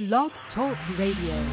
Blog Talk Radio.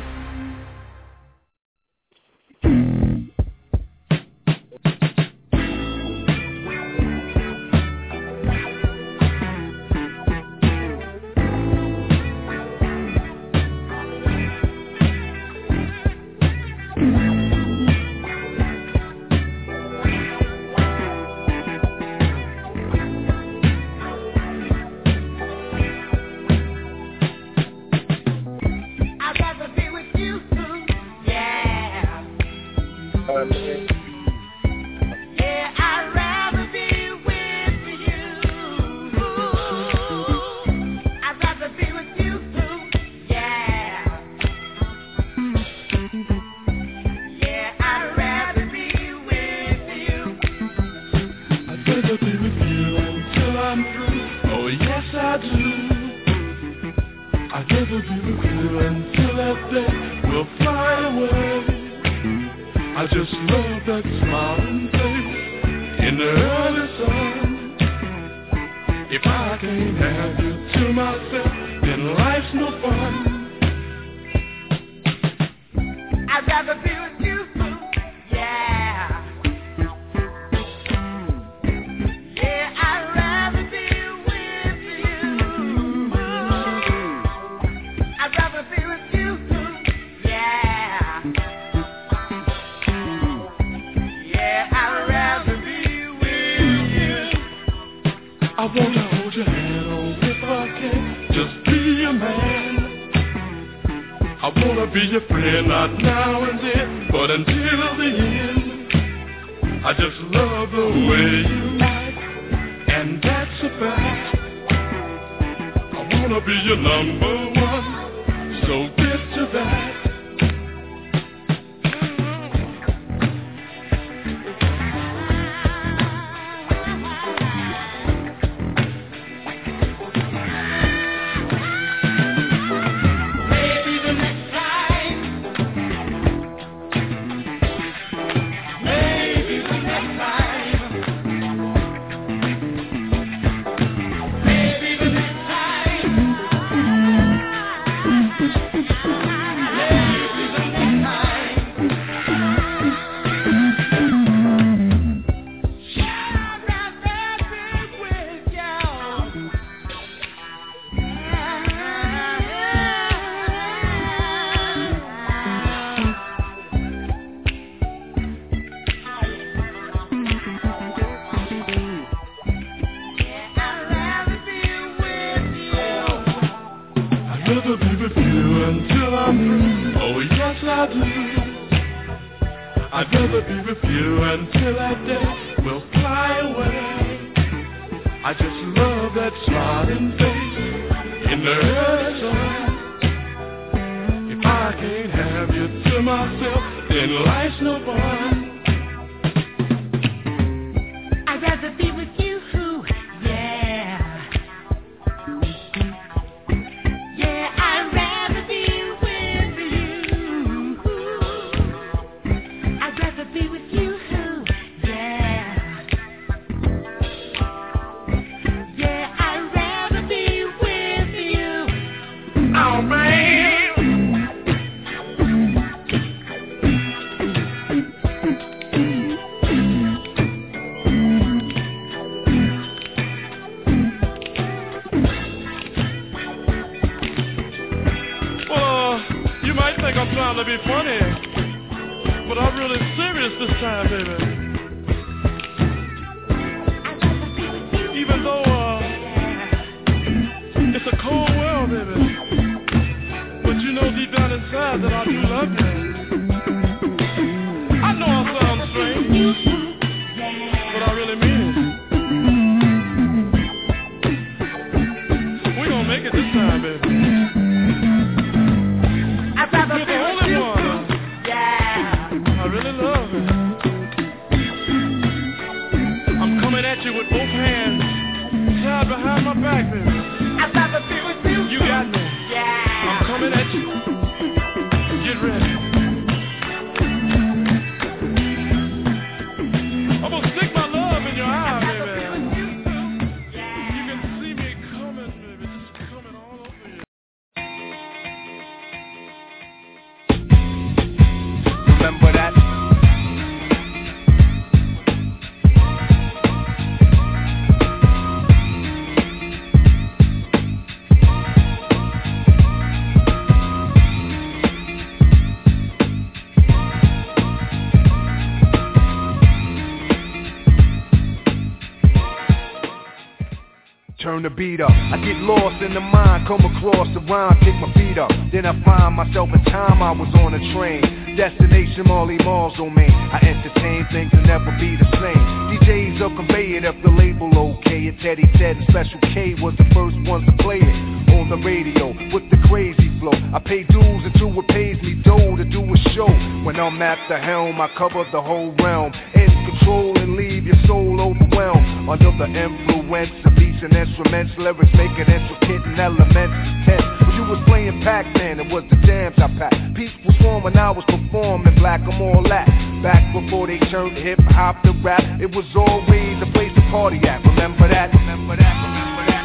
turn the beat up. I get lost in the mind, come across the rhyme, kick my feet up. Then I find myself a time I was on a train. Destination Molly Mall's domain. I entertain things that never be the same. DJs will convey it if the label okay. And Teddy Ted and Special K was the first ones to play it on the radio with the crazy flow. I pay dues until it pays me dough to do a show. When I'm at the helm, I cover the whole realm. In control and leave your soul overwhelmed. Under the influence of beats and instruments, lyrics making intricate and elements tense. When you was playing Pac-Man, it was the jams I packed. Peace was warm when I was performing black, I'm all that. Back before they turned hip-hop to rap, it was always a place to party at. Remember that? Remember that? Remember that?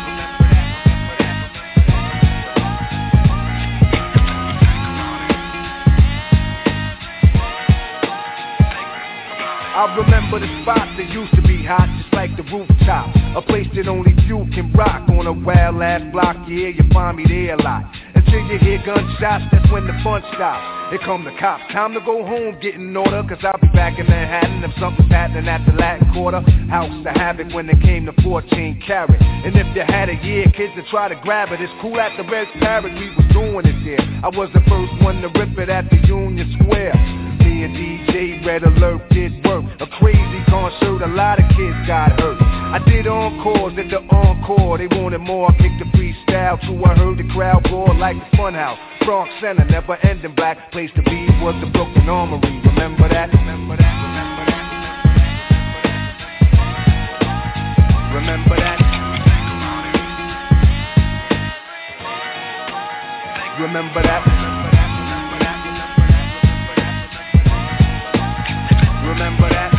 I remember the spots that used to be hot, just like the rooftop. A place that only few can rock. On a wild ass block, yeah, you find me there a lot. Until you hear gunshots, that's when the fun stops. Here come the cops, time to go home, get in order. Cause I'll be back in Manhattan if something's happening at the Latin Quarter. House the havoc when it came to 14 carat. And if you had a year, kids would try to grab it. It's cool at the Red Parrot, we was doing it there. I was the first one to rip it at the Union Square. Me and DJ Red Alert did work. A crazy concert, a lot of kids got hurt. I did encores at the encore. They wanted more, I kicked the freestyle till I heard the crowd roar like a funhouse. Bronx Center, never ending black. Place to be was the Brooklyn Armory. Remember that? Remember that? Remember that? Remember that? Remember that? Remember that.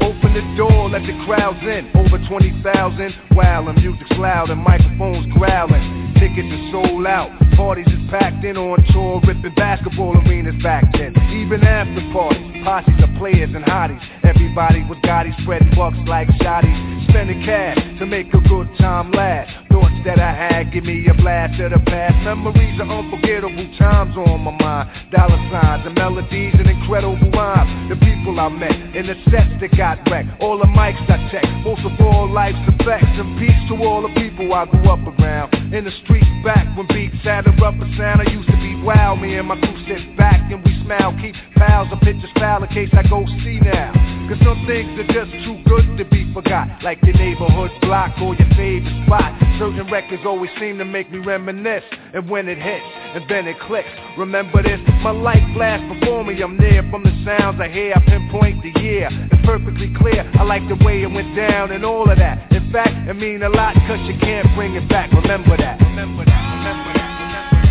Open the door, let the crowds in. Over 20,000, wow, and music's loud and microphones growling. Tickets are sold out, parties is packed in. On tour, ripping basketball arenas back then. Even after parties, posses of players and hotties. Everybody was gotties, spreading bucks like shotties. Spending cash to make a good time last. Thoughts that I had, give me a blast of the past. Memories of unforgettable times on my mind. Dollar signs and melodies and incredible rhymes. The people I met and the sets that got wrecked. All the mics I checked, most of all life's effects. And peace to all the people I grew up around. In the streets back when beats had a rubber sound. I used to be wild, me and my crew sit back and we smile. Keep files of pictures foul in case I go see now. Cause some things are just too good to be forgot. Like your neighborhood block or your favorite spot. Certain records always seem to make me reminisce. And when it hits, and then it clicks. Remember this, my life flashed before me. I'm near from the sounds I hear. I pinpoint the year, it's perfectly clear. I like the way it went down and all of that. In fact, it mean a lot cause you can't bring it back. Remember that. Remember that. Remember that.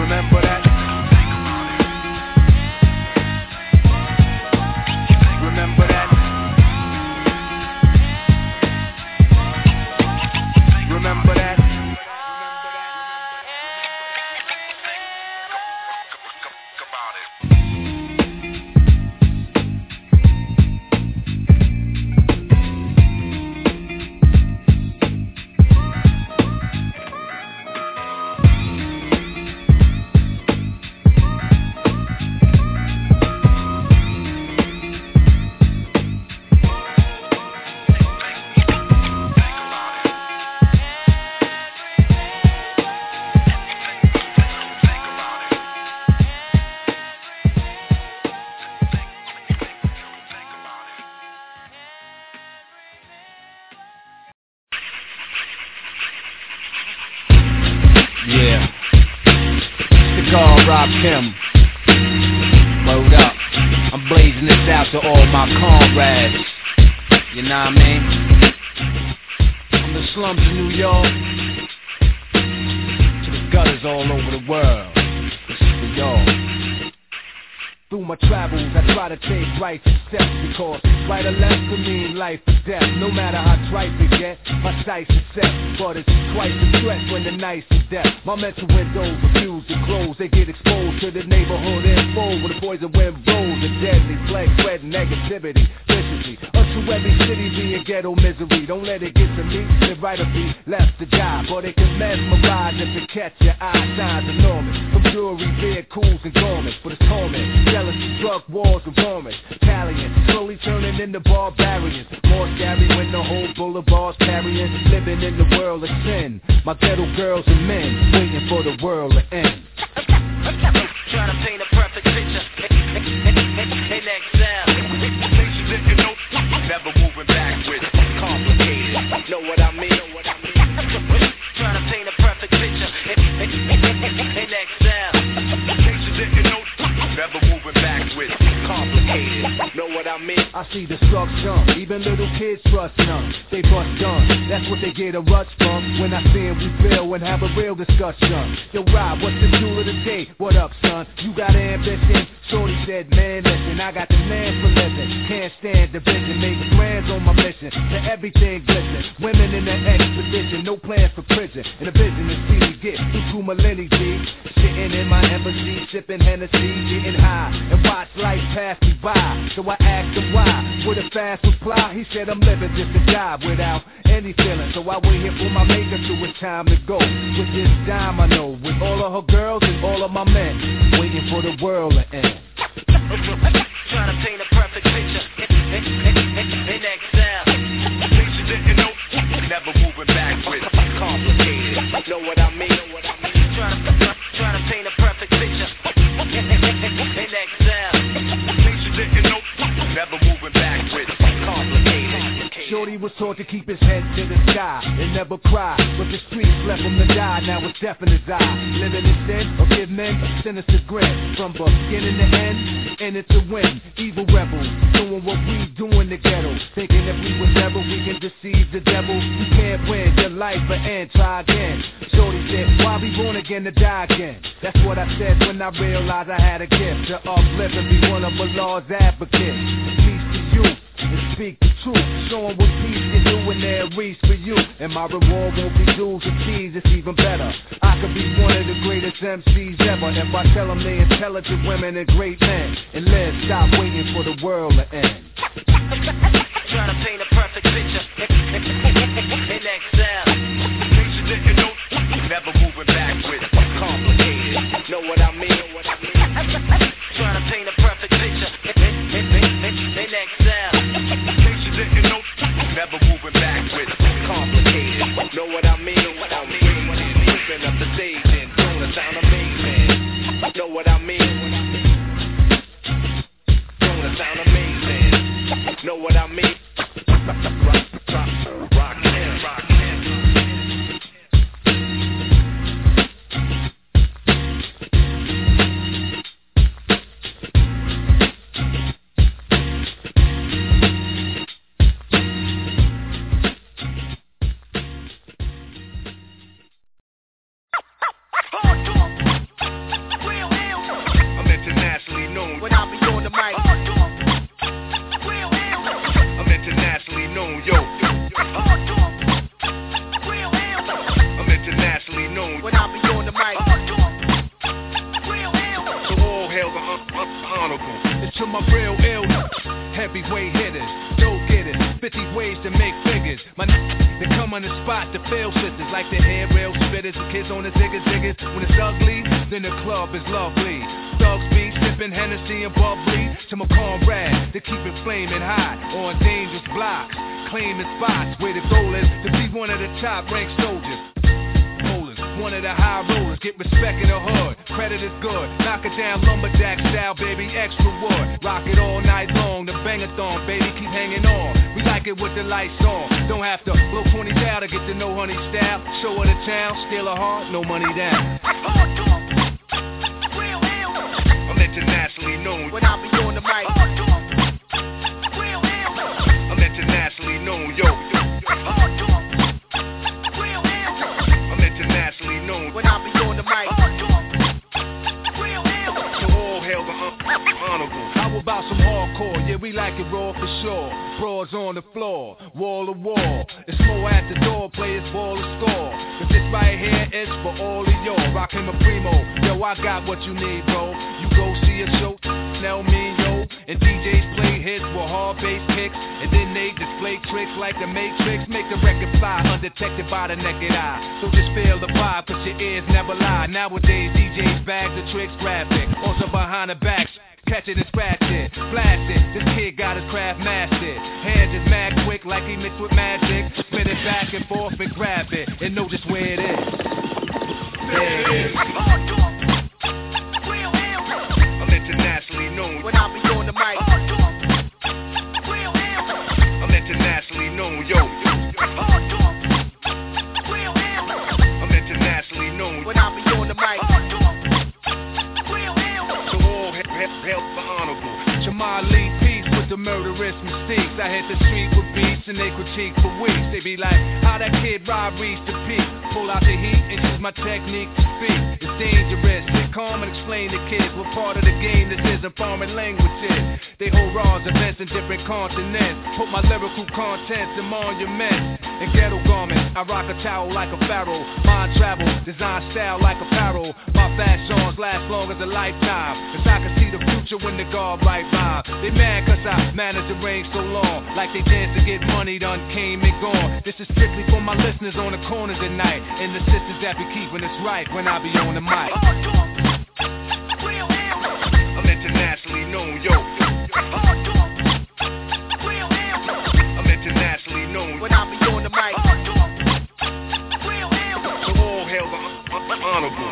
Remember that. Remember that. Remember that. Rakim, load up. I'm blazing this out to all my comrades. You know what I mean? From the slums of New York to the gutters all over the world. This is for y'all. Through my travels, I try to take right steps because right or left can mean life or death. No matter how trite it gets, my sights are set, but it's twice the threat when the nights are death. My mental windows refuse to close. They get exposed to the neighborhood info with the poison wind blows. The deadly plague spread negativity viciously. Unto to every city being ghetto misery. Don't let it get to me. The writer be left the job, or they can mesmerize if they catch your eye. Signs enormous from jewelry, vehicles, and garments. But it's torment, jealousy, drug wars, and warments. Italians slowly turning into barbarians. More scary when the whole boulevard's carrying. Living in the world of sin. My ghetto girls and men waiting for the world to end. Trying to paint a perfect picture in exile. Patience if you know, never moving backwards. Complicated, know what I mean? Trying to paint a perfect picture in exile. Patience if you know, never moving backwards. Complicated, know what I mean? I see the trucks jump, even little kids trust none. They bust guns, that's what they get a rush from. When I see them, we build and have a real discussion. Yo, Rob, what's the deal of the day? What up, son? You got ambition? Shorty said, man, listen, I got the man for living. Can't stand division, make plans on my mission. To everything glisten, women in an expedition. No plans for prison, and the vision is see me get through two millennia. Sitting in my embassy, sipping Hennessy, getting high, and watch life pass me by. So I asked him why, with a fast reply, he said I'm living just to die without any feeling. So I wait here for my maker till it's time to go. With this dime I know, with all of her girls and all of my men, waiting for the world to end. Trying to paint a perfect picture in exile. Patience if you know, never moving backwards. Complicated, know what I mean? Trying to paint a perfect picture in exile. Patience if you know, never moving backwards. Complicated. Shorty was taught to keep his head to the sky and never cry, but the streets left him to die. Now it's death in his eye. Living in sin, or give men a sinister grin. From beginning to end, in it to win. Evil rebels, doing what we do in the ghetto. Thinking if we were devil, we can deceive the devil. You can't win, your life will end, try again. Shorty said, why be born again to die again? That's what I said when I realized I had a gift to uplift and be one of the Lord's advocates. Peace to you, and speak the truth, showing what peace can do in their reach for you. And my reward won't be dues and keys, it's even better. I could be one of the greatest MCs ever if I tell them they're intelligent women and great men. And let's stop waiting for the world to end. Trying to paint a perfect picture in exile. Patience if you know, never moving backwards. Complicated, know what I mean? Trying to paint a perfect picture in exile. Patience if you know, never moving backwards. Complicated, know what I mean? Flipping up the stage and doing it sound amazing. Know what I mean? Doing it sound amazing. Know what I mean? Rockin', rockin'. tricks like the Matrix, make the record fly, undetected by the naked eye. So just feel the vibe, cause your ears never lie. Nowadays, DJs bag the tricks graphic, also behind the backs. Catch it and scratch it, blast it, this kid got his craft mastered. Hands is mad quick like he mixed with magic. Spin it back and forth and grab it, and know just where it is. There it is. I'm internationally known when I be on the mic. I'm internationally known, yo. I'm internationally known when I be on the mic. Help for honorable Jamal Lee Peace with the murderous mistakes. I hit the street with beats and they critique for weeks. They be like, how that kid Rob reached the peak. Pull out the heat and use my technique to speak. It's dangerous, sit calm and explain to kids what part of the game this is and foreign languages. They hold raws events in different continents. Put my lyrical contents in monuments and ghetto garments. I rock a towel like a pharaoh. Mind travel, design style like apparel. My fashions last long as a lifetime, cause I can see the future when the guard right vibe. They mad cause I managed the range so long, like they danced to get money done, came and gone. This is strictly for my listeners on the corners at night, and the sisters that be keeping us right when I be on the mic. I'm internationally known, yo. I'm internationally known when I be on the mic. So all hail the honorable.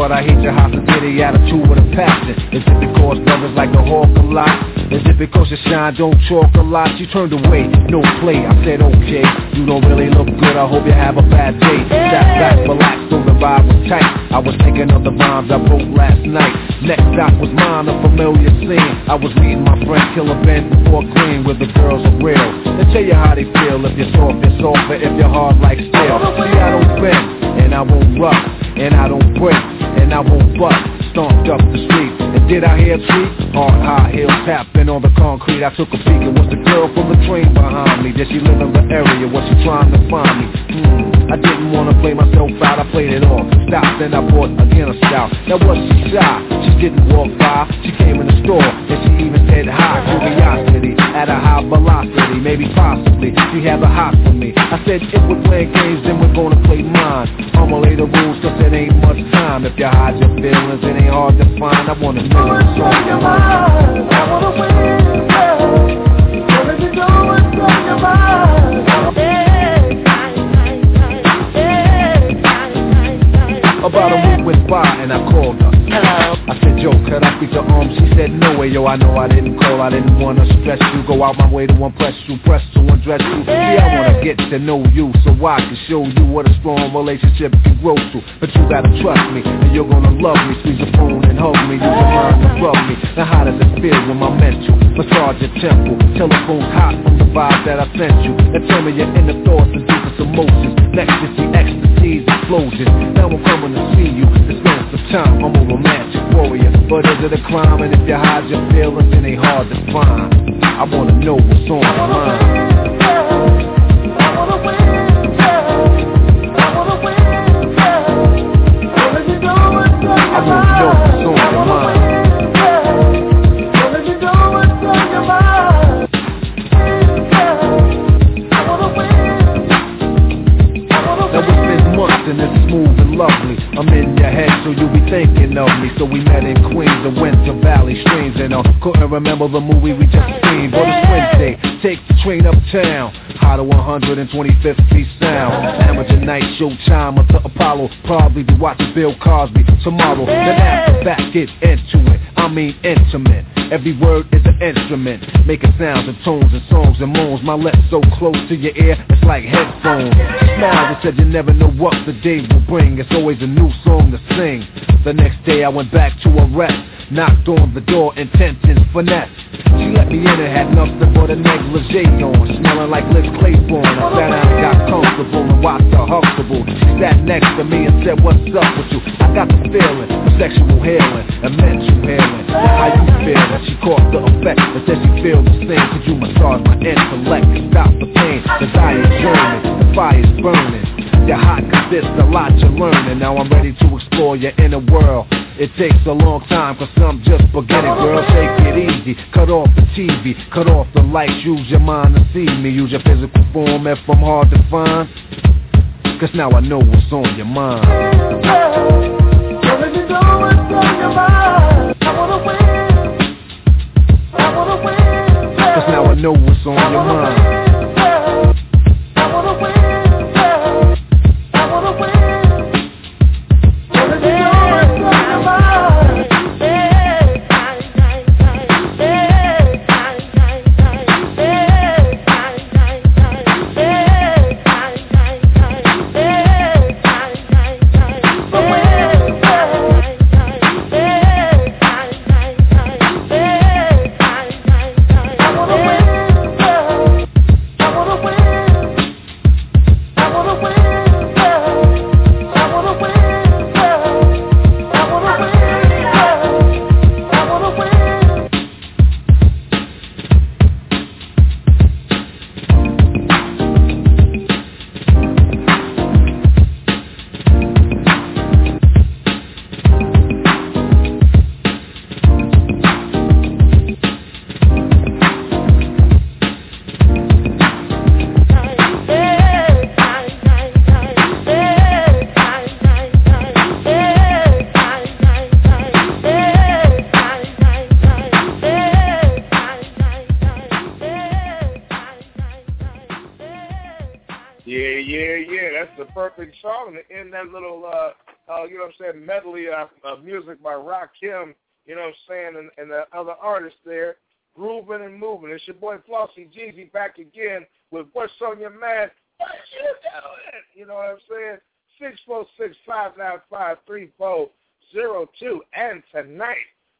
But I hate your hospitality attitude with a passion. Is it because brothers like the hawk a lot? Is it because your shine don't talk a lot? You turned away, no play, I said okay. You don't really look good, I hope you have a bad day. Step back, relax, don't the vibe was tight. I was thinking of the rhymes I wrote last night. Next stop was mine, a familiar scene. I was meeting my friend Killer Ben before Green, where the girls are real. They tell you how they feel, if you're soft, you're soft, but if you're hard like steel. See, I don't bend, and I won't rock, and I don't break, and I won't bust, stomped up the street. And did I hear a treat? On high heels tapping on the concrete. I took a peek and was the girl from the train behind me. Did she live in the area? Was she trying to find me? I didn't want to play myself out, I played it off. Stopped and I bought again a stout. Now was she shy? She didn't walk by. She came in the store and she even said hi. Curiosity at a high velocity. Maybe possibly she had a hot for me. I said if we're playing games then we're gonna play mine. I'ma lay the rules cause it ain't much time. If you hide your feelings it ain't hard to find. I wanna know what's on your mind. I wanna win, girl. What is it doing on your mind? About a week went by and I called her. Hello. I said, yo, could I speak to She said, no way, yo, I know I didn't call. I didn't wanna stress you. Go out my way to impress you, press to undress you. Yeah, I wanna get to know you so I can show you what a strong relationship can grow to. But you gotta trust me and you're gonna love me. Squeeze your phone and hug me. Use your mind to rub me. Now how does it feel when my mental massage your temple? Telephone's hot from the vibe that I sent you. Now tell me your inner thoughts and deepest emotions. Next to see expertise explosion. Now I'm coming to see you. It's been some time. I'm a romantic warrior, but is it a crime? And if you hide your feelings, it ain't hard to find. I wanna know what's on your mind. I wanna know what's on your mind. And it's smooth and lovely. I'm in your head, so you be thinking of me. So we met in Queens and went to Valley Streams, and I couldn't remember the movie we just seen. But it's Wednesday, take the train uptown, high to 125th Street Sound. Amateur night showtime at the Apollo. Probably be watching Bill Cosby tomorrow. Then after that, get into it. I mean intimate. Every word is an instrument, making sounds and tones and songs and moans. My lips so close to your ear, it's like headphones. Smile that said you never know what the day will bring. It's always a new song to sing. The next day I went back to a rest, knocked on the door, intent and finesse. She let me in and had nothing but a negligee on, smelling like Liz Claiborne. I sat down and got comfortable and watched her comfortable. She sat next to me and said, what's up with you? I got the feeling of sexual healing and mental healing. How you feel? And she caught the effect and said she feels the same. Could you massage my intellect and stop the pain? Desire's journey, the fire's burning. You're hot cause there's a lot you're learning. Now I'm ready to explore your inner world. It takes a long time cause I'm just beginning. Girl, take it easy, cut off the TV, cut off the lights, use your mind to see me. Use your physical form if I'm hard to find, cause now I know what's on your mind. Girl, you know what's on your mind. I wanna win, I wanna win, girl. Cause now I know what's on your mind. Medley of music by Rakim, you know what I'm saying, and the other artists there, grooving and moving. It's your boy Flossy Jeezy back again with What's on Your Mind? What you doing? You know what I'm saying? 646-595-3402. And tonight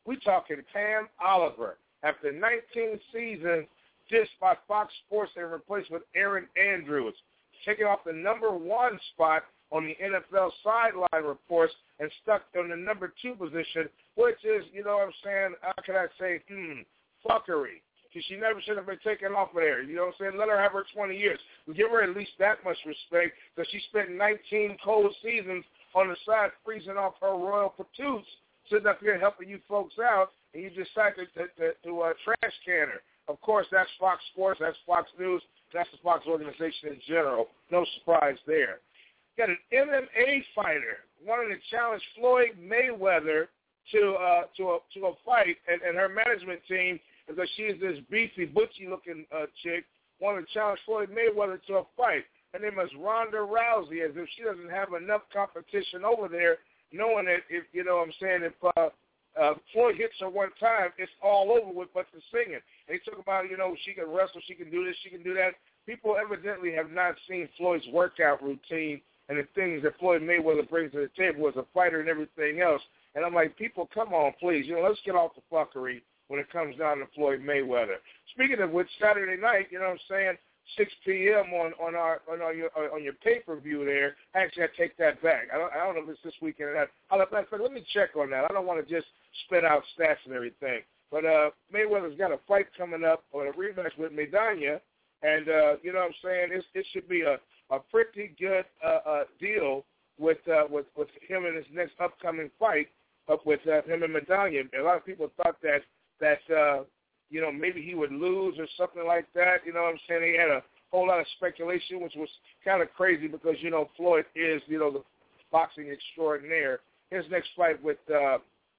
we talking Pam Oliver. After 19 seasons dished by Fox Sports and replaced with Erin Andrews, taking off the number one spot on the NFL sideline reports and stuck on the number two position, which is, you know what I'm saying, how can I say, fuckery. Because she never should have been taken off of there. You know what I'm saying? Let her have her 20 years. We give her at least that much respect that she spent 19 cold seasons on the side freezing off her royal patoos, sitting up here helping you folks out, and you decided to trash can her. Of course, that's Fox Sports, that's Fox News, that's the Fox organization in general. No surprise there. Got an MMA fighter wanting to challenge Floyd Mayweather to a fight, and her management team, because she's this beefy, butchy-looking chick, wanting to challenge Floyd Mayweather to a fight. Her name is Ronda Rousey, as if she doesn't have enough competition over there, knowing that if you know what I'm saying, if Floyd hits her one time, it's all over with. But the singing, they talk about she can wrestle, she can do this, she can do that. People evidently have not seen Floyd's workout routine and the things that Floyd Mayweather brings to the table as a fighter and everything else. And I'm like, people, come on, please. Let's get off the fuckery when it comes down to Floyd Mayweather. Speaking of which, Saturday night, 6 p.m. on your pay-per-view there. Actually, I take that back. I don't know if it's this weekend or not. Let me check on that. I don't want to just spit out stats and everything. But Mayweather's got a fight coming up on a rematch with Maidana. And, you know what I'm saying, it should be a pretty good deal with him in his next upcoming fight up with him and Maidana. A lot of people thought that maybe he would lose or something like that. You know what I'm saying? They had a whole lot of speculation, which was kind of crazy because, Floyd is, the boxing extraordinaire. His next fight with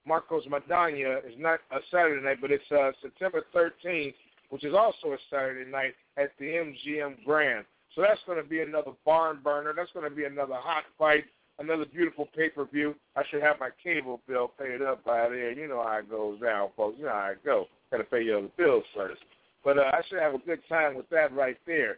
Marcos Maidana is not a Saturday night, but it's September 13th, which is also a Saturday night at the MGM Grand. So that's going to be another barn burner. That's going to be another hot fight, another beautiful pay-per-view. I should have my cable bill paid up by there. You know how it goes down, folks. You know how it goes. got to pay your other bills first. But I should have a good time with that right there.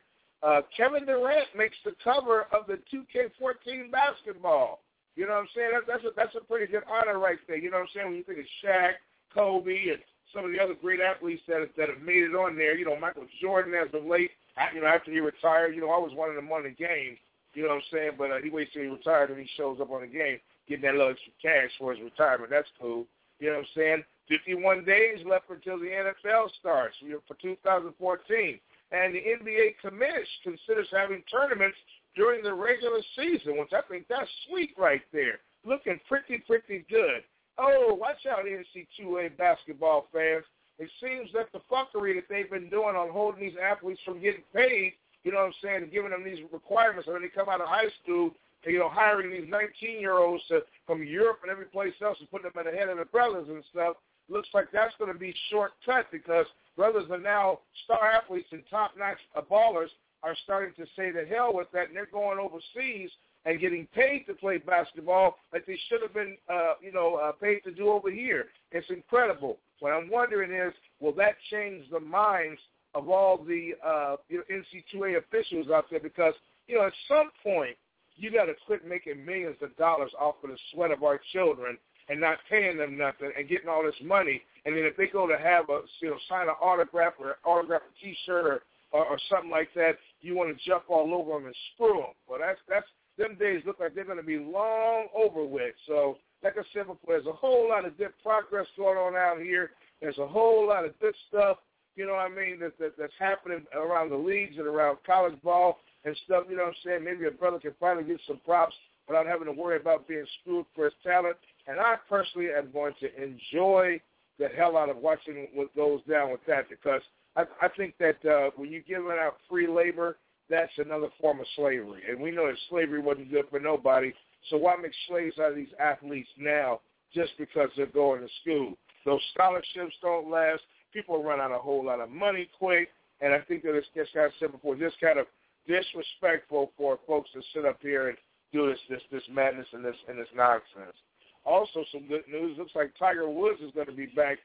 Kevin Durant makes the cover of the 2K14 basketball. You know what I'm saying? That's a pretty good honor right there. You know what I'm saying? When you think of Shaq, Kobe, and some of the other great athletes that have made it on there. You know, Michael Jordan as of late, you know, after he retired, you know, I was one of them on the game. You know what I'm saying? But he waits till he retired and he shows up on the game getting that little extra cash for his retirement. That's cool. You know what I'm saying? 51 days left until the NFL starts, you know, for 2014. And the NBA considers having tournaments during the regular season, which I think that's sweet right there. Looking pretty, pretty good. Oh, watch out, NCAA basketball fans. It seems that the fuckery that they've been doing on holding these athletes from getting paid, you know what I'm saying, and giving them these requirements when they come out of high school, and, you know, hiring these 19-year-olds from Europe and every place else and putting them at the head of the brothers and stuff, looks like that's going to be shortcut because brothers are now star athletes and top-notch ballers are starting to say the hell with that, and they're going overseas and getting paid to play basketball like they should have been, paid to do over here. It's incredible. What I'm wondering is, will that change the minds of all the NCAA officials out there? Because, you know, at some point, you got to quit making millions of dollars off of the sweat of our children and not paying them nothing and getting all this money. And then if they go to have a, you know, sign an autograph or autograph a T-shirt or something like that, you want to jump all over them and screw them. Well, that's them days look like they're going to be long over with. So, like I said before, there's a whole lot of good progress going on out here. There's a whole lot of good stuff, you know what I mean, that's happening around the leagues and around college ball and stuff, you know what I'm saying? Maybe a brother can finally get some props without having to worry about being screwed for his talent. And I personally am going to enjoy the hell out of watching what goes down with that because I think that when you're giving out free labor, that's another form of slavery. And we know that slavery wasn't good for nobody, so why make slaves out of these athletes now just because they're going to school? Those scholarships don't last. People run out a whole lot of money quick, and I think that it's just kind of said before, just kind of disrespectful for folks to sit up here and do this madness and this nonsense. Also, some good news. Looks like Tiger Woods is going to be back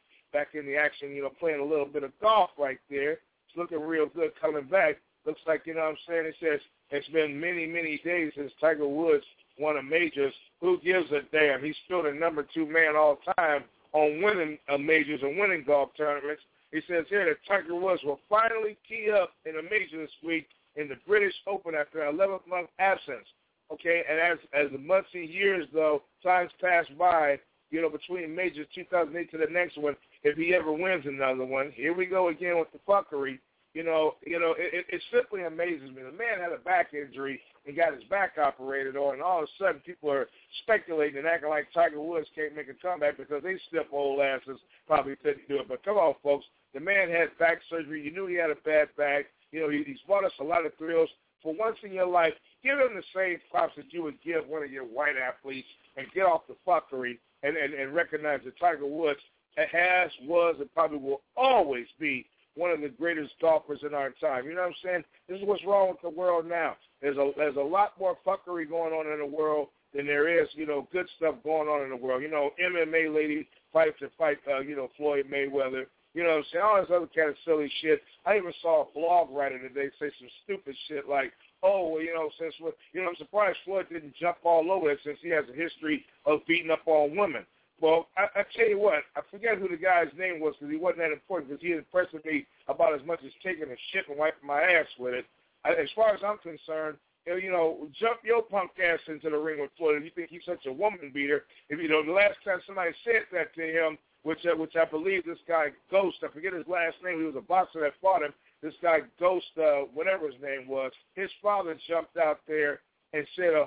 in the action, you know, playing a little bit of golf right there. It's looking real good coming back. Looks like, you know what I'm saying, it says it's been many, many days since Tiger Woods won a major. Who gives a damn? He's still the number 2 man all time on winning majors and winning golf tournaments. He says here that Tiger Woods will finally tee up in a major this week in the British Open after an 11-month absence. Okay, and as the months and years, though, times pass by, you know, between majors 2008 to the next one, if he ever wins another one. Here we go again with the fuckery. You know, it simply amazes me. The man had a back injury and got his back operated on, and all of a sudden people are speculating and acting like Tiger Woods can't make a comeback because they stiff old asses probably couldn't do it. But come on, folks, the man had back surgery. You knew he had a bad back. You know, he's brought us a lot of thrills. For once in your life, give him the same props that you would give one of your white athletes and get off the fuckery and recognize that Tiger Woods has, was, and probably will always be one of the greatest golfers in our time. You know what I'm saying? This is what's wrong with the world now. There's a lot more fuckery going on in the world than there is, you know, good stuff going on in the world. You know, MMA lady fights to fight, you know, Floyd Mayweather. You know what I'm saying? All this other kind of silly shit. I even saw a blog writer today say some stupid shit like, oh, well, you know, since what, you know, I'm surprised Floyd didn't jump all over it since he has a history of beating up on women. Well, I tell you what, I forget who the guy's name was because he wasn't that important because he impressed me about as much as taking a shit and wiping my ass with it. As far as I'm concerned, you know, jump your punk ass into the ring with Floyd if you think he's such a woman beater. If you know, the last time somebody said that to him, which I believe this guy Ghost, I forget his last name, he was a boxer that fought him, this guy Ghost, whatever his name was, his father jumped out there and said a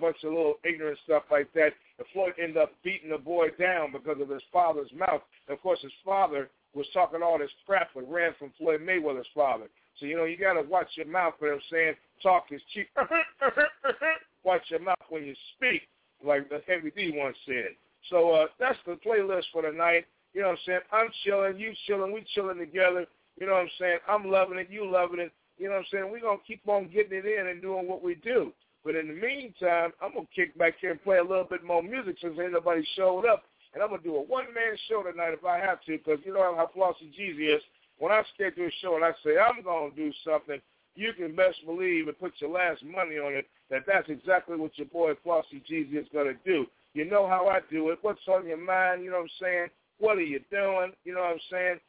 bunch of little ignorant stuff like that. And Floyd ended up beating the boy down because of his father's mouth. And of course, his father was talking all this crap that ran from Floyd Mayweather's father. So, you know, you got to watch your mouth, you know what I'm saying? Talk is cheap. Watch your mouth when you speak, like the Heavy D once said. So that's the playlist for tonight. You know what I'm saying? I'm chilling, you chilling, we chilling together. You know what I'm saying? I'm loving it, you loving it. You know what I'm saying? We're going to keep on getting it in and doing what we do. But in the meantime, I'm going to kick back here and play a little bit more music since ain't nobody showed up. And I'm going to do a one-man show tonight if I have to, because you know how Flossy Jeezy is. When I schedule a show and I say, I'm going to do something, you can best believe and put your last money on it that that's exactly what your boy Flossy Jeezy is going to do. You know how I do it. What's on your mind? You know what I'm saying? What are you doing? You know what I'm saying?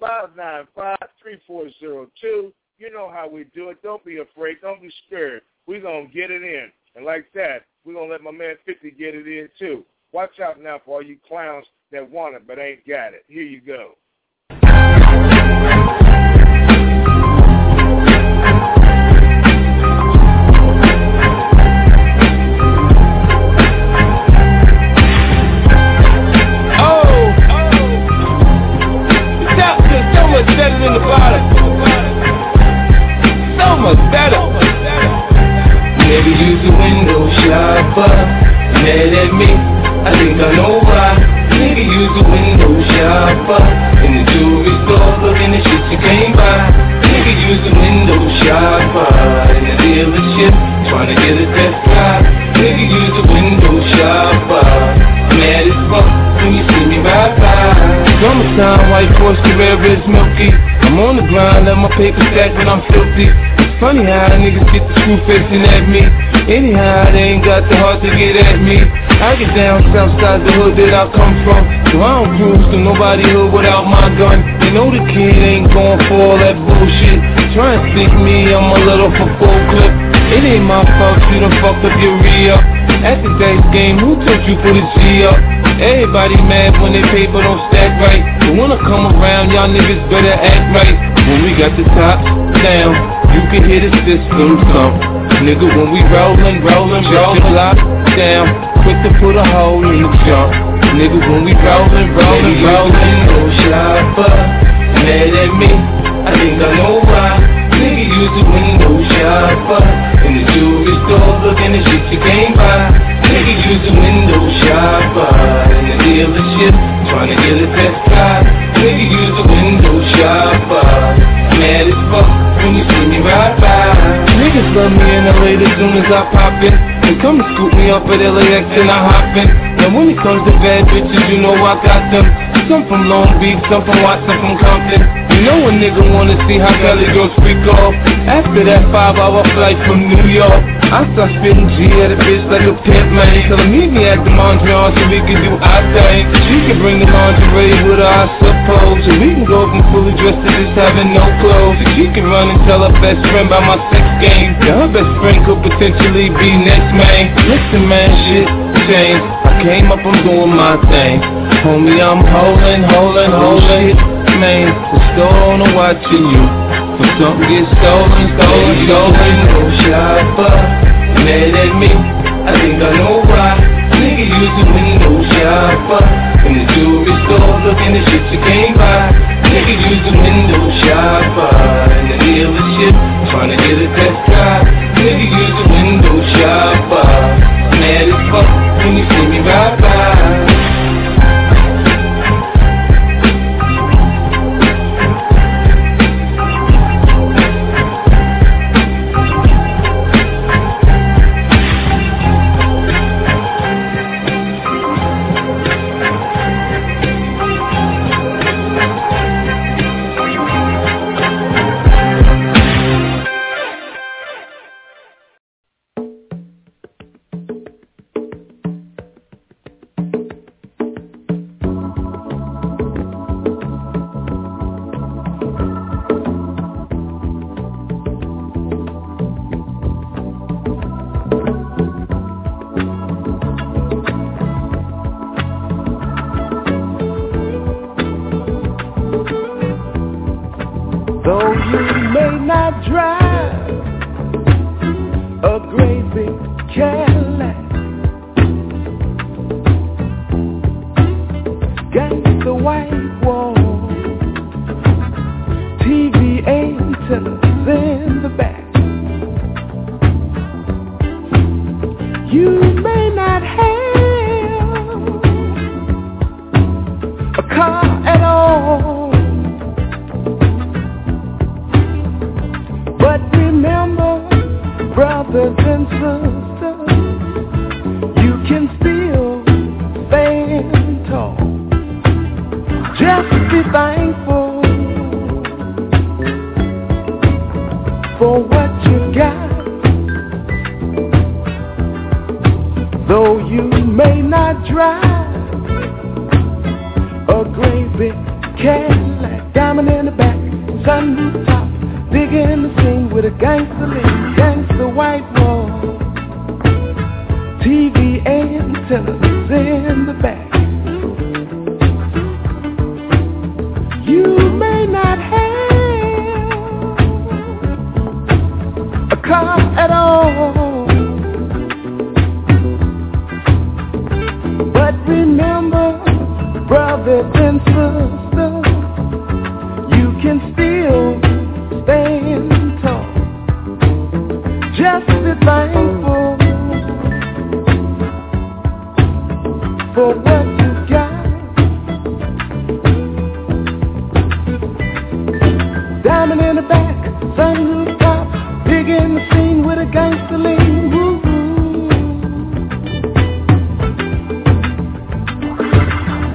646-595-3402. You know how we do it. Don't be afraid. Don't be scared. We're going to get it in. And like that, we're going to let my man 50 get it in, too. Watch out now for all you clowns that want it but ain't got it. Here you go. In the bottom, so much better. Maybe use a window shopper. Mad at me, I think I know why. Maybe use a window shopper. In the jewelry store, looking at shit you can't buy. Maybe use a window shopper. In the dealership, trying to get a test drive. Maybe use a window shopper. Mad as fuck when you see me ride by. Summertime, white Porsche, the red is milky. I'm on the grind, let my paper stack when I'm filthy. It's funny how niggas get the screw facing at me. Anyhow, they ain't got the heart to get at me. I get down south side the hood that I come from, so I don't cruise to nobody hood without my gun. They know the kid ain't going for all that bullshit. Try and stick me, I'm a little for full clip. It ain't my fault you done fucked up your re-up. At the dice game, who took you for the G up? Everybody mad when their paper don't stack right. But when I come around, y'all niggas better act right. When we got the tops down, you can hear the system thump. Nigga, when we rollin', shut the block down. Quick to put a hole in the jump. Nigga, when we rollin', no shopper. Mad at me, I think I know why. Nigga, use a window shopper. In the jewelry store, looking at shit you can't buy. Nigga use a window shopper. In the dealership, trying to get a test drive. Nigga use a window shopper. Mad as fuck when you see me ride by. Niggas love me in LA as soon as I pop in. They come and scoop me up at LAX and I hop in. Now when it comes to bad bitches, you know I got them. Some from Long Beach, some from Watts, some from Compton. You know a nigga wanna see how Cali girls freak off. After that 5-hour flight from New York, I start spitting G at a bitch like a pimp, man. Tell him meet me at the Mondrian so we can do our thing. She can bring the lingerie with her, I suppose. So we can go from fully dressed to just having no clothes. So she can run and tell her best friend about my sex game. Now her best friend could potentially be next, man. Listen, man, shit changed. I came up, I'm doing my thing. Homie, I'm holding, man. The store owner watching you. When something gets stolen, no shopper. Mad at me, I think I know why. Nigga use a window shopper. In the jewelry store, looking at shit you can't buy. Nigga use a window shopper. In the dealership, trying to get a test drive. Nigga use a window shopper. Mad as fuck when you see me ride by. Brothers and sisters, you can still fail. for what you got. Though you may not drive a great big Cadillac, diamond in the back, sunroof top, big in the scene with a gangster lean, gangster white wall, TV and television in the back. You may not have a car at all, but remember, brothers and sisters, you can still stand tall. Just be thankful for what you got. Diamond in the back, sunroof top, big in the scene with a gangster lean. Woo-hoo.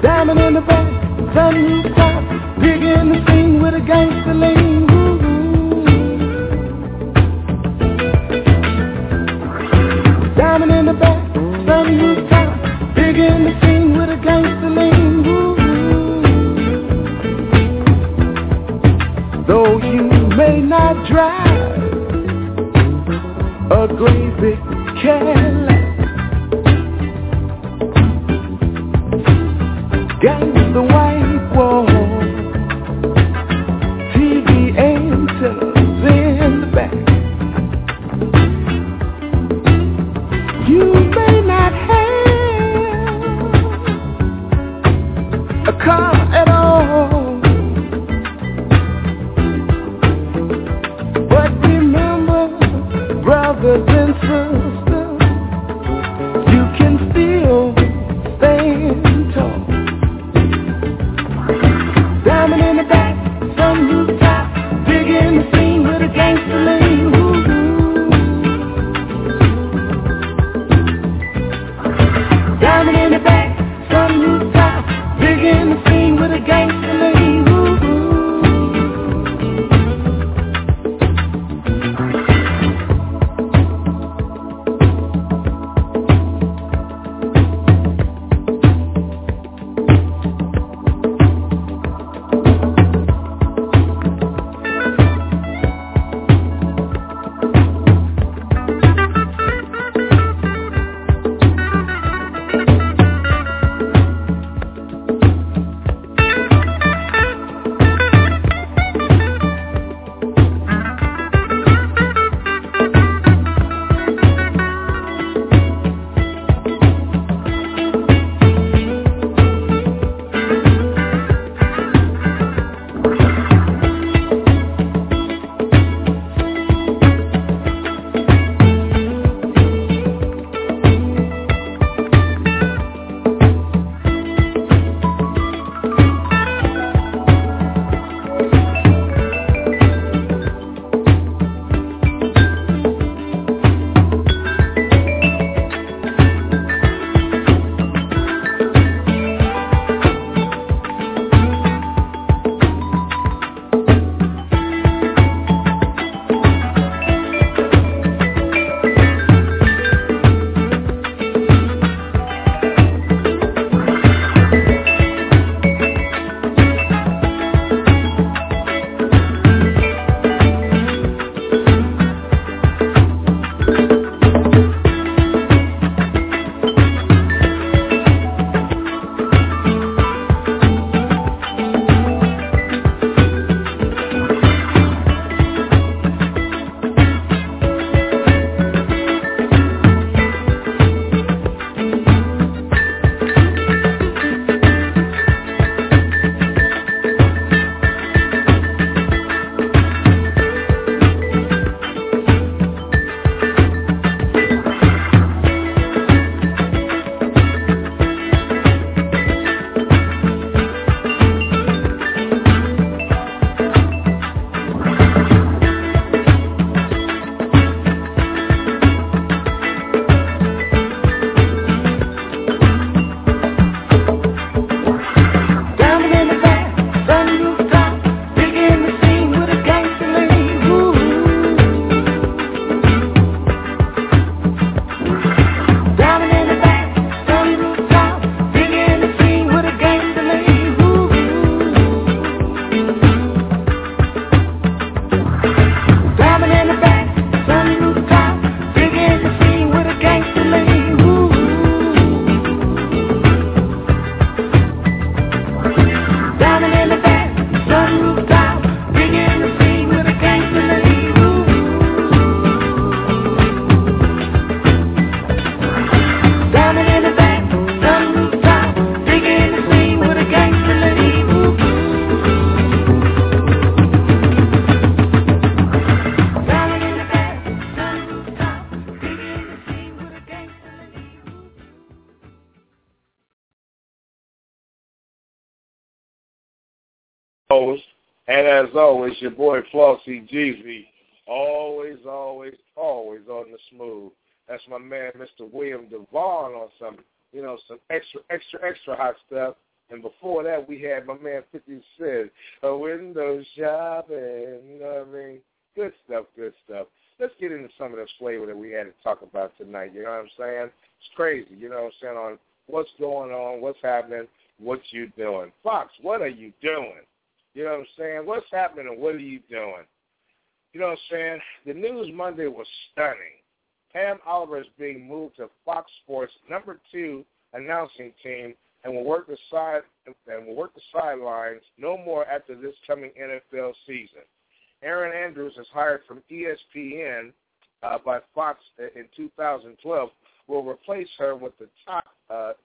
Diamond in the back, sunroof top, big in the scene with a gangster lean. Woo-hoo. Diamond in the back, sunroof top, big in the scene with a gangster lean. Woo-hoo. Though you may not drive a great big Cadillac, against the white wall, TV antennas in the back. You may not have a car at all, brothers and sisters, you can still stand tall. Diamond in the back, sunroof top, big in the scene with a gangster lean. Woo-hoo. Diamond in the back, sunroof top, big in the scene with a gangster lean. host, and as always, your boy Flossy Jeezy, always on the smooth. That's my man, Mr. William Devon, on some, you know, some extra hot stuff. And before that, we had my man 50 Cent, a window shopping, you know what I mean? Good stuff. Let's get into some of this flavor that we had to talk about tonight, you know what I'm saying? It's crazy, you know what I'm saying, on what's going on, what's happening, what you doing. Fox, what are you doing? You know what I'm saying? What's happening and what are you doing? You know what I'm saying? The news Monday was stunning. Pam Oliver is being moved to Fox Sports' number 2 announcing team and will work the sidelines no more after this coming NFL season. Erin Andrews is hired from ESPN by Fox in 2012. Will replace her with the top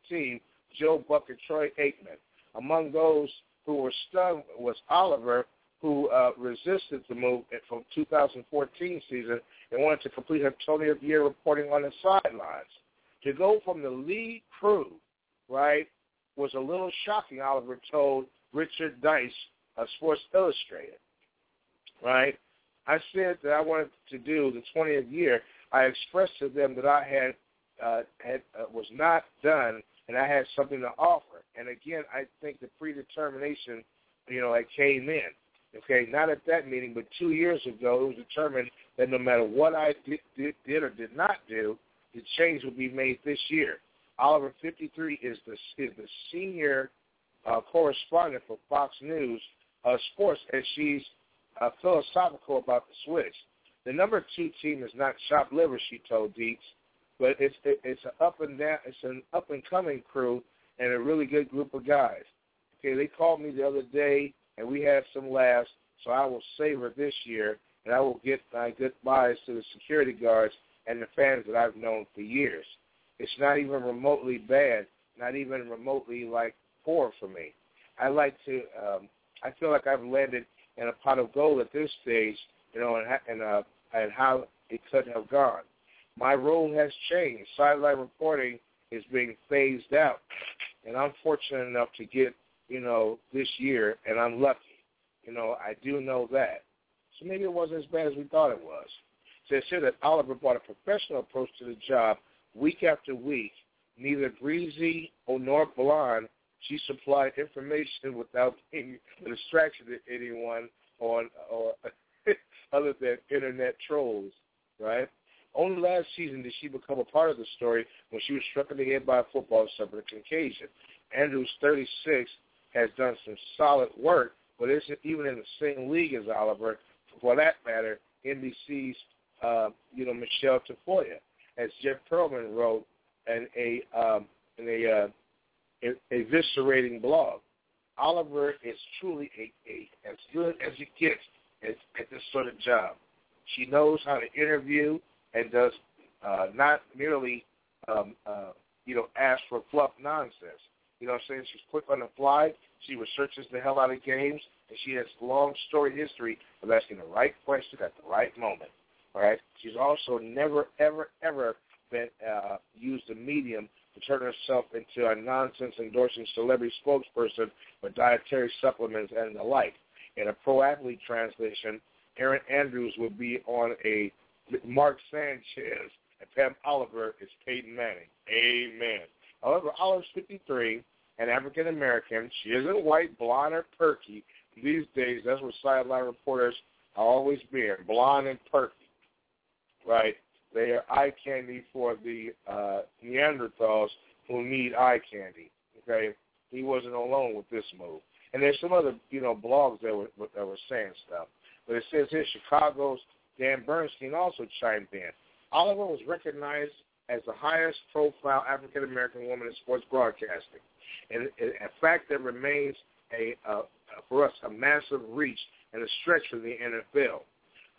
team, Joe Buck and Troy Aikman. Among those who were stunned was Oliver, who resisted the move from 2014 season and wanted to complete her 20th year reporting on the sidelines. To go from the lead crew, right, was a little shocking, Oliver told Richard Dice of Sports Illustrated. Right? I said that I wanted to do the 20th year. I expressed to them that I was not done and I had something to offer. And again, I think the predetermination, you know, it came in. Okay, not at that meeting, but 2 years ago, it was determined that no matter what I did or did not do, the change would be made this year. Oliver 53 is the senior correspondent for Fox News Sports, and she's philosophical about the switch. The number 2 team is not chopped liver, she told Deeks, but it's an up and down, it's an up and coming crew and a really good group of guys. Okay, they called me the other day and we had some laughs, so I will savor this year and I will get my goodbyes to the security guards and the fans that I've known for years. It's not even remotely bad, not even remotely like poor for me. I feel like I've landed in a pot of gold at this stage, you know, and how it could have gone. My role has changed. Sideline reporting is being phased out, and I'm fortunate enough to get, you know, this year, and I'm lucky. You know, I do know that. So maybe it wasn't as bad as we thought it was. So it said that Oliver brought a professional approach to the job week after week. Neither breezy nor blonde, she supplied information without being a distraction to anyone or other than internet trolls, right? Only last season did she become a part of the story when she was struck in the head by a football and suffered a concussion. Andrews, 36, has done some solid work, but isn't even in the same league as Oliver, for that matter, NBC's, Michelle Tafoya. As Jeff Perlman wrote in a eviscerating blog, Oliver is truly as good as it gets at this sort of job. She knows how to interview and does not merely, ask for fluff nonsense. You know what I'm saying? She's quick on the fly. She researches the hell out of games, and she has long story history of asking the right question at the right moment. All right. She's also never, ever been used the medium to turn herself into a nonsense-endorsing celebrity spokesperson for dietary supplements and the like. In a pro-athlete translation, Erin Andrews would be on a Mark Sanchez, and Pam Oliver is Peyton Manning. Amen. However, Oliver's 53, an African-American. She isn't white, blonde, or perky. These days, that's what sideline reporters are always being, blonde and perky. Right, they are eye candy for the Neanderthals who need eye candy. Okay, he wasn't alone with this move. And there's some other, blogs that were saying stuff. But it says here, Chicago's Dan Bernstein also chimed in. Oliver was recognized as the highest profile African American woman in sports broadcasting, and a fact that remains for us a massive reach and a stretch for the NFL.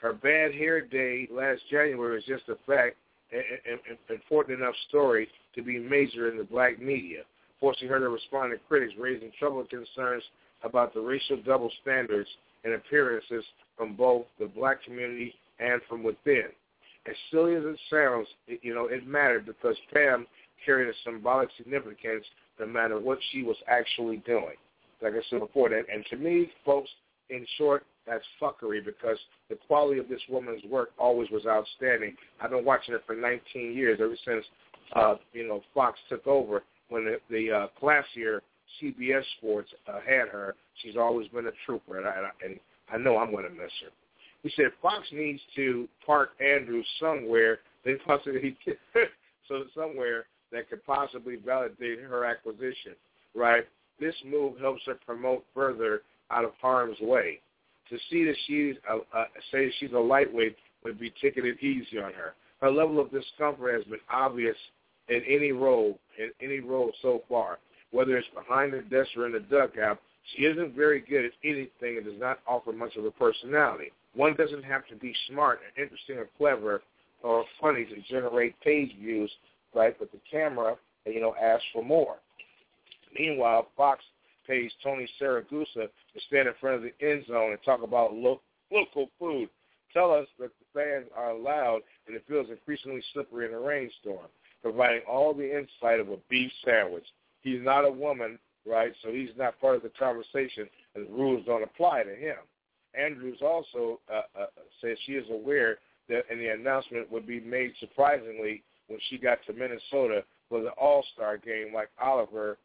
Her bad hair day last January is just a fact, an important enough story to be major in the black media, forcing her to respond to critics, raising troubling concerns about the racial double standards and appearances from both the black community and from within. As silly as it sounds, it mattered because Pam carried a symbolic significance no matter what she was actually doing. like I said before, that, and to me, folks, in short, that's fuckery, because the quality of this woman's work always was outstanding. I've been watching it for 19 years, ever since Fox took over. When the classier CBS Sports had her, she's always been a trooper, and I know I'm going to miss her. He said Fox needs to park Andrews somewhere. They possibly so somewhere that could possibly validate her acquisition. Right? This move helps her promote further out of harm's way. To see that she's a lightweight would be taking it easy on her. Her level of discomfort has been obvious in any role so far, whether it's behind the desk or in the dugout. She isn't very good at anything and does not offer much of a personality. One doesn't have to be smart or interesting or clever or funny to generate page views, right? But the camera, asks for more. Meanwhile, Fox pays Tony Saragusa to stand in front of the end zone and talk about local food. Tell us that the fans are loud and it feels increasingly slippery in a rainstorm, providing all the insight of a beef sandwich. He's not a woman, right? So he's not part of the conversation, and the rules don't apply to him. Andrews also says she is aware that, and the announcement would be made surprisingly when she got to Minnesota for the All-Star game. Like Oliver,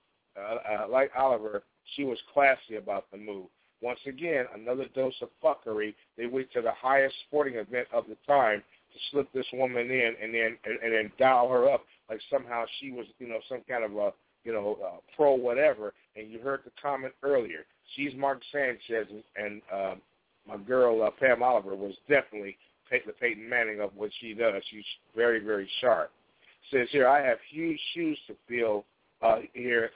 she was classy about the move. Once again, another dose of fuckery. They went to the highest sporting event of the time to slip this woman in, and then dial her up like somehow she was some kind of a pro whatever. And you heard the comment earlier. She's Mark Sanchez, and my girl Pam Oliver was definitely the Peyton Manning of what she does. She's very, very sharp. Says here, I have huge shoes to fill here,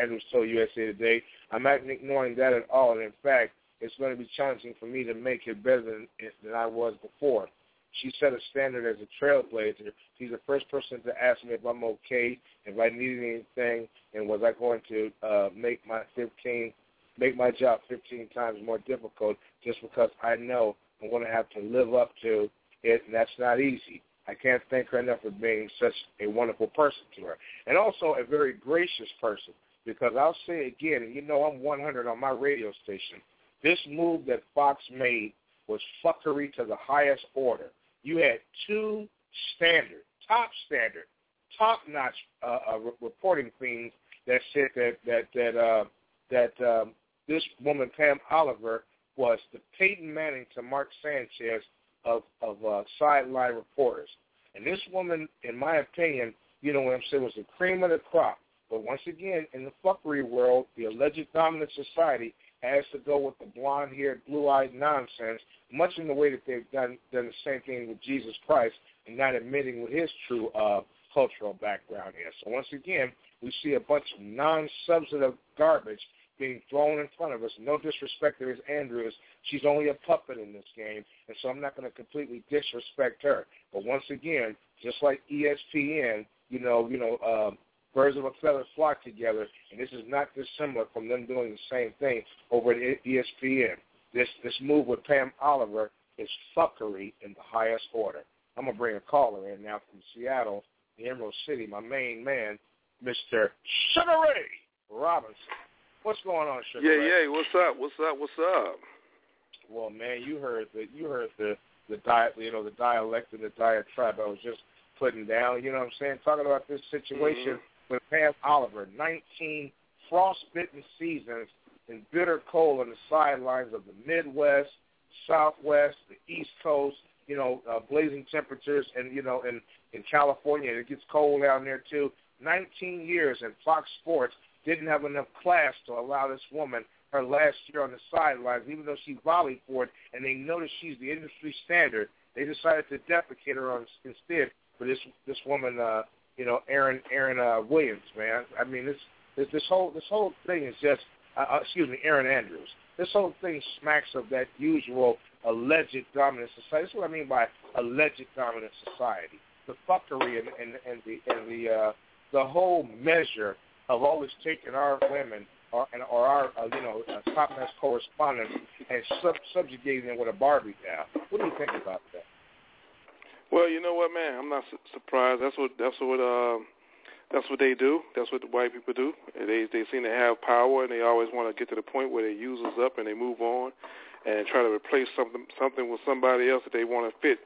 Andrews told USA Today. I'm not ignoring that at all, and in fact, it's going to be challenging for me to make it better than I was before. She set a standard as a trailblazer. She's the first person to ask me if I'm okay, if I needed anything, and was I going to make my job 15 times more difficult just because I know I'm going to have to live up to it, and that's not easy. I can't thank her enough for being such a wonderful person to her, and also a very gracious person, because I'll say again, and I'm 100 on my radio station, this move that Fox made was fuckery to the highest order. You had two standard, top-notch reporting things that said that this woman, Pam Oliver, was the Peyton Manning to Mark Sanchez of sideline reporters. And this woman, in my opinion, what I'm saying, was the cream of the crop. But once again, in the fuckery world, the alleged dominant society has to go with the blonde-haired, blue-eyed nonsense, much in the way that they've done the same thing with Jesus Christ and not admitting what his true cultural background is. So once again, we see a bunch of non-substantive garbage being thrown in front of us. No disrespect to Ms. Andrews. She's only a puppet in this game, and so I'm not going to completely disrespect her. But once again, just like ESPN, birds of a feather flock together, and this is not dissimilar from them doing the same thing over at ESPN. This move with Pam Oliver is fuckery in the highest order. I'm going to bring a caller in now from Seattle, the Emerald City, my main man, Mr. Sugar Ray Robinson. What's going on, Sugar Ray? Yeah, what's up? Well, man, you heard the the dialect and the diatribe I was just putting down. You know what I'm saying? Talking about this situation with Pam Oliver, 19 frostbitten seasons in bitter cold on the sidelines of the Midwest, Southwest, the East Coast. Blazing temperatures, and in California, it gets cold down there too. 19 years, and Fox Sports didn't have enough class to allow this woman her last year on the sidelines, even though she volleyed for it, and they noticed she's the industry standard. They decided to deprecate her instead for this woman, Erin Williams, man. I mean, this whole thing is just, Erin Andrews. This whole thing smacks of that usual alleged dominant society. That's what I mean by alleged dominant society. The fuckery and the whole measure of always taking our women or our top-notch correspondents and subjugating them with a Barbie doll. What do you think about that? Well, you know what, man? I'm not surprised. That's what That's what they do. That's what the white people do. And they seem to have power, and they always want to get to the point where they use us up and they move on and try to replace something with somebody else that they want to fit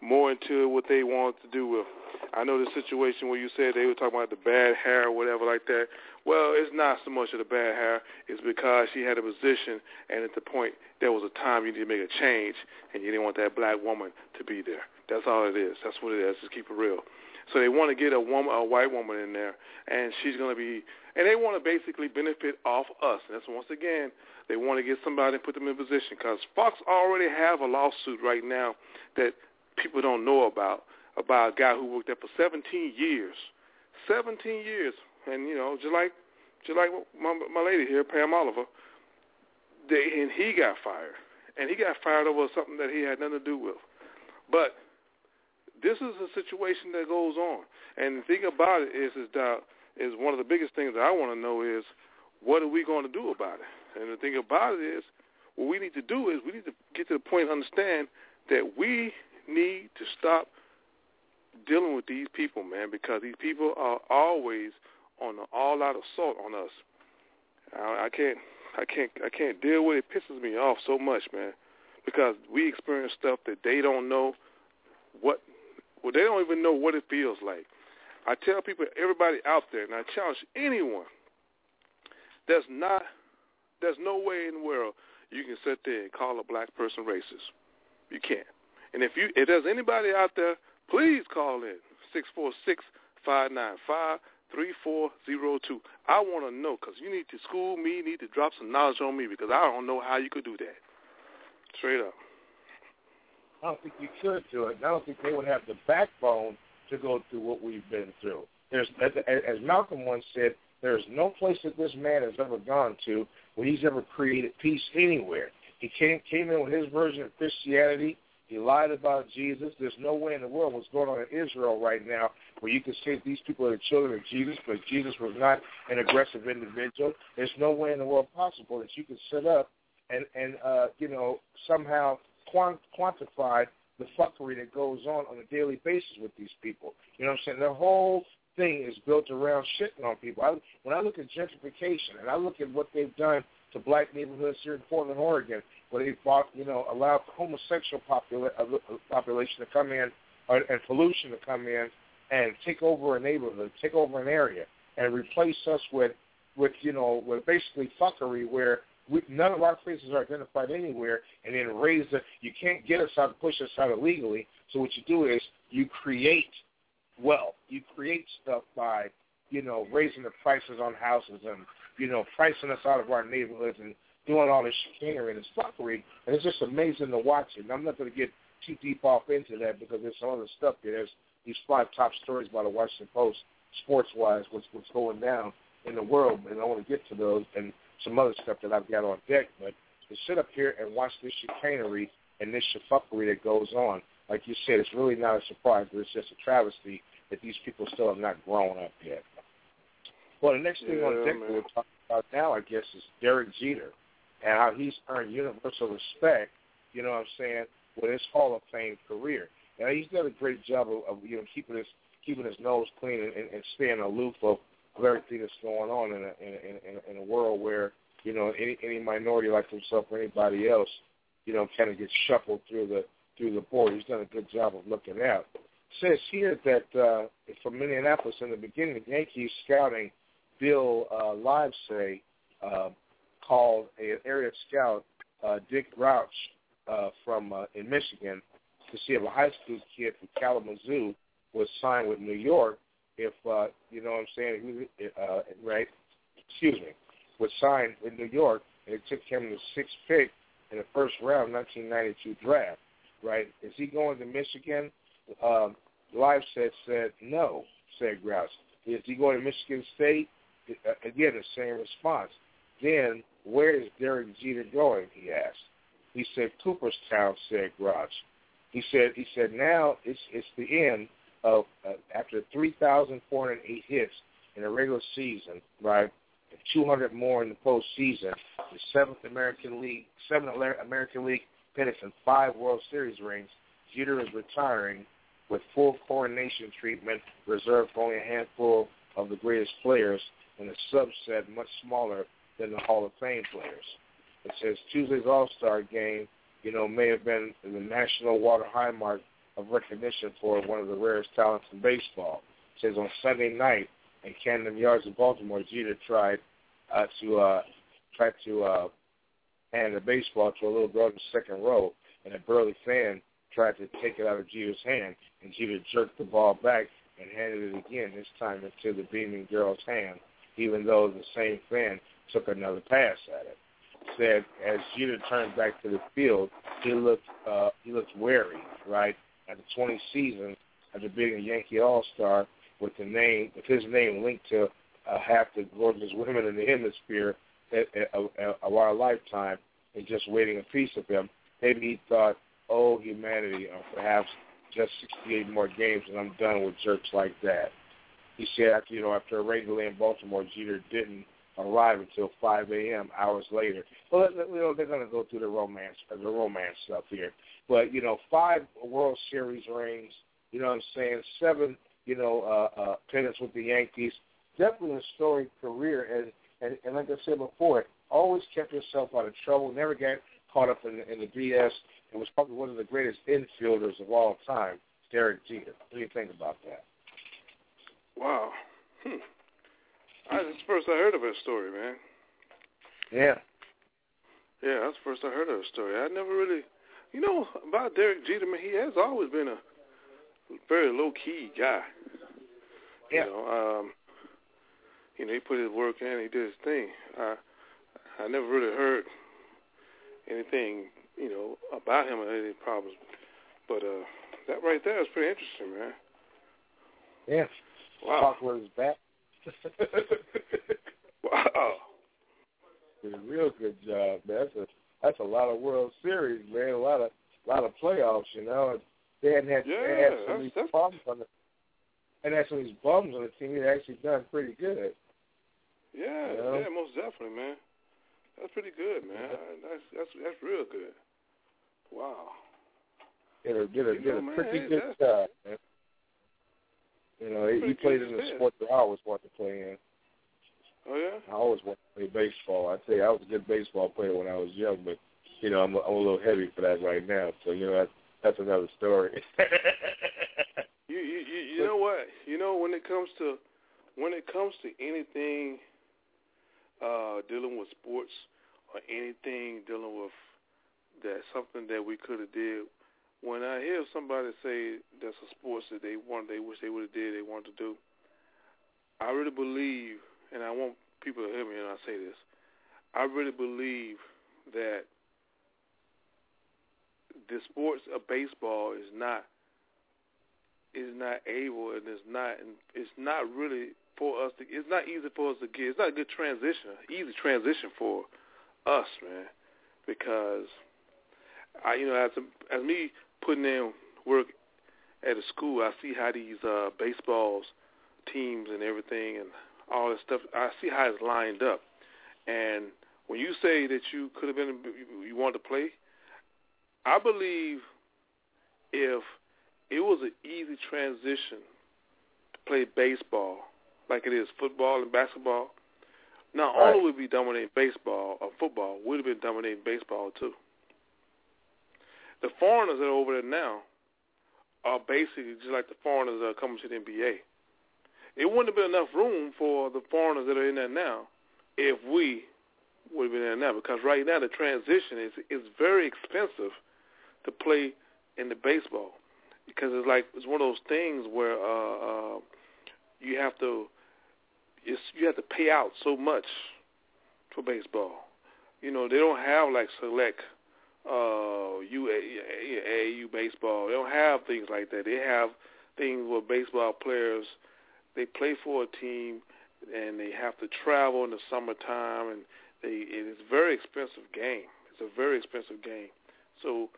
more into what they want to do with. I know the situation where you said they were talking about the bad hair or whatever like that. Well, it's not so much of the bad hair. It's because she had a position, and at the point, there was a time you need to make a change, and you didn't want that black woman to be there. That's all it is. That's what it is. Just keep it real. So they want to get a white woman in there, and she's going to be – and they want to basically benefit off us. And that's, once again, they want to get somebody and put them in position because Fox already have a lawsuit right now that people don't know about a guy who worked there for 17 years. 17 years. And, you know, just like my lady here, Pam Oliver, and he got fired. And he got fired over something that he had nothing to do with. But – this is a situation that goes on. And the thing about it is one of the biggest things that I want to know is, what are we going to do about it? And the thing about it is, what we need to do is we need to get to the point and understand that we need to stop dealing with these people, man, because these people are always on an all-out assault on us. I can't deal with it. It pisses me off so much, man, because we experience stuff that they don't know what. Well, they don't even know what it feels like. I tell people, everybody out there, and I challenge anyone, there's no way in the world you can sit there and call a black person racist. You can't. And if there's anybody out there, please call in, 646-595-3402. I want to know, because you need to school me, you need to drop some knowledge on me, because I don't know how you could do that. Straight up. I don't think you should do it. And I don't think they would have the backbone to go through what we've been through. As Malcolm once said, there's no place that this man has ever gone to where he's ever created peace anywhere. He came in with his version of Christianity. He lied about Jesus. There's no way in the world what's going on in Israel right now where you can say these people are the children of Jesus, but Jesus was not an aggressive individual. There's no way in the world possible that you can sit up and somehow quantified the fuckery that goes on a daily basis with these people. You know what I'm saying? The whole thing is built around shitting on people. When I look at gentrification and I look at what they've done to black neighborhoods here in Portland, Oregon, where they allowed the homosexual population to come in and pollution to come in and take over a neighborhood, take over an area, and replace us with basically fuckery where none of our faces are identified anywhere, and then you can't get us out, push us out illegally. So what you do is you create wealth. You create stuff by, raising the prices on houses and, pricing us out of our neighborhoods and doing all this chicanery and this fuckery. And it's just amazing to watch it. And I'm not going to get too deep off into that because there's some other stuff there. There's these 5 top stories by the Washington Post, sports-wise, what's going down in the world. And I want to get to those and some other stuff that I've got on deck, but to sit up here and watch this chicanery and this shaffuckery that goes on, like you said, it's really not a surprise, but it's just a travesty that these people still have not grown up yet. Well, the next thing on deck that we're talking about now, I guess, is Derek Jeter and how he's earned universal respect, you know what I'm saying, with his Hall of Fame career. Now, he's done a great job of keeping his nose clean and staying aloof of everything that's going on in a world where, any minority like himself or anybody else, kind of gets shuffled through the board. He's done a good job of looking out. It says here that from Minneapolis in the beginning, the Yankees scouting Bill Livesay called an area scout, Dick Rauch, from in Michigan, to see if a high school kid from Kalamazoo was signed with New York. If, you know what I'm saying, right, excuse me, was signed in New York, and it took him the 6th pick in the first round, 1992 draft, right? Is he going to Michigan? Livesay said no, said Grouch. Is he going to Michigan State? Again, the same response. Then, where is Derek Jeter going, he asked. He said, Cooperstown, said Grouch. He said, now it's the end. After 3,408 hits in a regular season, right, 200 more in the postseason, the 7th American League pennants and 5 World Series rings, Jeter is retiring with full coronation treatment reserved for only a handful of the greatest players and a subset much smaller than the Hall of Fame players. It says Tuesday's All-Star Game, may have been the national water high mark of recognition for one of the rarest talents in baseball. It says on Sunday night in Camden Yards in Baltimore, Jeter tried to hand the baseball to a little girl in the second row, and a burly fan tried to take it out of Jeter's hand, and Jeter jerked the ball back and handed it again, this time into the beaming girl's hand, even though the same fan took another pass at it. Said as Jeter turned back to the field, he looked wary, right? At the 20 season, after being a Yankee All-Star, with his name linked to half the gorgeous women in the hemisphere of our lifetime, and just waiting a piece of him, maybe he thought, oh, humanity, or perhaps just 68 more games and I'm done with jerks like that. He said, after a regular in Baltimore, Jeter didn't arrive until 5 a.m. hours later. Well, they're going to go through the romance stuff here. But, 5 World Series rings, you know what I'm saying, 7, pennants with the Yankees, definitely a storied career. And like I said before, always kept himself out of trouble, never got caught up in the BS, and was probably one of the greatest infielders of all time, Derek Jeter. What do you think about that? Wow. That's the first I heard of his story, man. Yeah, that's the first I heard of his story. I never really... about Derek Jeter, man, he has always been a very low-key guy. Yeah. He put his work in, he did his thing. I never really heard anything, about him or any problems. But that right there is pretty interesting, man. Yeah. Wow. Talk with his back. Wow. Did a real good job, man. That's a lot of World Series, man. A lot of playoffs, They hadn't had some of these bums on the team. They'd actually done pretty good. Yeah, yeah, most definitely, man. That's pretty good, man. That's real good. Wow. Did a pretty good job, man. He played in the sport that I always wanted to play in. Oh, yeah? I always wanted to play baseball. I tell you, I was a good baseball player when I was young, but, I'm a little heavy for that right now. So, that's another story. You know what? When it comes to anything dealing with sports or anything dealing with that, something that we could have did, when I hear somebody say that's a sports that they wish they would have did, they want to do, I really believe, and I want people to hear me when I say this, I really believe that the sports of baseball is not able, and it's not really for us to. It's not easy for us to get. It's not a good transition, easy transition for us, man, because I, as me putting in work at a school, I see how these baseballs teams and everything and all this stuff, I see how it's lined up. And when you say that you could have been, you wanted to play, I believe if it was an easy transition to play baseball like it is football and basketball, not only would we be dominating baseball or football, we'd have been dominating baseball too. The foreigners that are over there now are basically just like the foreigners that are coming to the NBA. It wouldn't have been enough room for the foreigners that are in there now if we would have been in there now, because right now the transition is very expensive to play in the baseball, because it's one of those things where you have to pay out so much for baseball. They don't have like select AAU baseball. They don't have things like that. They have things where baseball players, they play for a team and they have to travel in the summertime, and it's a very expensive game. It's a very expensive game. So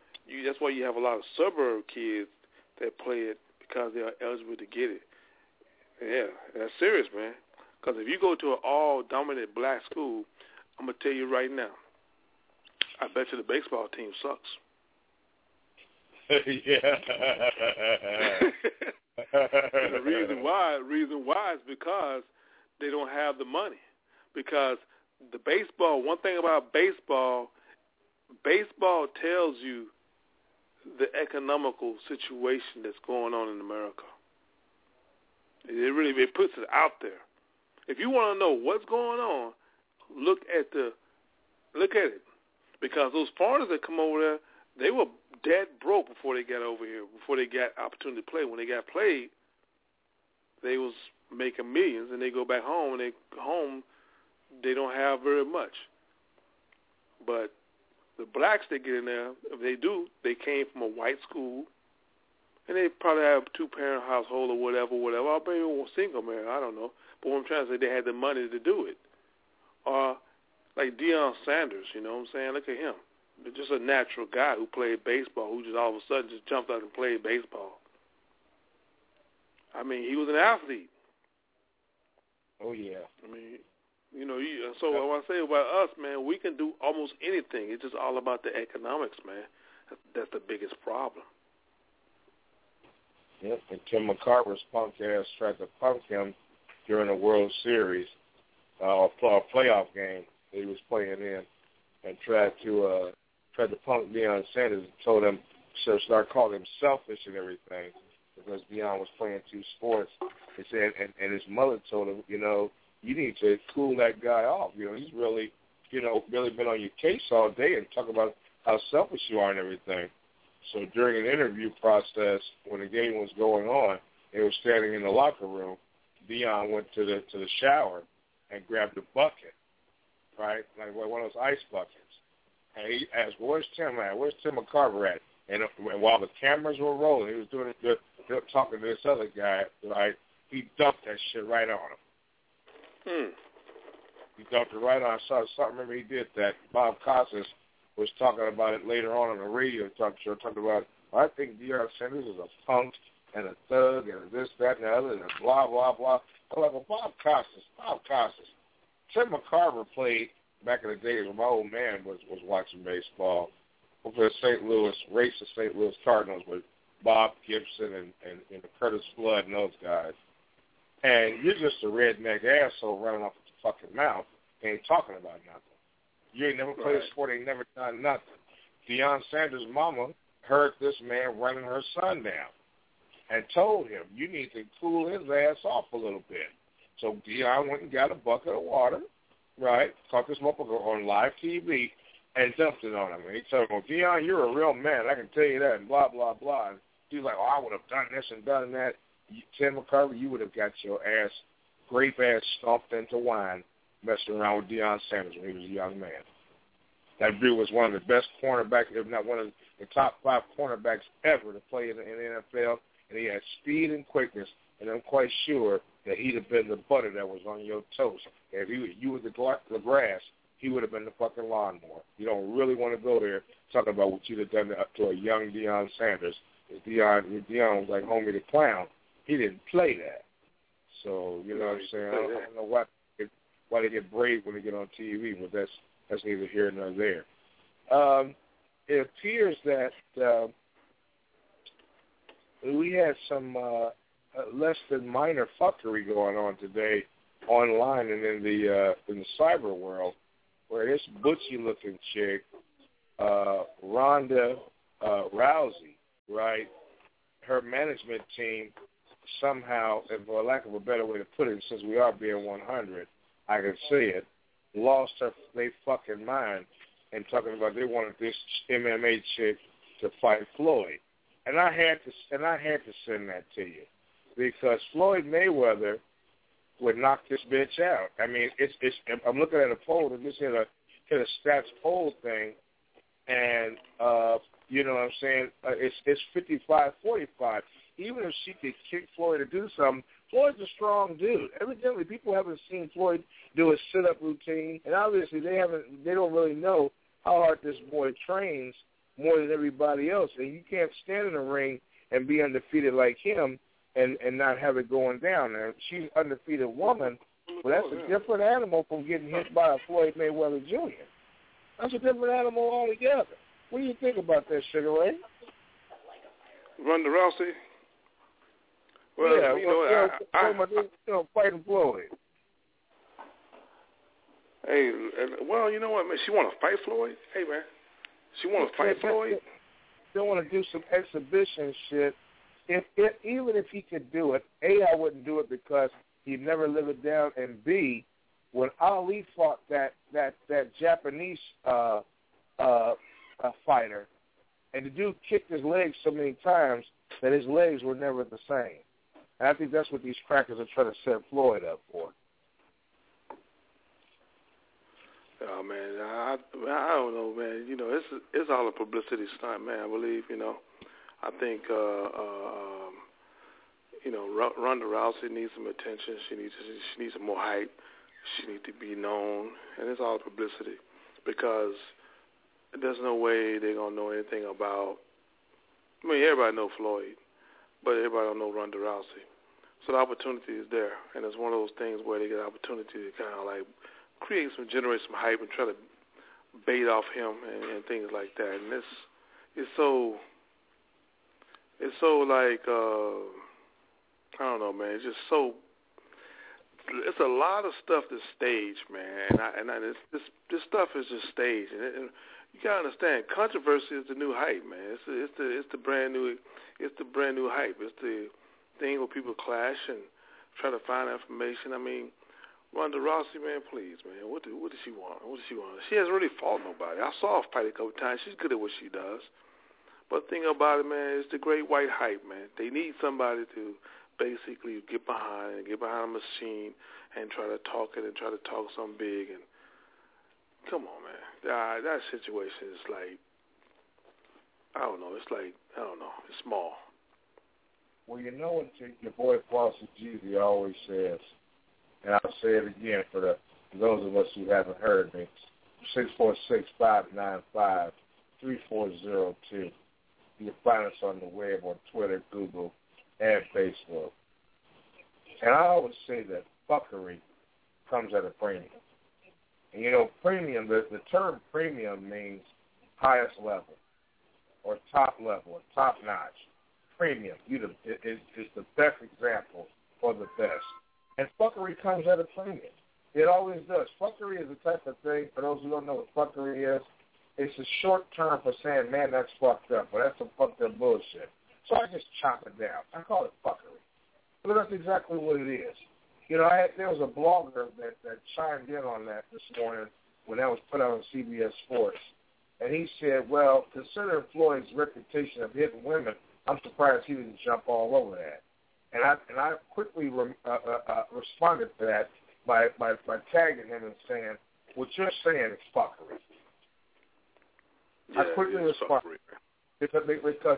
that's why you have a lot of suburb kids that play it, because they are eligible to get it. Yeah, that's serious, man. Because if you go to an all-dominant black school, I'm going to tell you right now, I bet you the baseball team sucks. Yeah. And the reason why is because they don't have the money. Because the baseball, one thing about baseball tells you the economical situation that's going on in America. It puts it out there. If you want to know what's going on, look at it. Because those foreigners that come over there, they were dead broke before they got over here, before they got opportunity to play. When they got played, they was making millions, and they go back home, and they don't have very much. But the blacks that get in there, if they do, they came from a white school, and they probably have a two-parent household or whatever. I'll be a single man, I don't know. But what I'm trying to say, they had the money to do it. Or like Deion Sanders, you know what I'm saying? Look at him. Just a natural guy who played baseball, who just all of a sudden just jumped out and played baseball. I mean, he was an athlete. Oh, yeah. I mean, you know, so when I say about us, man, we can do almost anything. It's just all about the economics, man. That's the biggest problem. Yep, and Tim McCarver's punk ass tried to punk him during the World Series, or playoff game that he was playing in, and tried to punk Deion Sanders and told him, so start calling him selfish and everything, because Deion was playing two sports. He said, and his mother told him, you know, you need to cool that guy off. You know, he's really been on your case all day and talk about how selfish you are and everything. So during an interview process, when the game was going on, they were standing in the locker room. Deion went to the shower and grabbed a bucket, right, like one of those ice buckets. And he asked, "Where's Tim at? Where's Tim McCarver at?" And while the cameras were rolling, he was doing it, talking to this other guy. Right, he dumped that shit right on him. He dumped it right on. I remember he did that. Bob Costas was talking about it later on the radio talk show, talking about, I think Deion Sanders is a punk and a thug and this, that, and the other, and blah, blah, blah. I'm like, well, Bob Costas. Tim McCarver played back in the days when my old man was watching baseball over the St. Louis Cardinals with Bob Gibson and Curtis Flood and those guys. And you're just a redneck asshole running off the fucking mouth and ain't talking about nothing. You ain't never played a sport, ain't never done nothing. Deion Sanders' mama heard this man running her son down and told him, you need to cool his ass off a little bit. So Deion went and got a bucket of water, right, caught this motherfucker on live TV and dumped it on him. And he told him, well, Deion, you're a real man, I can tell you that, and blah, blah, blah. And he was like, oh, I would have done this and done that. Tim McCarver, you would have got your ass, grape ass, stomped into wine messing around with Deion Sanders when he was a young man. That dude was one of the best cornerbacks, if not one of the top five cornerbacks ever to play in the NFL, and he had speed and quickness, and I'm quite sure that he'd have been the butter that was on your toast. If you were the grass, he would have been the fucking lawnmower. You don't really want to go there talking about what you'd have done to a young Deion Sanders. Deion was like Homie the Clown. He didn't play that. So, you know what I'm saying? I don't know why they get brave when they get on TV, but that's neither here nor there. It appears that we had some less than minor fuckery going on today online and in the cyber world, where this butchy-looking chick, Ronda Rousey, right, her management team somehow, and for lack of a better way to put it, since we are being 100, I can see it, lost their fucking mind and talking about they wanted this MMA chick to fight Floyd. And I had to send that to you because Floyd Mayweather would knock this bitch out. I mean, it's. I'm looking at a poll and this hit a stats poll thing, and you know what I'm saying? It's 55-45. Even if she could kick Floyd to do something, Floyd's a strong dude. Evidently, people haven't seen Floyd do a sit-up routine, and obviously they don't really know how hard this boy trains more than everybody else. And you can't stand in the ring and be undefeated like him and not have it going down. And she's an undefeated woman, but that's a different animal from getting hit by a Floyd Mayweather Jr. That's a different animal altogether. What do you think about that, Sugar Ray? Ronda Rousey. Well, yeah, you know, I'm fighting Floyd. Hey, well, you know what, man? She want to fight Floyd? Hey, man. She want to fight Floyd? They want to do some exhibition shit. If even if he could do it, A, I wouldn't do it because he'd never live it down, and B, when Ali fought that Japanese fighter, and the dude kicked his legs so many times that his legs were never the same. And I think that's what these crackers are trying to set Floyd up for. Oh, man, I don't know, man. You know, it's all a publicity stunt, man, I believe, you know. I think, you know, Ronda Rousey needs some attention. She needs some more hype. She needs to be known. And it's all publicity because there's no way they're going to know anything about, I mean, everybody knows Floyd, but everybody don't know Ronda Rousey. So the opportunity is there. And it's one of those things where they get an opportunity to kind of like create some, generate some hype and try to bait off him and things like that. And it's so like, I don't know, man. It's just so, it's a lot of stuff that's staged, man. This stuff is just staged. And you gotta understand, controversy is the new hype, man. It's the brand new hype. It's the thing where people clash and try to find information. I mean, Ronda Rousey, man, please, man. What does she want? What does she want? She hasn't really fought nobody. I saw her fight a couple times. She's good at what she does. But the thing about it, man, it's the great white hype, man. They need somebody to basically get behind a machine and try to talk something big. And come on, man. That situation is like, I don't know. It's like, I don't know. It's small. Well, you know what your boy Flossy Jeezy always says, and I'll say it again for those of us who haven't heard me, 646-595-3402. You can find us on the web, on Twitter, Google, and Facebook. And I always say that fuckery comes at a premium. And, you know, premium, the term premium means highest level or top level or top notch. Premium, is the best example or the best. And fuckery comes at a premium. It always does. Fuckery is the type of thing, for those who don't know what fuckery is, it's a short term for saying, man, that's fucked up, but that's some fucked up bullshit. So I just chop it down. I call it fuckery. But that's exactly what it is. You know, there was a blogger that chimed in on that this morning when that was put out on CBS Sports. And he said, well, considering Floyd's reputation of hitting women, I'm surprised he didn't jump all over that. And I quickly responded to that by tagging him and saying, what you're saying is fuckery. Yeah, I quickly respond because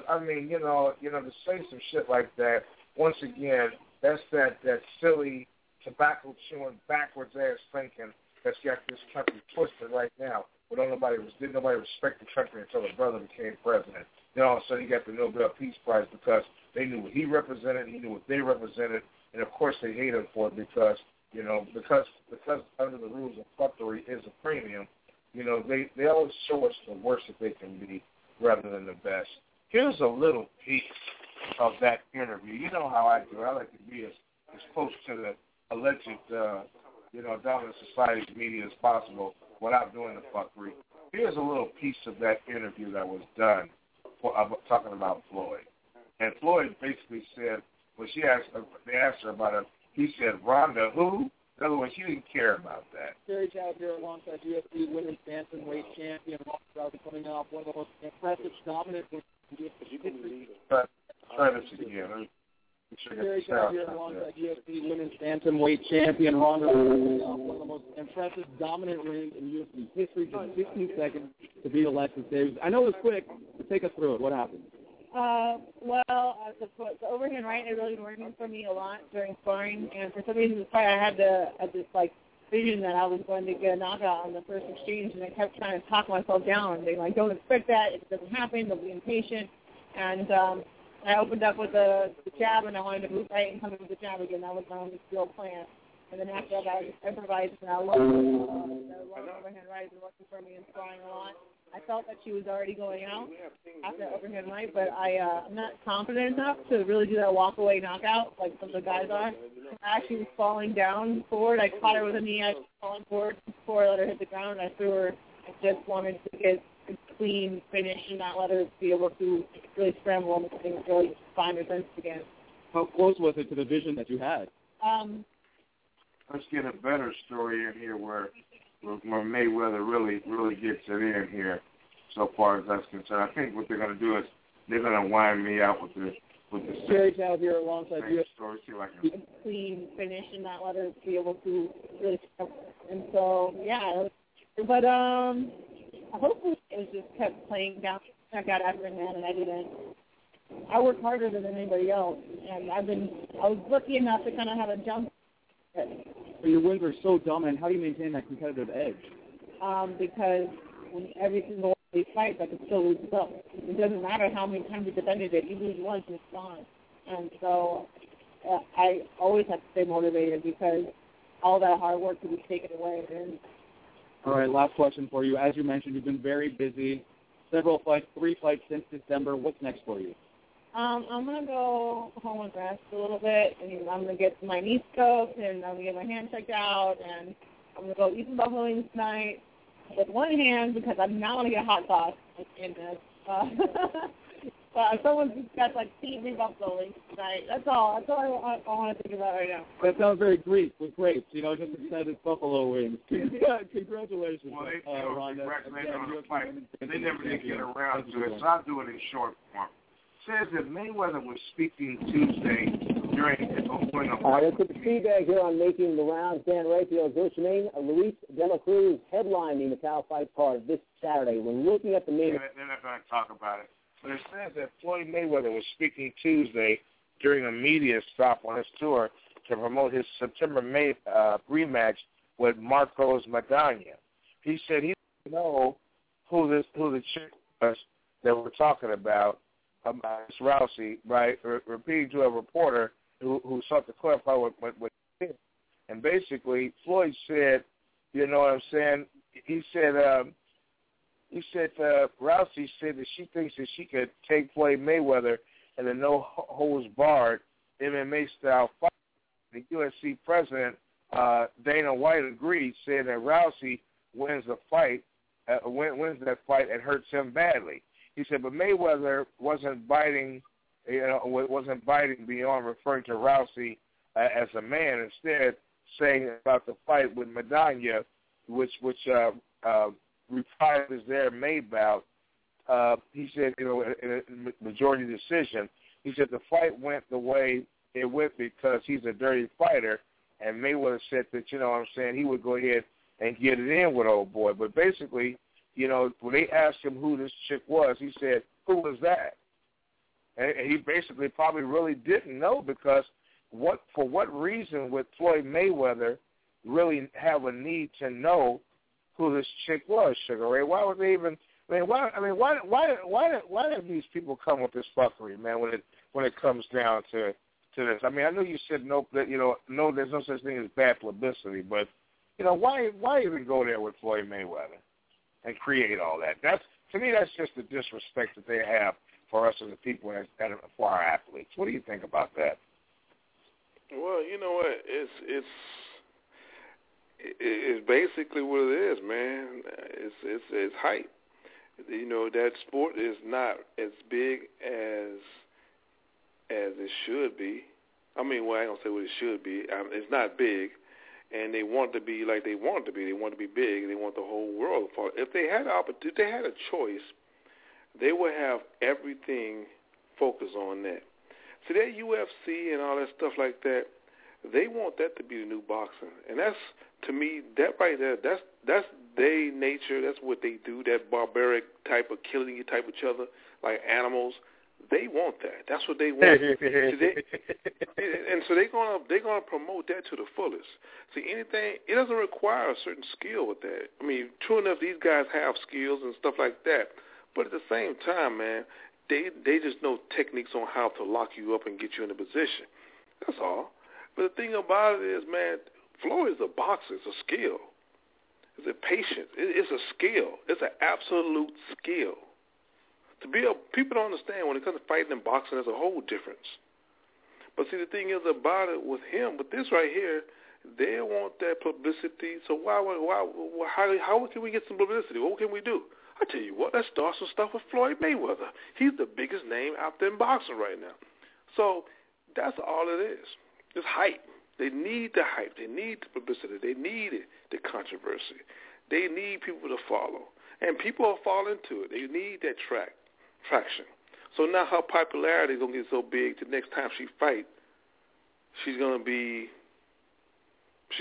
I mean, you know, to say some shit like that. Once again, that's that silly tobacco chewing backwards ass thinking that's got this country twisted right now. But didn't nobody respect the country until the brother became president. Then all of a sudden, he got the Nobel Peace Prize because they knew what he represented, he knew what they represented, and of course they hate him for it because you know because under the rules of fuckery is a premium. You know, they always show us the worst that they can be rather than the best. Here's a little piece of that interview. You know how I do. I like to be as close to the alleged, dominant society media as possible without doing the fuckery. Here's a little piece of that interview that was done talking about Floyd. And Floyd basically said, when they asked her about him, he said, Ronda, who? In other words, you didn't care about that. Jerry Challenger alongside UFC women's bantamweight champion, Ronda Rousey coming off one of the most impressive, dominant women in history. Try this again. Jerry Challenger alongside UFC women's bantamweight champion, Ronda Rousey coming off one of the most impressive, dominant wins in UFC history. Just 15 seconds to beat Alexis Davis. I know it was quick, but take us through it. What happened? The overhand right has really been working for me a lot during sparring, and for some reason this fight I had this vision that I was going to get a knockout on the first exchange, and I kept trying to talk myself down and being like, don't expect that, if it doesn't happen, they'll be impatient, and I opened up with the jab, and I wanted to move right and come in with the jab again. That was my only real plan. And then after that, I improvised, and I loved the long overhand right was working for me and flying a lot. I felt that she was already going out after the overhand right, but I'm not confident enough to really do that walk-away knockout like some of the guys are. I actually was falling down forward. I caught her with a knee. I was falling forward before I let her hit the ground. I threw her. I just wanted to get a clean finish and not let her be able to really scramble and really find her sense again. How close was it to the vision that you had? Let's get a better story in here where Mayweather really gets it in here, so far as that's concerned. I think what they're going to do is they're going to wind me out with the Jerry's out here alongside you. Clean finish and not let her be able to really. And so yeah, but hopefully it was just kept playing down. I got after him and I didn't. I worked harder than anybody else, and I was lucky enough to kind of have a jump. But your wins are so dominant. How do you maintain that competitive edge? Because when every single one fights, I can still lose well. It doesn't matter how many times you defended it. You lose once, it's gone. And so I always have to stay motivated because all that hard work can be taken away. All right, last question for you. As you mentioned, you've been very busy. Several fights, 3 fights since December. What's next for you? I'm going to go home and rest a little bit, and I'm going to get my knee scoped, and I'm going to get my hand checked out, and I'm going to go eat some buffalo wings tonight with one hand because I do not want to get a hot sauce in this. But someone's got, like, feed me buffalo wings tonight. That's all I want to think about right now. That sounds very Greek with grapes, you know, just instead it's buffalo wings. Congratulations, well, Ronda. They never did get around to it, so I'll do it in short form. Says that Mayweather was speaking Tuesday during his opening of... All right, let's get the feedback here on Making the Rounds. Dan Raphael Goshamine, Luis De La Cruz headlining the Pal Fight card this Saturday. We're looking at the main... They're not going to talk about it. But it says that Floyd Mayweather was speaking Tuesday during a media stop on his tour to promote his September-May rematch with Marcos Maidana. He said he didn't know who the chick was that we're talking about Rousey, right, repeating to a reporter who sought to clarify what he did. And basically, Floyd said, you know what I'm saying, he said Rousey said that she thinks that she could take Floyd Mayweather in a no-holds-barred MMA-style fight. The USC president, Dana White, agreed, saying that Rousey wins the fight, wins that fight and hurts him badly. He said, but Mayweather wasn't biting beyond referring to Rousey as a man. Instead, saying about the fight with Maidana, which reprises their May bout. He said, you know, in a majority decision. He said the fight went the way it went because he's a dirty fighter, and Mayweather said that, you know what I'm saying, he would go ahead and get it in with old boy. But basically, you know, when they asked him who this chick was, he said, who was that? And he basically probably really didn't know because for what reason would Floyd Mayweather really have a need to know who this chick was, Sugar Ray? Why would they even? Why do these people come with this fuckery, man? When it comes down to this, I mean, I know you said no, you know, no, there's no such thing as bad publicity, but you know, why even go there with Floyd Mayweather and create all that? That's, to me, that's just the disrespect that they have for us as a people and for our athletes. What do you think about that? Well, you know what? It's basically what it is, man. It's hype. You know, that sport is not as big as it should be. I mean, well, I don't say what it should be. It's not big. And they want to be like they want to be. They want to be big. They want the whole world to follow. If they had a choice, they would have everything focused on that. So that UFC and all that stuff like that, they want that to be the new boxing. And that's, to me, that right there, that's their nature. That's what they do, that barbaric type of killing you type of each other, like animals. They want that. That's what they want. And so they're gonna promote that to the fullest. See, anything, it doesn't require a certain skill with that. I mean, true enough, these guys have skills and stuff like that. But at the same time, man, they just know techniques on how to lock you up and get you in a position. That's all. But the thing about it is, man, Floyd is a boxer. It's a skill. It's a patience. It's a skill. It's an absolute skill. People don't understand when it comes to fighting and boxing, there's a whole difference. But see, the thing is about it with him, with this right here, they want that publicity. So how can we get some publicity? What can we do? I tell you what, let's start some stuff with Floyd Mayweather. He's the biggest name out there in boxing right now. So that's all it is. It's hype. They need the hype. They need the publicity. They need the controversy. They need people to follow. And people are falling to it. They need that traction. So now her popularity is going to get so big the next time she fights, she's going to be this.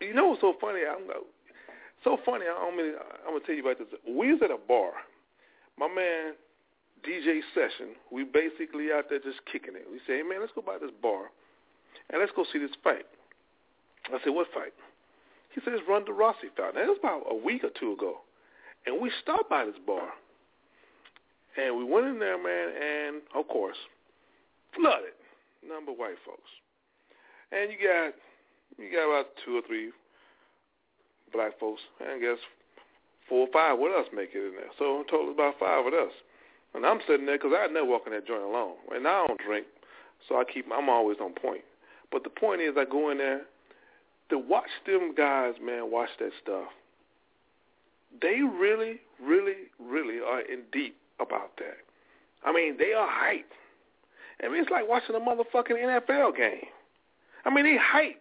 You know what's so funny? I'm going to tell you about this. We was at a bar. My man, DJ Session, we basically out there just kicking it. We say, hey, man, let's go by this bar, and let's go see this fight. I said, what fight? He said, it's Ronda Rousey fight. Now, it was about a week or two ago, and we stopped by this bar. And we went in there, man, and, of course, flooded. Number white folks. And you got about two or three black folks, and I guess four or five with us make it in there. So in total, about five with us. And I'm sitting there because I never walk in that joint alone. And I don't drink, so I'm always on point. But the point is I go in there to watch them guys, man, watch that stuff. They really, really, really are in deep about that. I mean, they are hype. I mean, it's like watching a motherfucking NFL game. I mean, they hype.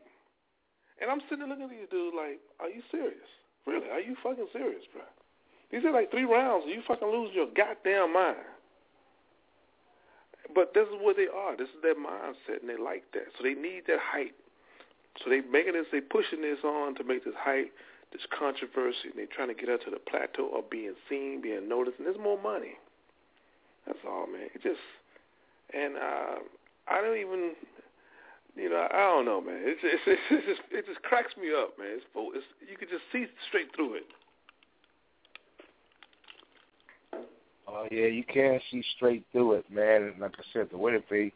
And I'm sitting there looking at these dudes like, are you serious? Really? Are you fucking serious, bro? These are like three rounds and you fucking lose your goddamn mind. But this is where they are. This is their mindset and they like that. So they need that hype. So they making this, they pushing this on to make this hype, this controversy, and they're trying to get up to the plateau of being seen, being noticed, and there's more money. That's all, man. It just, and I don't even, you know, I don't know, man. It just cracks me up, man. It's you can just see straight through it. Oh yeah, you can see straight through it, man. And like I said, the way that they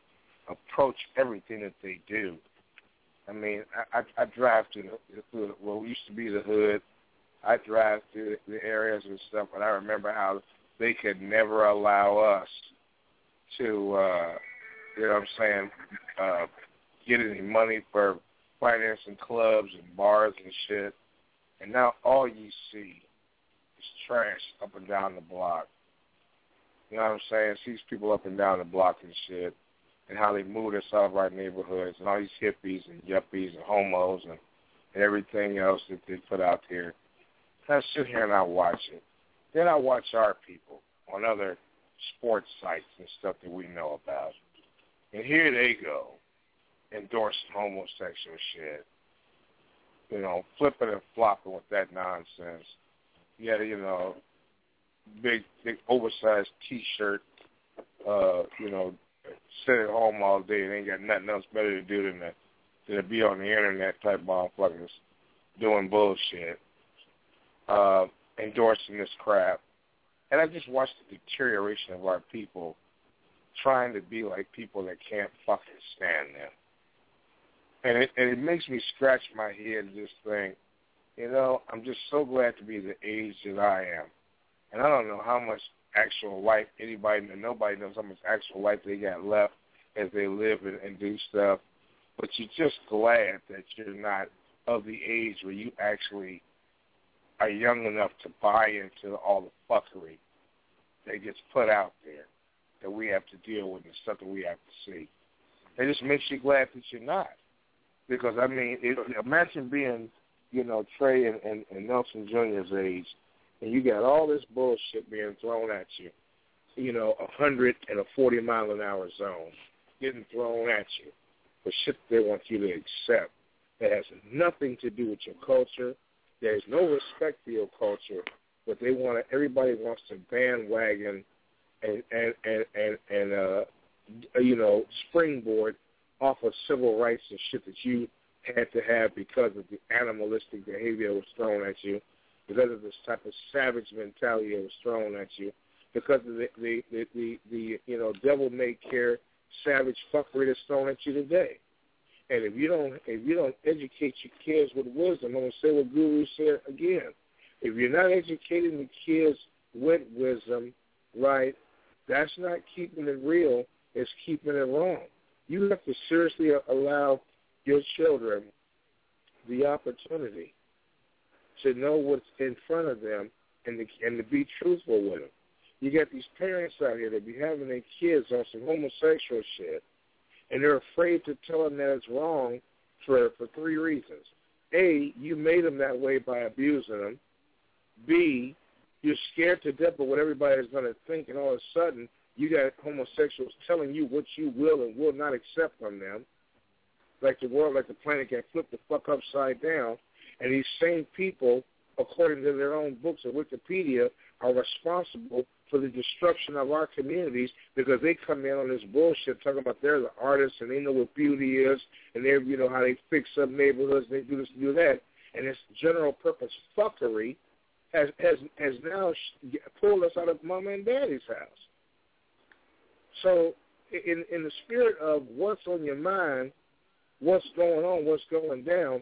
approach everything that they do. I mean, I drive through the hood. Well, we used to be the hood. I drive through the areas and stuff, and I remember how they could never allow us to, you know what I'm saying, get any money for financing clubs and bars and shit. And now all you see is trash up and down the block. You know what I'm saying? Sees people up and down the block and shit. And how they move themselves out of our neighborhoods, and all these hippies and yuppies and homos and everything else that they put out there. And I sit here and I watch it. Then I watch our people on other sports sites and stuff that we know about. And here they go, endorsing homosexual shit. You know, flipping and flopping with that nonsense. Yeah, you know, big oversized T-shirt, you know, sit at home all day and ain't got nothing else better to do than to be on the internet type motherfuckers doing bullshit, endorsing this crap. And I just watched the deterioration of our people trying to be like people that can't fucking stand them. And it makes me scratch my head just think, you know, I'm just so glad to be the age that I am. And I don't know how much actual life, nobody knows how much actual life they got left as they live and do stuff. But you're just glad that you're not of the age where you actually are young enough to buy into all the fuckery that gets put out there that we have to deal with and the stuff that we have to see. It just makes you glad that you're not. Because, I mean, imagine being, you know, Trey and Nelson Jr.'s age, and you got all this bullshit being thrown at you, you know, 140-mile-an-hour zone getting thrown at you for shit they want you to accept that has nothing to do with your culture. There's no respect for your culture, but they want to, everybody wants to bandwagon and you know, springboard off of civil rights and shit that you had to have because of the animalistic behavior that was thrown at you, because of this type of savage mentality that was thrown at you, because of the you know, devil-may-care savage fuckery that's thrown at you today. And if you don't educate your kids with wisdom, I'm going to say what Guru said again. If you're not educating the kids with wisdom, right, that's not keeping it real. It's keeping it wrong. You have to seriously allow your children the opportunity to know what's in front of them and to be truthful with them. You got these parents out here that be having their kids on some homosexual shit, and they're afraid to tell them that it's wrong for three reasons. A, you made them that way by abusing them. B, you're scared to death of what everybody's going to think, and all of a sudden you got homosexuals telling you what you will and will not accept from them. Like the world, like the planet got flipped the fuck upside down, and these same people, according to their own books and Wikipedia, are responsible for the destruction of our communities because they come in on this bullshit talking about they're the artists and they know what beauty is and they, you know, how they fix up neighborhoods and they do this and do that. And this general purpose fuckery has now pulled us out of mama and daddy's house. So in the spirit of what's on your mind, what's going on, what's going down,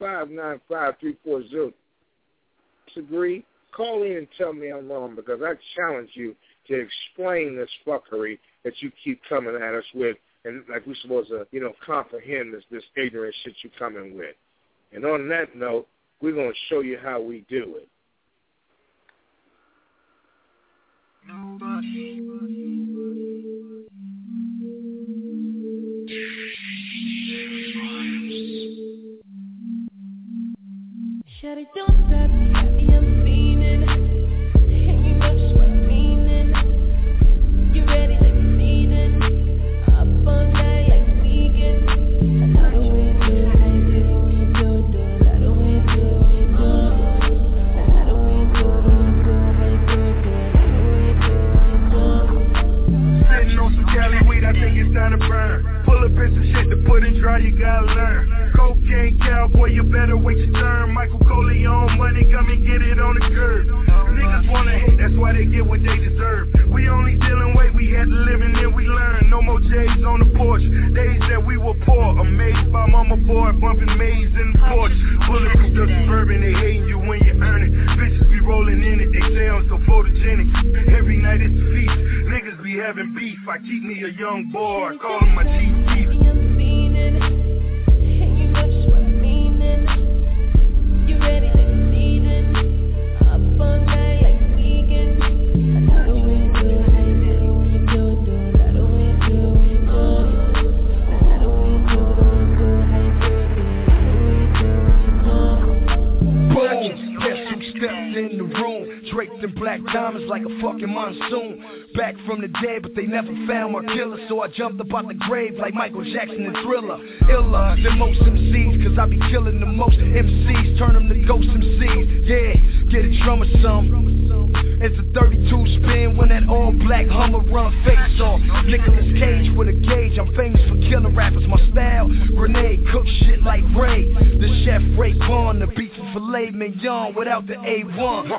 646-595-3402. Disagree? Call in and tell me I'm wrong, because I challenge you to explain this fuckery that you keep coming at us with, and like we're supposed to, you know, comprehend this ignorant shit you're coming with. And on that note, we're going to show you how we do it. Shut it down. Time to burn. Pull up in some shit to put in dry, you gotta learn. Cocaine cowboy, you better wait your turn. Michael Cole, your own money, come and get it on the curb. Niggas wanna hate, that's why they get what they deserve. We only dealing weight, we had to live and then we learn. No more J's on the porch, days that we were poor. Amazed by mama boy, bumping maize in the porch. Pulling from the suburban, they hating you when you earn it. Bitches be rolling in it, they say I'm so photogenic. Every night it's a feast, niggas be having beef. I keep me a young boy, I call him my chief. Draped in black diamonds like a fucking monsoon. Back from the dead, but they never found my killer. So I jumped up out the grave like Michael Jackson and Thriller. Iller than most MCs, cause I be killing the most MCs. Turn them to ghost MCs, yeah, get a drum or something. It's a 32 spin when that all-black Hummer run face off. Nicolas Cage with a gauge, I'm famous for killing rappers. My style, grenade, cook shit like Ray. The chef Ray Vaughn, the beef and filet mignon without the A1.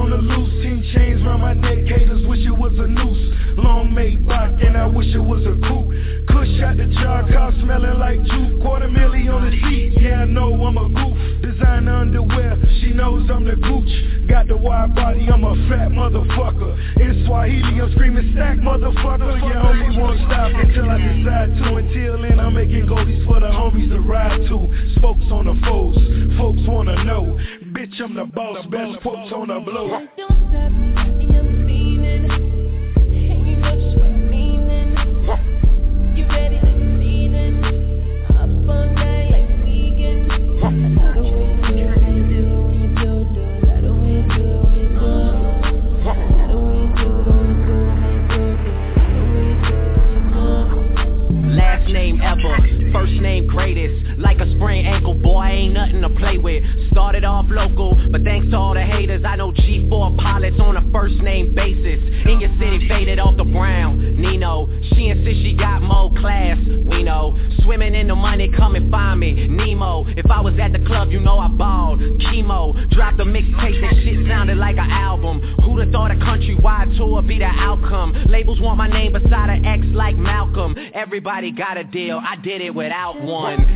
On the loose, 10 chains round my neck, haters wish it was a noose. Long made block, and I wish it was a coupe. Kush out the jar, car smelling like juke. $250,000 on the seat, yeah, I know I'm a goof. Designer underwear, she knows I'm the gooch. Got the wide body, I'm a fat motherfucker. In Swahili, I'm screaming stack, motherfucker. Yeah, homie won't stop until I decide to. Until then, I'm making goldies for the homies to ride to. Spokes on the foes, folks wanna know. Bitch, I'm the boss, best quotes on the blow. Don't stop me, I'm feeling. Hit me what you're meaning. You ready to see them? Up all night like vegan. I don't want to do it. I don't want to do it. I don't want to do it. Last name ever. First name greatest, like a sprained ankle, boy, I ain't nothing to play with. Started off local, but thanks to all the haters, I know G4 name basis. In your city, faded off the brown. Nino, she insists she got more class. We know. Swimming in the money, come and find me. Nemo, if I was at the club, you know I balled. Chemo, dropped a mixtape, that shit sounded like an album. Who'da thought a countrywide tour be the outcome? Labels want my name beside an X like Malcolm. Everybody got a deal, I did it without one.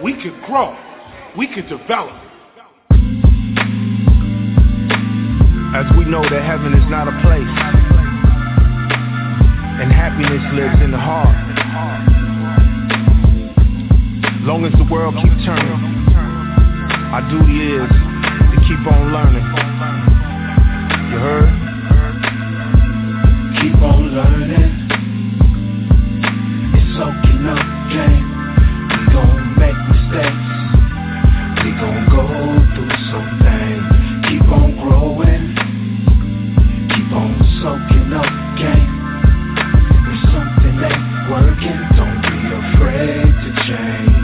We could grow. We could develop. As we know that heaven is not a place, and happiness lives in the heart. Long as the world keeps turning, our duty is to keep on learning. You heard? Keep on learning. It's soaking up, gang. We gon' make mistakes, we gon' go through some things. Keep on growing, keep on soaking up, gang. If something ain't working, don't be afraid to change.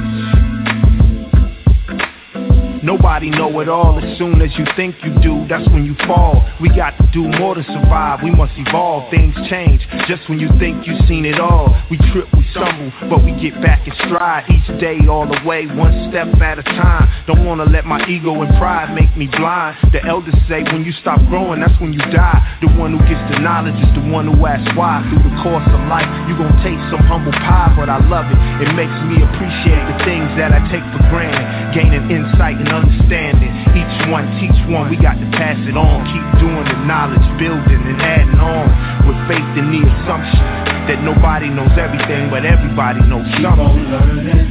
Nobody know it all. As soon as you think you do, that's when you fall. We got to do more to survive, we must evolve. Things change, just when you think you've seen it all. We trip, we stumble, but we get back in stride. Each day all the way, one step at a time. Don't wanna let my ego and pride make me blind. The elders say when you stop growing, that's when you die. The one who gets the knowledge is the one who asks why. Through the course of life, you gon' taste some humble pie. But I love it, it makes me appreciate the things that I take for granted. Gaining insight and understanding. Each one teach one, we got to pass it on. Keep doing the knowledge, building and adding on. With faith in the assumption that nobody knows everything, but everybody knows something. Keep on learning.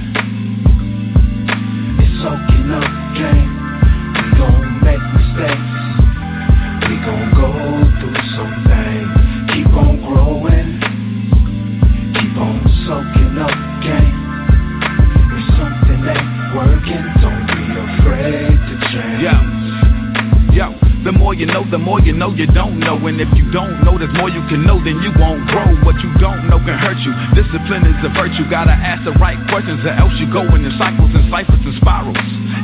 It's soaking up, gang. We gon' make mistakes. We gon' go through some things. Keep on growing. Keep on soaking up, gang. If something ain't working, don't be afraid to change. Yo. The more you know, the more you know you don't know. And if you don't know, there's more you can know, then you won't grow. What you don't know can hurt you. Discipline is a virtue. Gotta ask the right questions or else you go in cycles and ciphers and spirals.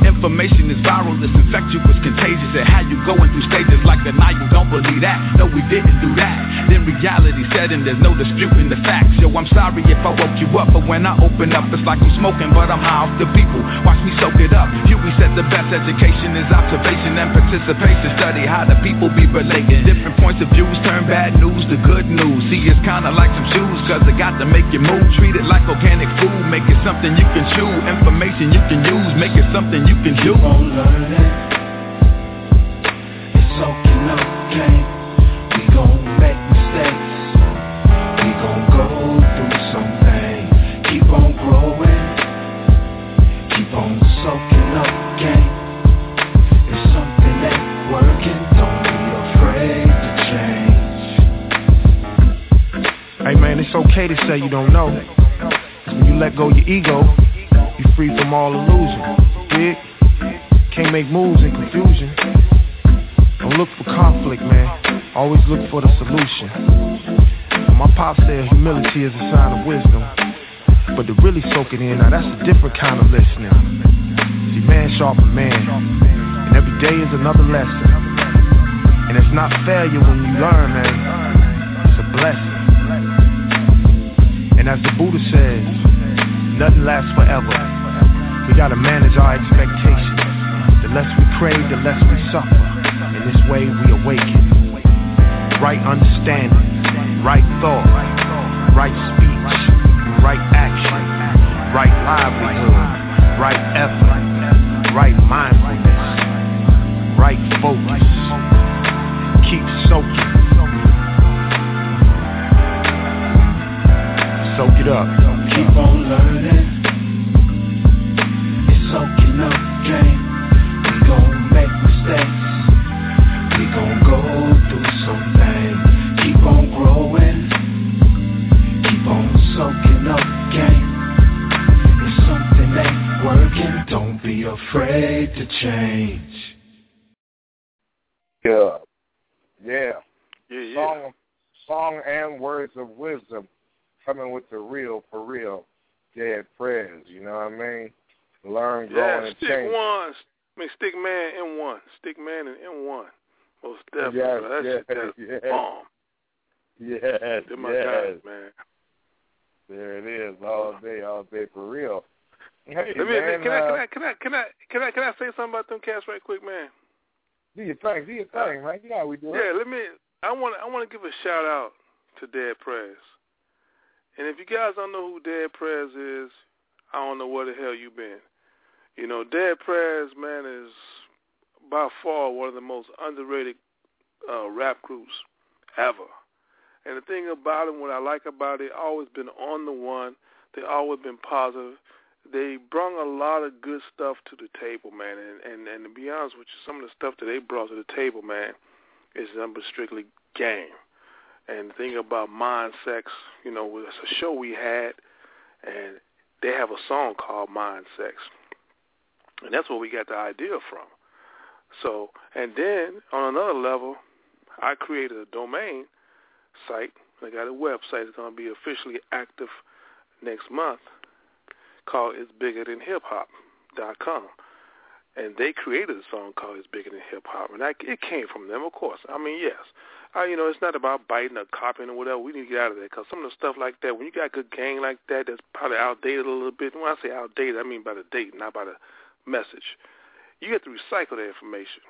Information is viral, it's infectious, contagious. And how you going through stages like the Nile, don't believe that. No, we didn't do that. Then reality set in, there's no disputing the facts. Yo, I'm sorry if I woke you up, but when I open up, it's like I'm smoking, but I'm high off the people. Watch me soak it up. Huey said the best education is observation and participation. How the people be relating. Different points of views turn bad news to good news. See, it's kinda like some shoes, cause it got to make you move. Treat it like organic food, make it something you can chew. Information you can use, make it something you can do. Keep on learning. It's soaking up, gang. We gon' make mistakes. We gon' go through something. Keep on growing. Keep on soaking up, gang. It's something that working, don't be afraid to change. Hey man, it's okay to say you don't know. When you let go your ego, you free from all illusion. Dig? Can't make moves in confusion. Don't look for conflict, man. Always look for the solution. My pop said humility is a sign of wisdom. But to really soak it in, now that's a different kind of listening. See, man sharpen man. And every day is another lesson. And it's not failure when you learn, man. It's a blessing. And as the Buddha says, nothing lasts forever. We gotta manage our expectations. The less we crave, the less we suffer. In this way we awaken. Right understanding, right thought, right speech, right action, right livelihood, right effort, right mindfulness, right focus. Keep soaking. Soak it up. Keep on learning. It's soaking up, gang. We gon' make mistakes. We gon' go through some things. Keep on growing. Keep on afraid to change. Yeah. Yeah. Yeah. Song and words of wisdom coming with the real, for real, Dead Prez. You know what I mean? Learn, grow, and change. Stick man in one. Stick man and in one. Most definitely. That's bomb. Yes. They're my guys, man. There it is, all day for real. Hey, man, can I say something about them cats right quick, man? Do your thing, man. You know how we do it. Yeah, I want to give a shout out to Dead Prez. And if you guys don't know who Dead Prez is, I don't know where the hell you been. You know, Dead Prez, man, is by far one of the most underrated rap groups ever. And the thing about them, what I like about it, always been on the one. They always been positive. They brought a lot of good stuff to the table, man. And to be honest with you, some of the stuff that they brought to the table, man, is nothing but strictly game. And the thing about Mind Sex, you know, it's a show we had, and they have a song called Mind Sex. And that's where we got the idea from. So, and then on another level, I created a domain site. I got a website that's going to be officially active next month called itsbiggerthanhiphop.com. And they created a song called It's Bigger Than Hip Hop. And it came from them, of course. I mean, yes. You know, it's not about biting or copying or whatever. We need to get out of that because some of the stuff like that, when you got good gang like that, that's probably outdated a little bit. And when I say outdated, I mean by the date, not by the message. You have to recycle that information.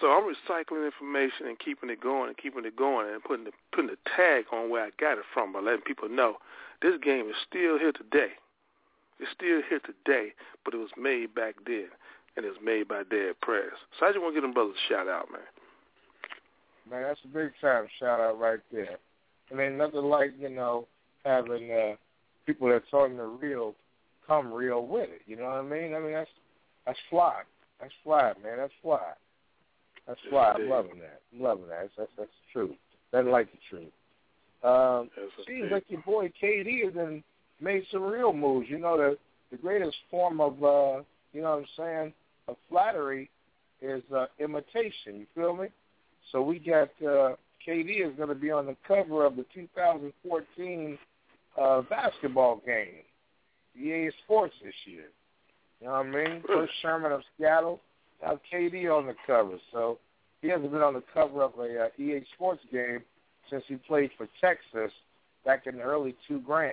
So I'm recycling information and keeping it going and putting the tag on where I got it from by letting people know this game is still here today. It's still here today, but it was made back then, and it was made by Dead Prez. So I just want to give them brothers a shout out, man. Man, that's a big time shout out right there. And ain't nothing like, you know, having people that's on the real come real with it. You know what I mean? I mean, that's fly. That's fly, man. That's fly. That's why I'm loving that. That's the truth. I like the truth. Seems like your boy KD has been made some real moves. You know, the greatest form of, you know what I'm saying, of flattery is imitation. You feel me? So we got KD is going to be on the cover of the 2014 basketball game, EA Sports this year. You know what I mean? First Sherman of Seattle. Now KD on the cover, so he hasn't been on the cover of a EA Sports game since he played for Texas back in the early 2000s.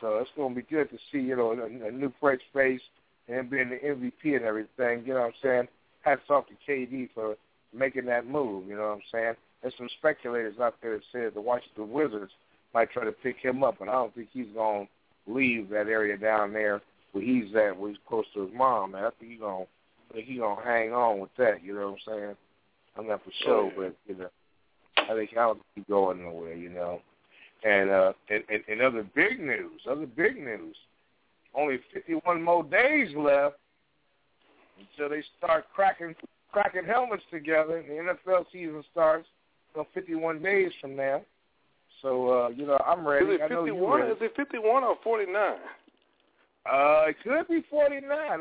So it's going to be good to see, you know, a new fresh face and being the MVP and everything. You know what I'm saying? Hats off to KD for making that move. You know what I'm saying? There's some speculators out there that said the Washington Wizards might try to pick him up, and I don't think he's going to leave that area down there where he's at, where he's close to his mom. Man, I think he's going to. But he gonna hang on with that, you know what I'm saying? I'm not for sure, but you know, I think I don't keep going nowhere, you know. And and other big news. Only 51 more days left until they start cracking helmets together. And the NFL season starts 51 days from now. So you know, I'm ready. Is it 51? I know you're ready. Is it 51 or 49? It could be 49.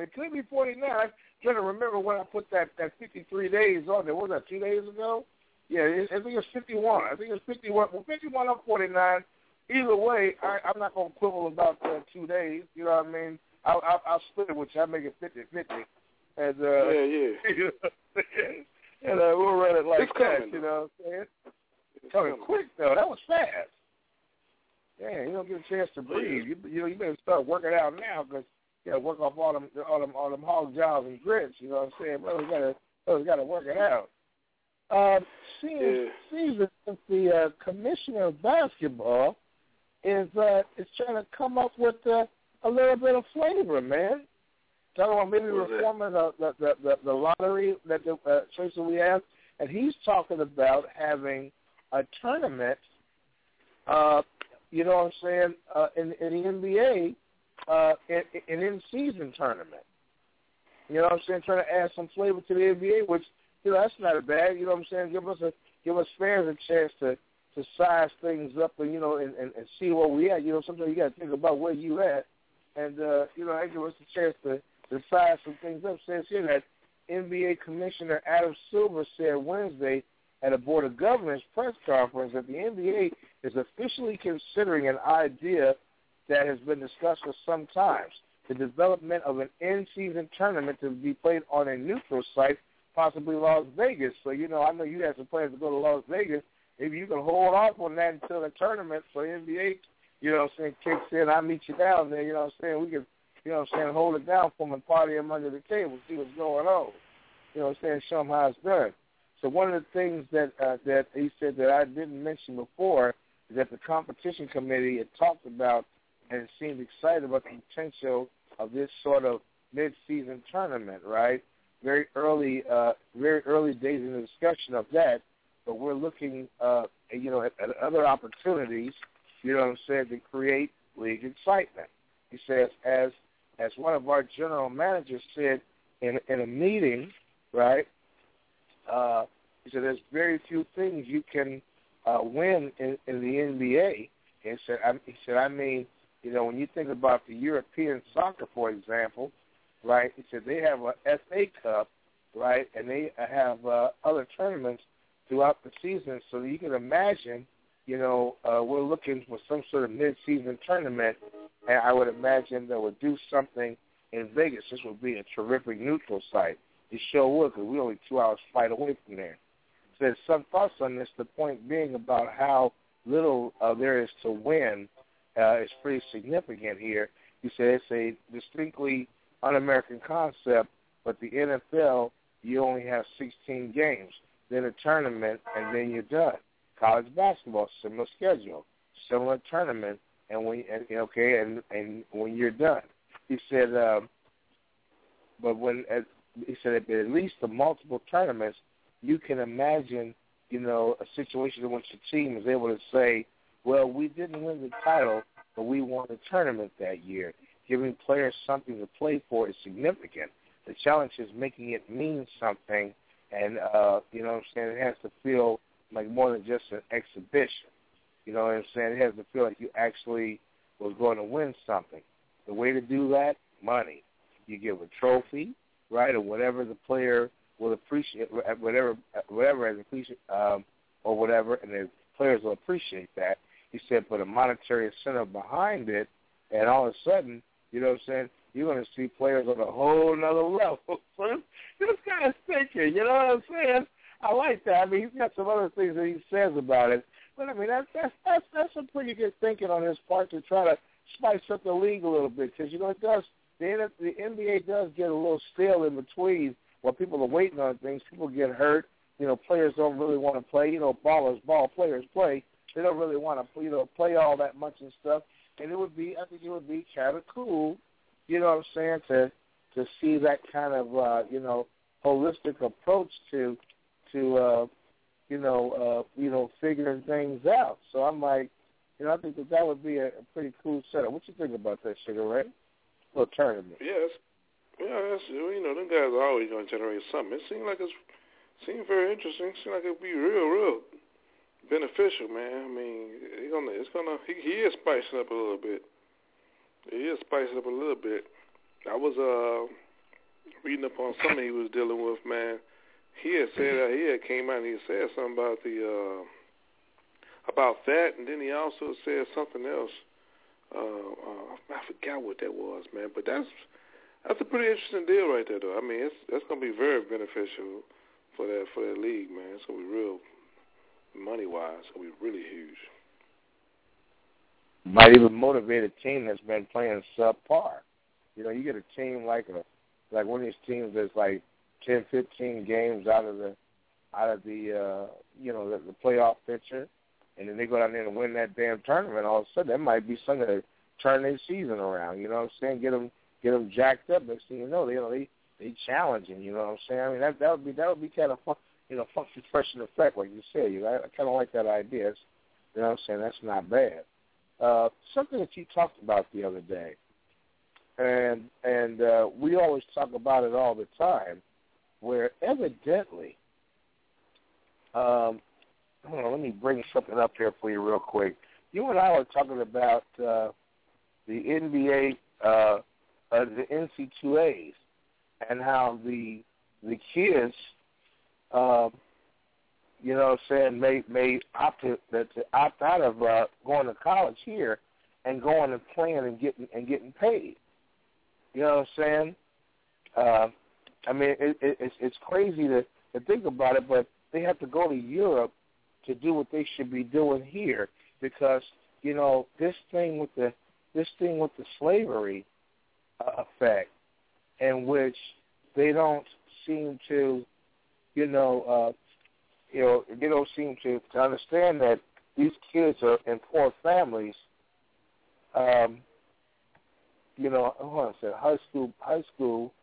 I'm trying to remember when I put that 53 days on there. What was that, 2 days ago? Yeah, I think it's 51. 51 or 49. Either way, I'm not going to quibble about 2 days. You know what I mean? I'll split it with you. I'll make it 50-50. And, yeah. And we'll run it like that, you know what I'm saying? It's coming quick, though. That was fast. Yeah, you don't get a chance to breathe. You know, you better start working out now because you got to work off all them hog jobs and grits. You know what I'm saying? Brother's got to work it out. Seems that the commissioner of basketball is trying to come up with a little bit of flavor, man. So I don't know, maybe reforming the lottery that the choice that we have, and he's talking about having a tournament. You know what I'm saying, in the NBA, an in-season tournament. You know what I'm saying, trying to add some flavor to the NBA, which, you know, that's not bad. You know what I'm saying, give us fans a chance to size things up and, you know, and see where we at. You know, sometimes you got to think about where you at and, you know, and give us a chance to to size some things up, says here that NBA Commissioner Adam Silver said Wednesday at a Board of Governors press conference that the NBA is officially considering an idea that has been discussed for some time, the development of an in-season tournament to be played on a neutral site, possibly Las Vegas. So, you know, I know you have some plans to go to Las Vegas. Maybe you can hold off on that until the tournament for NBA, you know what I'm saying, kicks in. I'll meet you down there, you know what I'm saying. We can, you know what I'm saying, hold it down for them and party them under the table, see what's going on. You know what I'm saying, show them how it's done. So one of the things that that he said that I didn't mention before is that the competition committee had talked about and seemed excited about the potential of this sort of mid-season tournament, right? Very early days in the discussion of that, but we're looking, you know, at other opportunities, you know what I'm saying, to create league excitement. He says, as one of our general managers said in a meeting, right, he said there's very few things you can win in the NBA. And he said, I mean, you know, when you think about the European soccer, for example, right, he said they have a FA Cup, right, and they have other tournaments throughout the season. So you can imagine, you know, we're looking for some sort of mid-season tournament, and I would imagine they would do something in Vegas. This would be a terrific neutral site. It sure would, because we're only 2 hours flight away from there. So there's some thoughts on this, the point being about how little there is to win. It's pretty significant here. He said it's a distinctly un-American concept, but the NFL, you only have 16 games, then a tournament, and then you're done. College basketball, similar schedule, similar tournament, and when you're done. He said, at least the multiple tournaments, you can imagine, you know, a situation in which the team is able to say, well, we didn't win the title, but we won the tournament that year. Giving players something to play for is significant. The challenge is making it mean something, and, you know what I'm saying, it has to feel like more than just an exhibition. You know what I'm saying? It has to feel like you actually was going to win something. The way to do that, money. You give a trophy, right, or whatever the player will appreciate, and the players will appreciate that. He said, put a monetary incentive behind it, and all of a sudden, you know what I'm saying, you're going to see players on a whole nother level. So this guy's thinking, you know what I'm saying? I like that. I mean, he's got some other things that he says about it. But, I mean, that's some pretty good thinking on his part to try to spice up the league a little bit, because, you know, the NBA does get a little stale in between while people are waiting on things. People get hurt. You know, players don't really want to play. You know, ballers ball, players play. They don't really want to, you know, play all that much and stuff. And I think it would be kind of cool, you know what I'm saying, to see that kind of, you know, holistic approach to figuring things out. So I'm like, you know, I think that would be a pretty cool setup. What you think about that, Sugar Ray? A little tournament. Yes. Yeah, that's, you know, them guys are always going to generate something. It seems like seemed very interesting. Seemed like it'd be real beneficial, man. I mean, he is spicing up a little bit. I was reading up on something he was dealing with, man. He had said he had came out and he said something about about that, and then he also said something else. I forgot what that was, man. But that's a pretty interesting deal right there, though. I mean, that's going to be very beneficial for that league, man. It's going to be real, money-wise, it's going to be really huge. Might even motivate a team that's been playing subpar. You know, you get a team like one of these teams that's like 10, 15 games out of the you know, the playoff picture, and then they go down there and win that damn tournament. All of a sudden, that might be something to turn their season around. You know what I'm saying? Get them jacked up. Next thing you know they challenging. You know what I'm saying? I mean, that would be kind of fun. You know, function, fresh, and effect, like you said. You know, I kind of like that idea. You know what I'm saying? That's not bad. Something that you talked about the other day, and we always talk about it all the time, where evidently, hold on, let me bring something up here for you real quick. You and I were talking about the NBA the NCAAs and how the kids, you know what I'm saying, may opt out of going to college here and going and playing and getting paid. You know what I'm saying? I mean, it's crazy to think about it, but they have to go to Europe to do what they should be doing here because, you know, this thing with the slavery effect in which they don't seem to, they don't seem to understand that these kids are in poor families, I want to say high school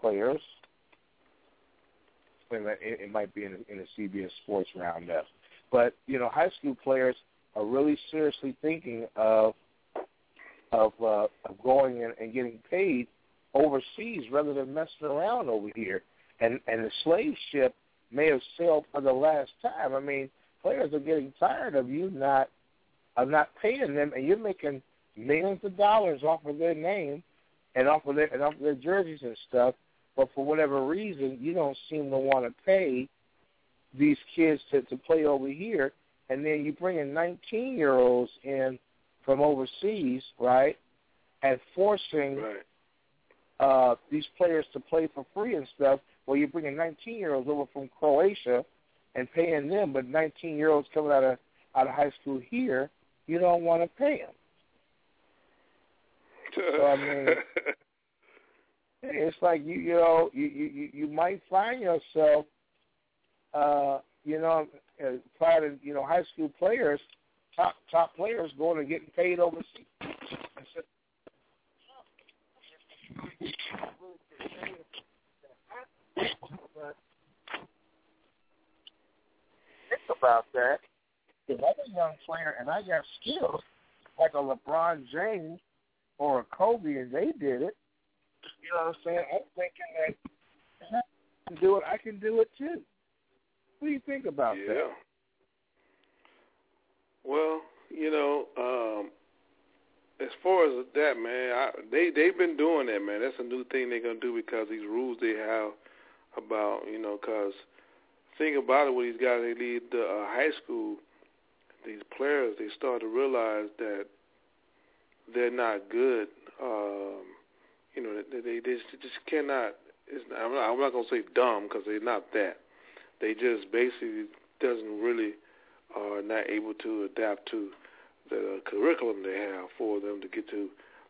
players. Wait a minute, it might be in the CBS Sports Roundup. But, high school players are really seriously thinking of going and getting paid overseas rather than messing around over here. And the slave ship may have sailed for the last time. I mean, players are getting tired of you not paying them, and you're making millions of dollars off of their name and off of their jerseys and stuff. But for whatever reason, you don't seem to want to pay these kids to play over here, and then you bring in 19-year-olds in from overseas, right, and forcing these players to play for free and stuff. Well, you bring in 19-year-olds over from Croatia and paying them, but 19-year-olds coming out of high school here, you don't want to pay them. So, I mean, it's like you might find yourself, prior to high school players, top players going and getting paid overseas. Think about that. If I'm a young player and I got skills like a LeBron James or a Kobe, and they did it, you know what I'm saying? I'm thinking that I can do it. I can do it too. What do you think about that? Well, as far as that, man, they've been doing that, man. That's a new thing they're gonna do because these rules they have about because think about it, when these guys they leave the high school, these players they start to realize that they're not good. They just cannot. I'm not gonna say dumb because they're not that. They just basically doesn't really are not able to adapt to the curriculum they have for them to get to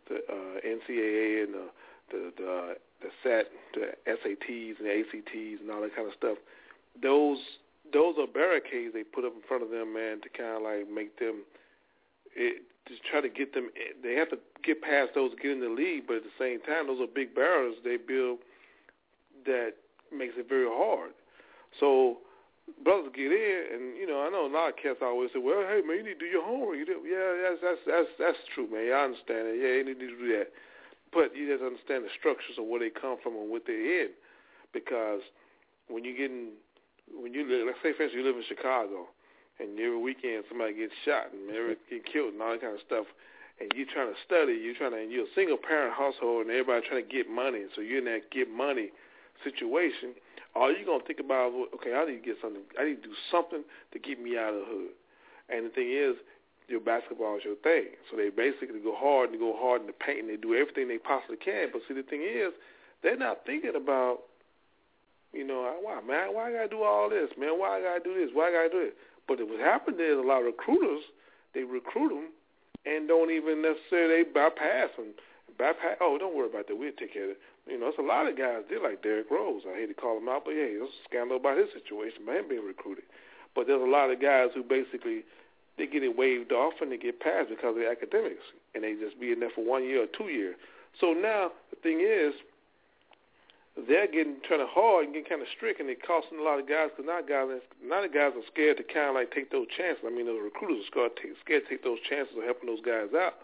the NCAA and the SAT, the SATs and the ACTs and all that kind of stuff. Those are barricades they put up in front of them, man, to kind of like make them. Just try to get them. They have to get past those, get in the league, but at the same time, those are big barriers they build that makes it very hard. So brothers get in, and I know a lot of cats always say, "Well, hey man, you need to do your homework." Yeah, that's true, man. I understand it. Yeah, you need to do that, but you just understand the structures of where they come from and what they're in, because let's say for instance you live in Chicago, and every weekend somebody gets shot and get killed and all that kind of stuff, and you're trying to study, and you're a single parent household, and everybody trying to get money, so you're in that get money situation. All you're going to think about is, okay, I need to get something. I need to do something to get me out of the hood. And the thing is, your basketball is your thing. So they basically go hard in the paint, and they do everything they possibly can. But, see, the thing is, they're not thinking about, why I got to do all this, man? Why I got to do this? Why I got to do it? But what happened is a lot of recruiters, they recruit them and don't even necessarily bypass them. Oh, don't worry about that. We'll take care of it. It's a lot of guys did, like Derrick Rose. I hate to call him out, but, yeah, there's a scandal about his situation, about him being recruited. But there's a lot of guys who basically, they get it waved off and they get passed because of their academics, and they just be in there for 1 year or 2 years. So now the thing is, they're getting kind of hard and getting kind of strict, and it's costing a lot of guys because now the guys are scared to kind of like take those chances. I mean, those recruiters are scared to take those chances of helping those guys out.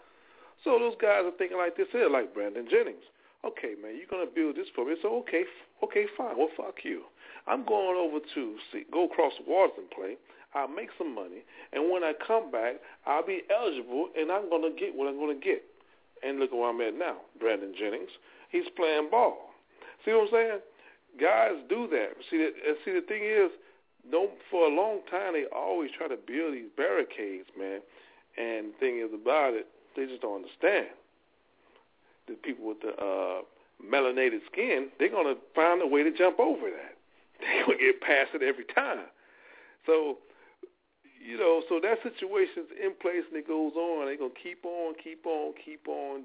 So those guys are thinking like this here, like Brandon Jennings. Okay, man, you're going to build this for me. So, okay, fine. Well, fuck you. I'm going over to go across the waters and play. I'll make some money, and when I come back, I'll be eligible, and I'm going to get what I'm going to get. And look where I'm at now, Brandon Jennings. He's playing ball. See what I'm saying? Guys do that. See, the thing is, for a long time, they always try to build these barricades, man. And the thing is about it, they just don't understand. The people with the melanated skin, they're going to find a way to jump over that. They're going to get past it every time. So, so that situation's in place and it goes on. They're going to keep on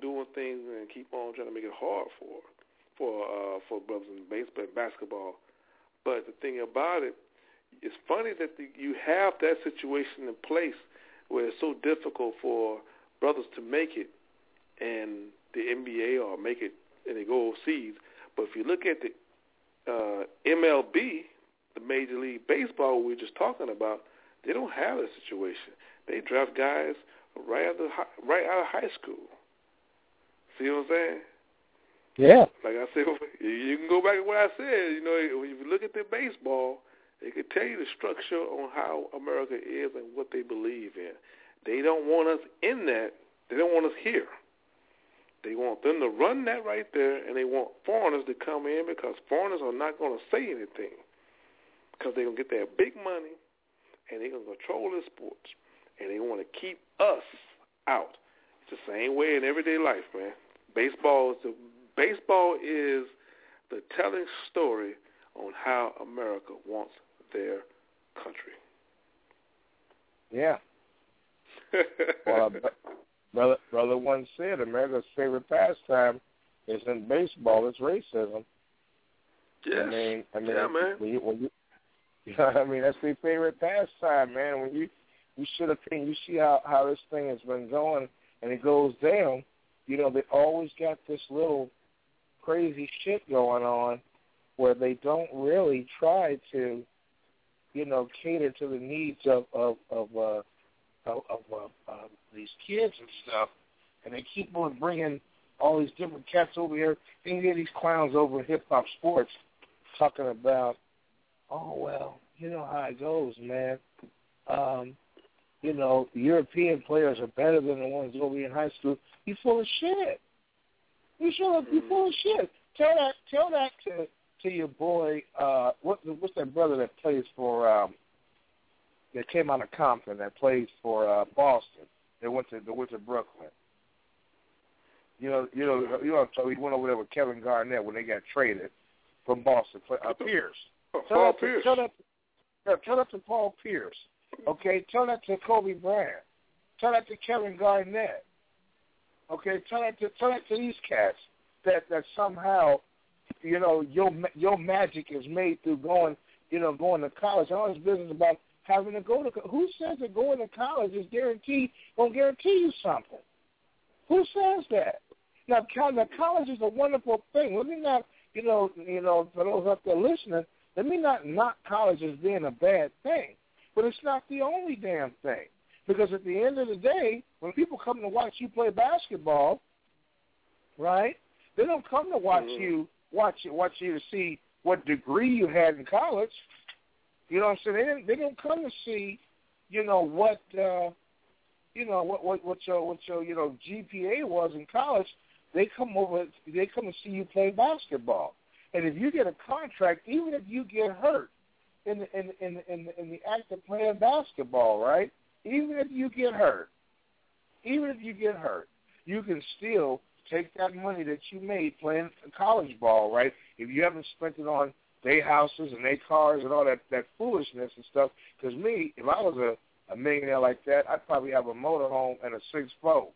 doing things and keep on trying to make it hard for brothers in baseball and basketball. But the thing about it, it's funny that you have that situation in place where it's so difficult for brothers to make it in the NBA or make it and they go overseas. But if you look at the MLB, the Major League Baseball we were just talking about, they don't have that situation. They draft guys right out of high school. See what I'm saying? Yeah. Like I said, you can go back to what I said. When you look at the baseball, they can tell you the structure on how America is and what they believe in. They don't want us in that. They don't want us here. They want them to run that right there, and they want foreigners to come in because foreigners are not going to say anything because they're going to get their big money, and they're going to control the sports, and they want to keep us out. It's the same way in everyday life, man. Baseball is the telling story on how America wants their country. Yeah. Well, brother once said America's favorite pastime is in baseball. It's racism. Yes. I mean, yeah, man. You know what I mean? That's their favorite pastime, man. When you should have seen, you see how this thing has been going, and it goes down. They always got this little crazy shit going on where they don't really try to, cater to the needs of these kids and stuff. And they keep on bringing all these different cats over here. Then you get these clowns over in hip-hop sports talking about, oh, well, you know how it goes, man. The European players are better than the ones over here in high school. You full of shit. You full of shit. Tell that to your boy. What's that brother that plays for? That came out of Compton that plays for Boston. They went to Brooklyn. So he went over there with Kevin Garnett when they got traded from Boston. Pierce. Paul Pierce. Tell that to Paul Pierce. Okay. Tell that to Kobe Bryant. Tell that to Kevin Garnett. Okay, tell that to these cats that somehow, your magic is made through going to college. All this business about having to go to college. Who says that going to college is going to guarantee you something? Who says that? Now, college is a wonderful thing. Let me not, for those up there listening, let me not knock college as being a bad thing, but it's not the only damn thing. Because at the end of the day, when people come to watch you play basketball, right? They don't come to watch you to see what degree you had in college. You know what I'm saying? They don't come to see, what your GPA was in college. They come to see you play basketball. And if you get a contract, even if you get hurt in the act of playing basketball, right? Even if you get hurt, you can still take that money that you made playing college ball, right? If you haven't spent it on their houses and their cars and all that foolishness and stuff, because me, if I was a millionaire like that, I'd probably have a motorhome and a 6-4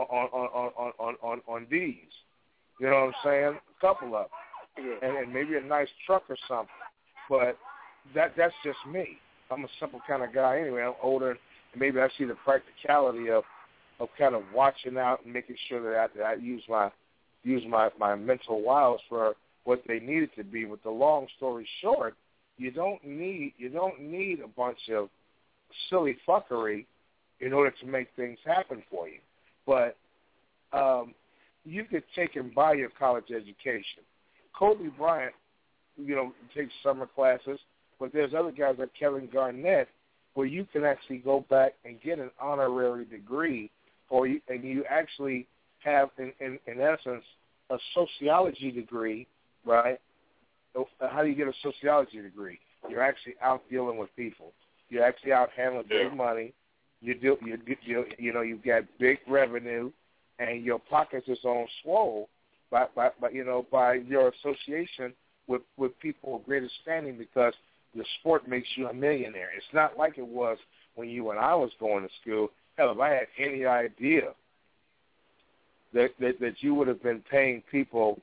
on these. You know what I'm saying? A couple of them. And maybe a nice truck or something. But that's just me. I'm a simple kind of guy anyway. I'm older, and maybe I see the practicality of kind of watching out and making sure that I use my mental wiles for what they need it to be. With the long story short, you don't need a bunch of silly fuckery in order to make things happen for you. But you could take and buy your college education. Kobe Bryant, takes summer classes. But there's other guys like Kevin Garnett where you can actually go back and get an honorary degree, or you, and you actually have, in essence, a sociology degree, right? How do you get a sociology degree? You're actually out dealing with people. You're actually out handling big money. You've got big revenue, and your pockets is on swole by your association with people of greater standing, because the sport makes you a millionaire. It's not like it was when you and I was going to school. Hell, if I had any idea that you would have been paying people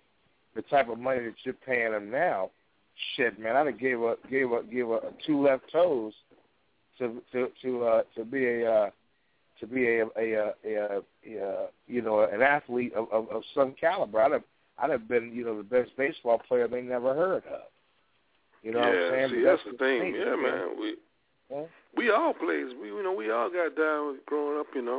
the type of money that you're paying them now, shit, man, I'd have gave up two left toes to be an athlete of some caliber. I'd have been the best baseball player they never heard of. You know what I'm saying? See, that's the thing. Yeah, man. We all played. We all got down growing up. We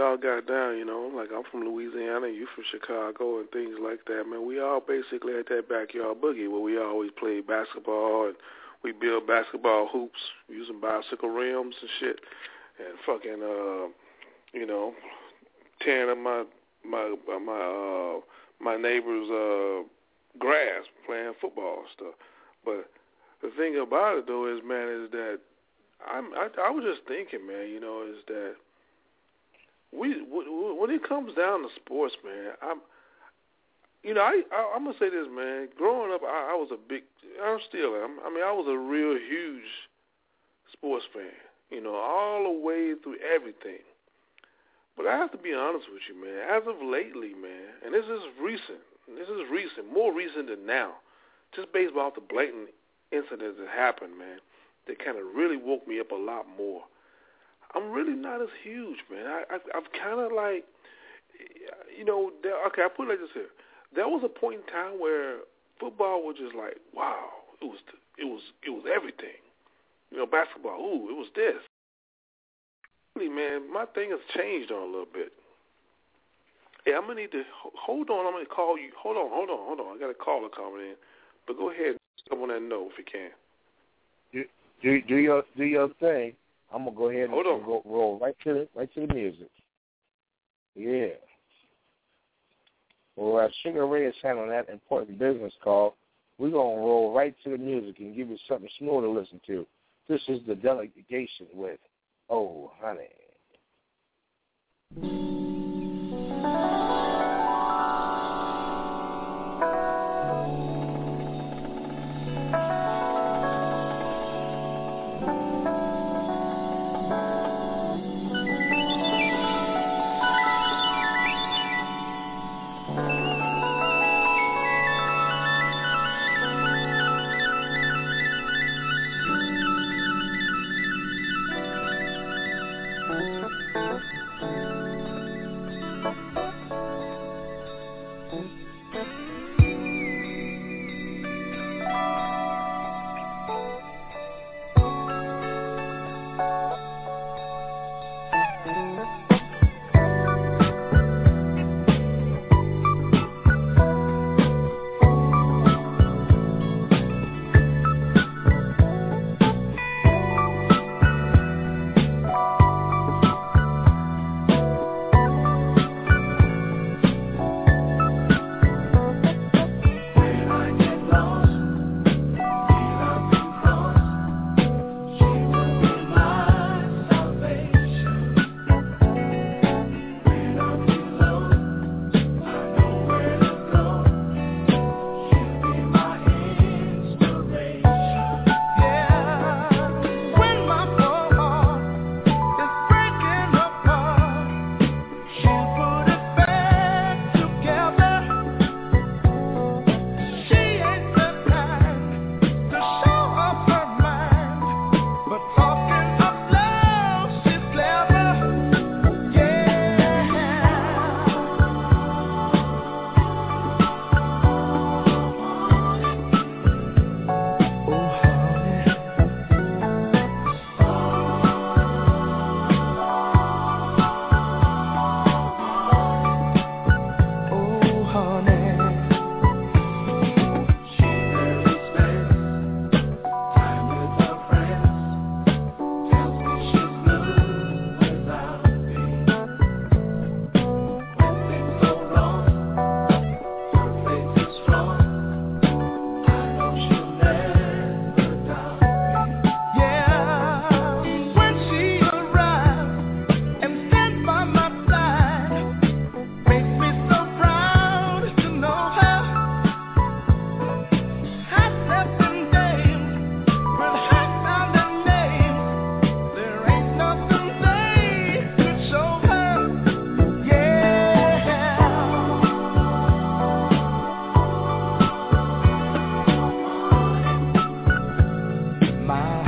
all got down, like I'm from Louisiana, you from Chicago and things like that, man. We all basically had that backyard boogie where we always played basketball, and we built basketball hoops using bicycle rims and shit, and fucking, tearing up my neighbor's grass, playing football and stuff. But the thing about it, though, is, man, is that I was just thinking, man, is that when it comes down to sports, man, I'm gonna say this, man. Growing up, I was I was a real huge sports fan, all the way through everything. But I have to be honest with you, man. As of lately, man, and this is recent, more recent than now, just based off the blatant incidents that happened, man, that kind of really woke me up a lot more. I'm really not as huge, man. I've kind of like, I put it like this here. There was a point in time where football was just like, wow, it was everything. Basketball, ooh, it was this. Really, man, my thing has changed on a little bit. Hey, I'm gonna need to hold on. I'm gonna call you. Hold on. I got a caller coming in, but go ahead, someone that know if you can. Do your thing. I'm gonna go ahead and go roll right to the music. Yeah. Well, as Sugar Ray is handling that important business call, we're gonna roll right to the music and give you something smooth to listen to. This is the Delegation with "Oh Honey." my honey.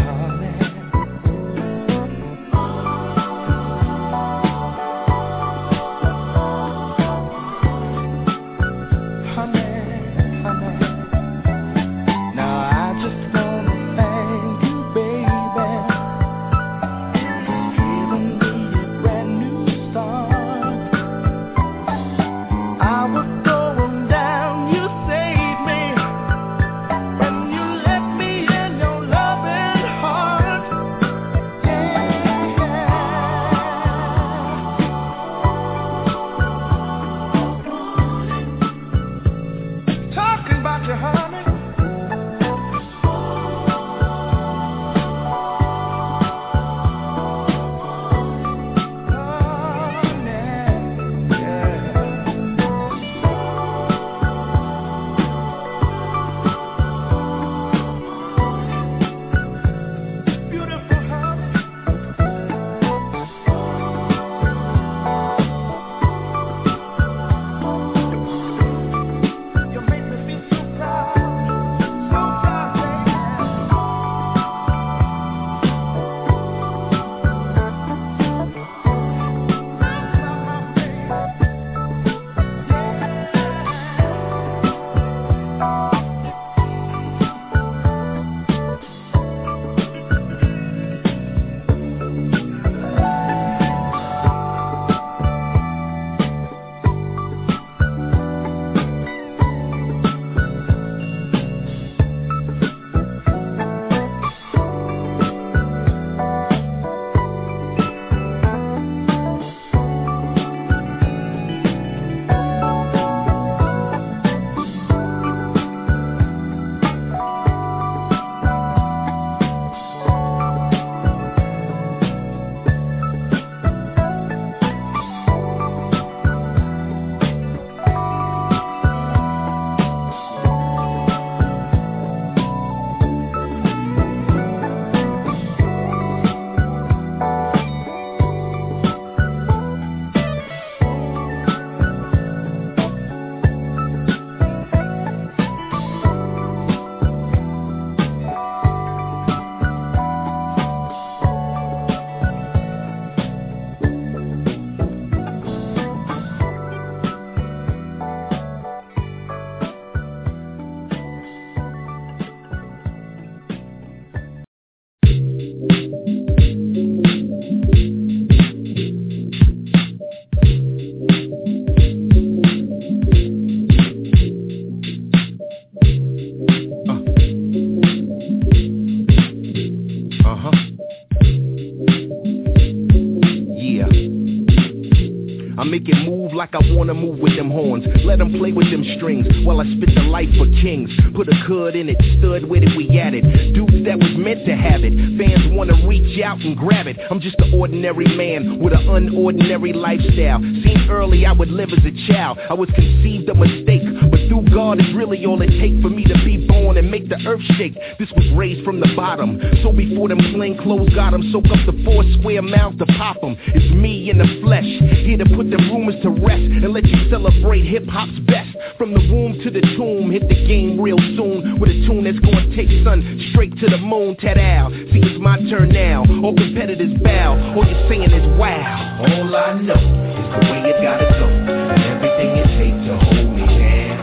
Wanna move with them horns, let them play with them strings while I spit the life for kings. Put a cud in it, stood with it, we at it. Dudes that was meant to have it, fans wanna reach out and grab it. I'm just an ordinary man with an unordinary lifestyle. Seen early I would live as a child, I was conceived a mistake, but through God is really all it takes for me to be born and make the earth shake. This was raised from the bottom, so before them plain clothes got them, soak up the 4 square miles to pop them. It's me in the flesh, here to put the rumors to rest and let you celebrate hip-hop's best. From the womb to the tomb, hit the game real soon with a tune that's gonna take sun straight to the moon. Ta-da, see it's my turn now, all competitors bow, all you're saying is wow. All I know is the way it gotta go, and everything it takes to hold me down.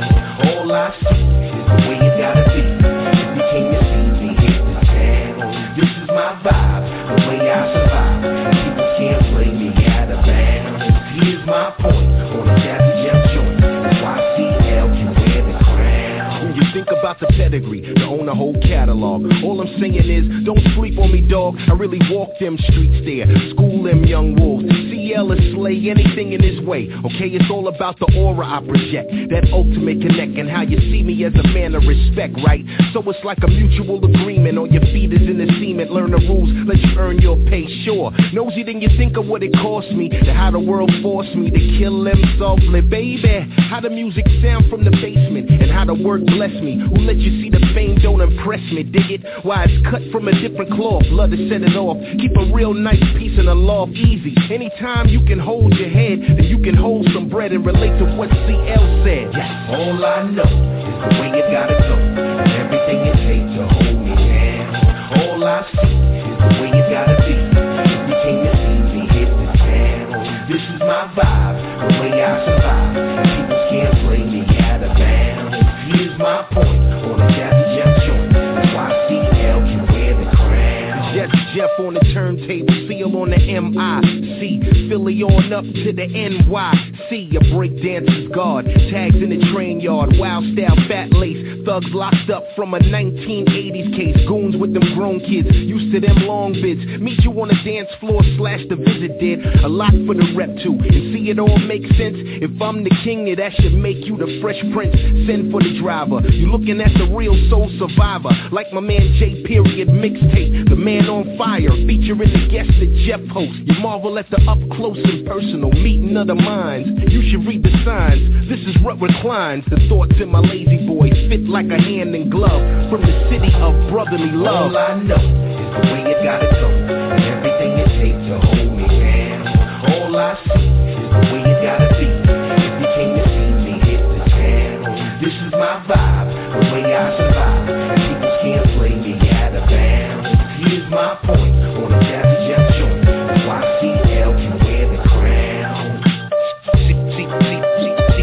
All I see is the way it gotta be, every king that sees me hit the town. This is my vibe, the way I survive, and people can't play me out of bounds. Here's my point on the jazzy jam joint, YCL can wear the crown. When you think about the pedigree, to own a whole catalog, all I'm saying is, don't sleep on me, dog. I really walk them streets there, school them young wolves. CL is slay anything in his way, okay? It's all about the aura I project, that ultimate connect, and how you see me as a man of respect, right? So it's like a mutual agreement, on your feet is in the cement. Learn the rules, let you earn your pay, sure. Nosy than you think of what it cost me, to how the world forced me to kill them softly, baby. How the music sound from the basement, and how the work bless me. Who let you see the fame don't impress me, dig it? Why it's cut from a different cloth, love to set it off. Keep a real nice piece in the loft, easy. Anytime you can hold your head, then you can hold some bread and relate to what CL said. Yes. All I know is the way it gotta go, and everything it takes to hold me down. All I Jeff on the turntable, Seal on the MIC, Philly on up to the NYC. A breakdancer's guard, tags in the train yard, wild style fat lace, thugs locked up from a 1980s case, goons with them grown kids, used to them long bids. Meet you on the dance floor / the visit did, a lot for the rep to, and see it all make sense. If I'm the king, then that should make you the Fresh Prince. Send for the driver, you looking at the real soul survivor, like my man Jay Period mixtape, the man on fire, featuring the guest that Jeff hosts. You marvel at the up close and personal meeting of the minds. You should read the signs, this is what reclines the thoughts in my lazy boy, fit like a hand in glove, from the city of brotherly love. All I know is the way it gotta go, and everything it takes to hold me down. All I see is the way it gotta be, if you came to see me, hit the channel. This is my vibe, the way I survive, and people can't play me out of bounds. Here's my point, on a Jazzy Jeff joint, YCL can wear the crown.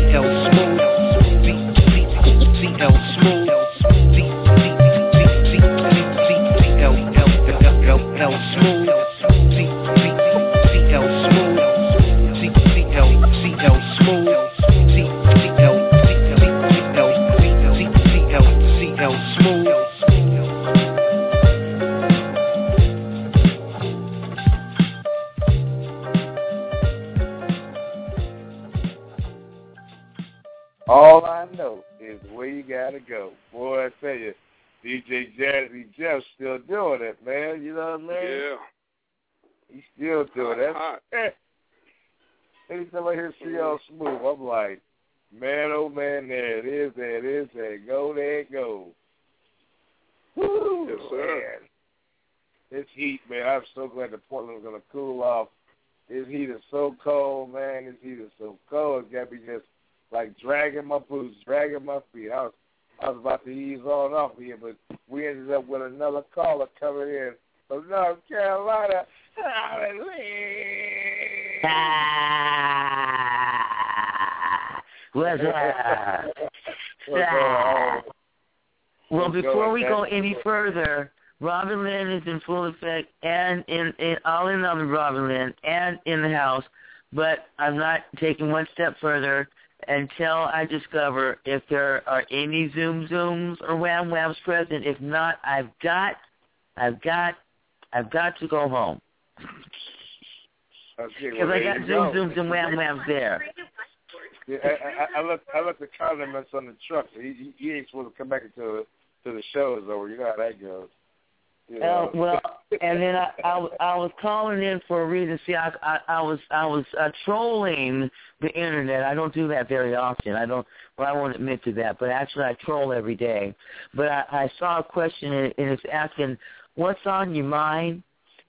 CL Smooth, CL Smooth, CL Smooth, CL Smooth, CL Smooth, CL Smooth. All I know is where you gotta go. Boy, I tell you, DJ Jazzy Jeff still doing it, man. You know what I mean? Yeah. He's still doing it. Anytime I hear CL Smooth, I'm like, man, oh man, there it is, there it is, there it go, there it go. Woo, yes, sir. Man. This heat, man, I'm so glad that Portland's going to cool off. This heat is so cold, man. This heat is so cold. It's got to be just like dragging my boots, dragging my feet. I was about to ease on off here, but we ended up with another caller coming in from North Carolina. What's up? Well, before we go any further, Robin Lynn is in full effect and in all in on Robin Lynn and in the house, but I'm not taking one step further until I discover if there are any Zooms or Wham-Whams present. If not, I've got to go home. Because I got Zooms and Wham-Whams there. Yeah, I left the condiments on the truck. He ain't supposed to come back until the show is over. You know how that goes. You know. Well, and then I was calling in for a reason. See, I was trolling the internet. I don't do that very often. I won't admit to that. But actually, I troll every day. But I saw a question and it's asking, "What's on your mind,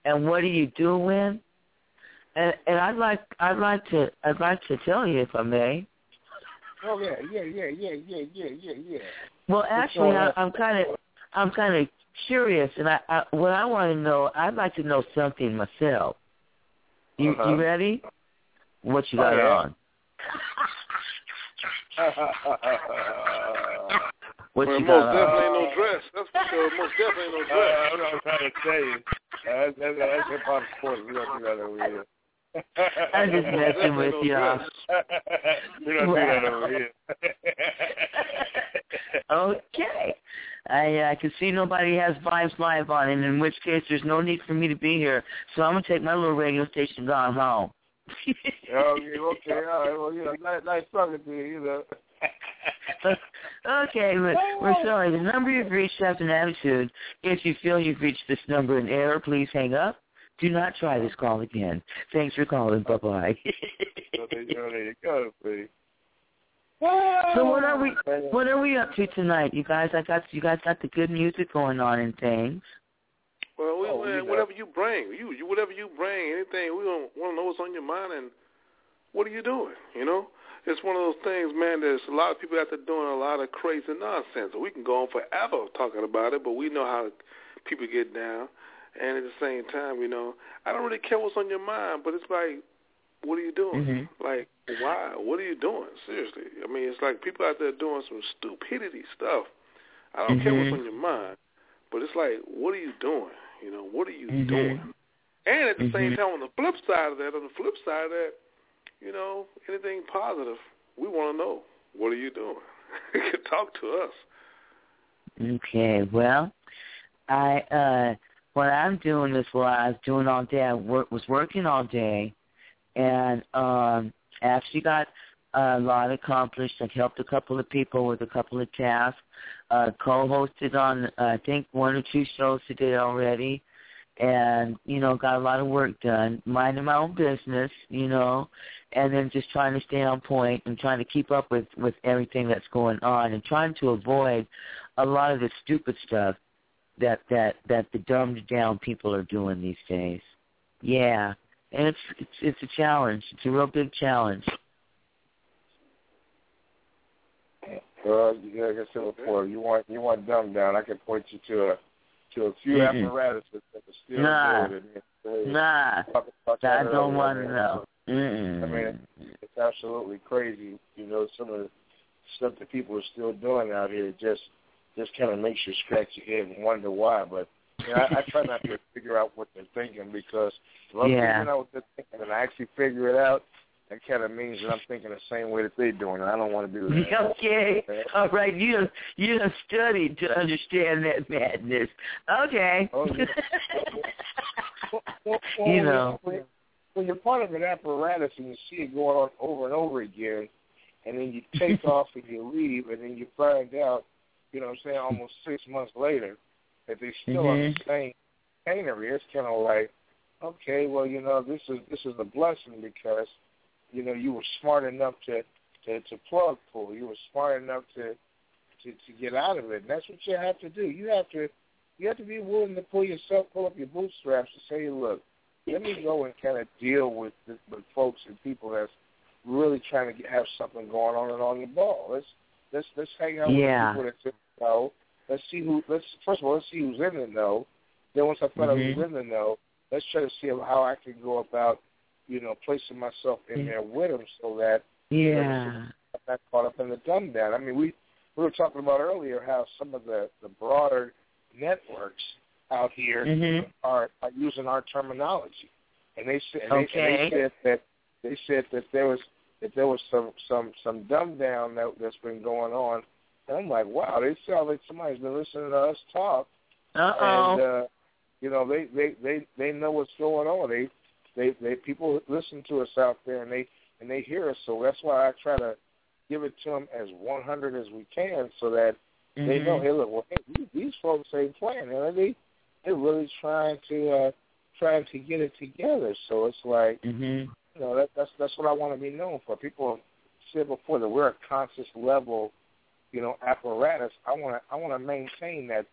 and what are you doing?" And I'd like to tell you if I may. Oh yeah. Well, actually, I'm kind of curious, and I want to know. I'd like to know something myself. You ready? What you got on? What you got on? Most definitely ain't no dress. That's for sure. Most definitely ain't no dress. That's what I'm trying to tell you. That's hip hop sports. We don't do that over here. I'm just messing with y'all. We don't do that over here. Okay. I can see nobody has Vibes Live on, and in which case there's no need for me to be here. So I'm going to take my little radio station gone home. Okay, all right. Well, you know, nice talking to you, you know. Okay, we're sorry. The number you've reached has an attitude. If you feel you've reached this number in error, please hang up. Do not try this call again. Thanks for calling. Bye-bye. So what are we up to tonight, you guys? You guys got the good music going on and things. Well, whatever you bring, you whatever you bring, anything, we want to know what's on your mind and what are you doing, you know? It's one of those things, man, there's a lot of people out there doing a lot of crazy nonsense. We can go on forever talking about it, but we know how people get down. And at the same time, you know, I don't really care what's on your mind, but it's like, what are you doing? Mm-hmm. Like, why? What are you doing? Seriously. I mean, it's like people out there doing some stupidity stuff. I don't care what's on your mind, but it's like, what are you doing? You know, what are you doing? And at the same time, on the flip side of that, you know, anything positive, we want to know, what are you doing? You can talk to us. Okay, well, what I'm doing is what I was doing all day. I was working all day, and actually got a lot accomplished. I helped a couple of people with a couple of tasks, co-hosted on, I think, one or two shows today already, and, you know, got a lot of work done, minding my own business, you know, and then just trying to stay on point and trying to keep up with everything that's going on and trying to avoid a lot of the stupid stuff that the dumbed-down people are doing these days. Yeah, and it's a challenge. It's a real big challenge. Well, you gotta get to a point. You want dumbed down. I can point you to a few apparatuses that are still good. I don't want to know. I mean, it's absolutely crazy. You know, some of the stuff that people are still doing out here just kind of makes you scratch your head and wonder why. But you know, I try not to figure out what they're thinking, because if I'm figuring out what they're thinking and I actually figure it out, that kind of means that I'm thinking the same way that they're doing, and I don't want to do that. Okay. All right. You have studied to understand that madness. Okay. Oh, yeah. You know. When you're part of an apparatus and you see it going on over and over again, and then you take off and you leave, and then you find out, you know what I'm saying, almost 6 months later, that they still are the same machinery. It's kind of like, okay, well, you know, this is a blessing, because you know, you were smart enough to plug pull. You were smart enough to get out of it. And that's what you have to do. You have to be willing to pull up your bootstraps and say, look, let me go and kind of deal with folks and people that's really trying to have something going on and on the ball. Let's hang out with people that's in the know. Let's see who's in the know. Then once I find out who's in the know, let's try to see how I can go about, you know, placing myself in there with them, so that I'm not caught up in the dumb down. I mean, we were talking about earlier how some of the broader networks out here are using our terminology, and they said that there was some dumb down that's been going on, and I'm like, wow, they sound like somebody's been listening to us talk, and you know, they know what's going on. They people listen to us out there, and they hear us. So that's why I try to give it to them as 100 as we can, so that they know, hey, look, well, hey, these folks ain't playing. They're really trying to get it together. So it's like, you know, that's what I want to be known for. People said before that we're a conscious level, you know, apparatus. I want to maintain that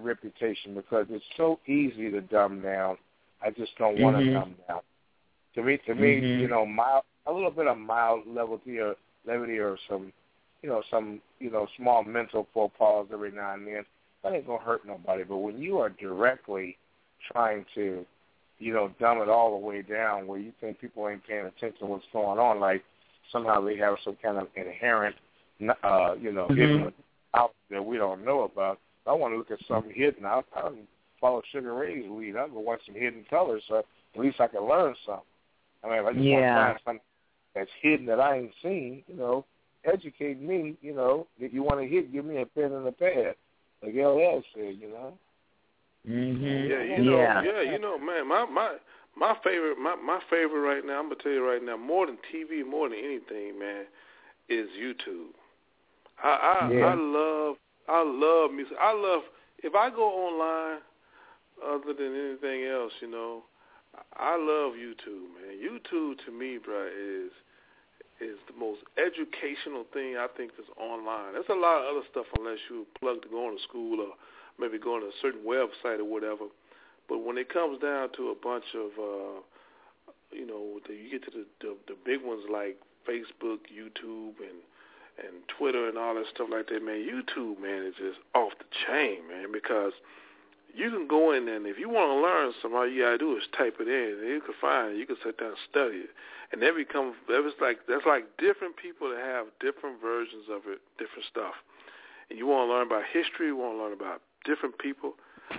reputation, because it's so easy to dumb down. I just don't want to dumb down. To me, you know, a little bit of mild levity or some small mental faux pas every now and then, that ain't gonna hurt nobody. But when you are directly trying to, you know, dumb it all the way down, where you think people ain't paying attention to what's going on, like somehow they have some kind of inherent, hidden out that we don't know about. I want to look at something hidden. I don't follow Sugar Ray's lead. I'm gonna watch some hidden colors, so at least I can learn something. I mean, if I just want to find something that's hidden that I ain't seen, you know, educate me, you know. If you want to hit, give me a pen and a pad, like LL said, you know. You know, man, my favorite right now, I'm gonna tell you right now, more than TV, more than anything, man, is YouTube. I love music. I love, if I go online, other than anything else, you know, I love YouTube, man. YouTube to me, bro, is the most educational thing I think that's online. There's a lot of other stuff, unless you plug to going to school or maybe going to a certain website or whatever. But when it comes down to a bunch of, you get to the big ones like Facebook, YouTube, and Twitter and all that stuff like that, man, YouTube, man, is just off the chain, man, because you can go in there, and if you want to learn something, all you got to do is type it in, and you can find it. You can sit down and study it. And there's like different people that have different versions of it, different stuff. And you want to learn about history, you want to learn about different people.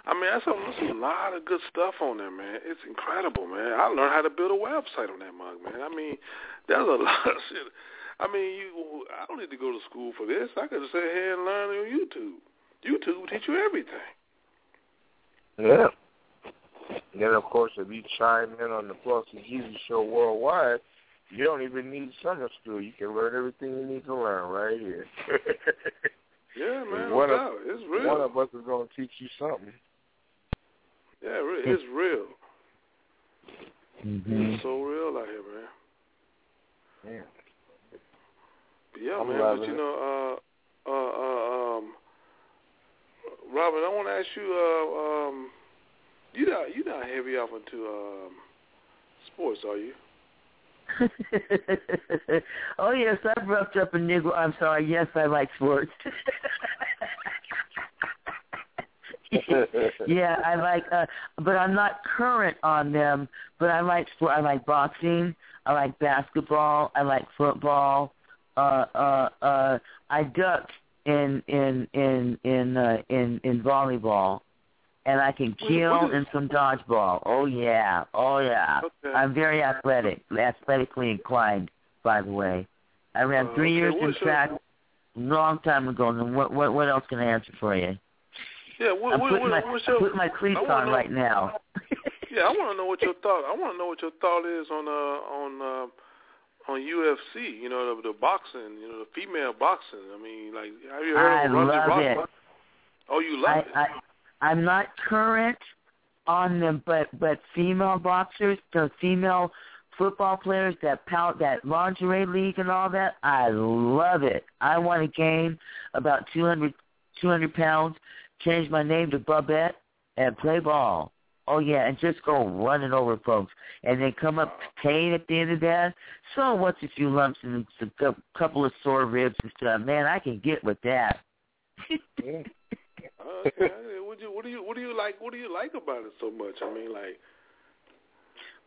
I mean, that's a lot of good stuff on there, man. It's incredible, man. I learned how to build a website on that mug, man. I mean, there's a lot of shit. I mean, I don't need to go to school for this. I could just sit here and learn on YouTube. YouTube will teach you everything. Yeah. Then, of course, if you chime in on the Flossy Jeezy Show worldwide, you don't even need summer school. You can learn everything you need to learn right here. Yeah, man. It's real. One of us is going to teach you something. Yeah, it's real. Mm-hmm. It's so real out here, man. Yeah, I'm man. But, you know, Robin, I want to ask you, you're not heavy off into sports, are you? Oh, yes, I've roughed up a nigga. I'm sorry. Yes, I like sports. Yeah, I like, but I'm not current on them, but I like sport. I like boxing. I like basketball. I like football. I duck in volleyball. And I can kill in some dodgeball. Oh, yeah. Oh, yeah. Okay. I'm very athletically inclined, by the way. I ran 3 years in track a long time ago. And what else can I answer for you? Yeah, I'm putting my cleats on right now. Yeah, I want to know what your thought. I want to know what your thought is on UFC, you know, the boxing, you know, the female boxing. I mean, like, have you heard of Ronda Rousey? Oh, you love it. I'm not current on them, but female boxers, the female football players, that lingerie league and all that, I love it. I won a game about 200 pounds, changed my name to Bubette, and play ball. Oh, yeah, and just go running over folks. And then come up pain at the end of that. So what's a few lumps and a couple of sore ribs and stuff? Man, I can get with that. Okay. What do you like about it so much? I mean, like.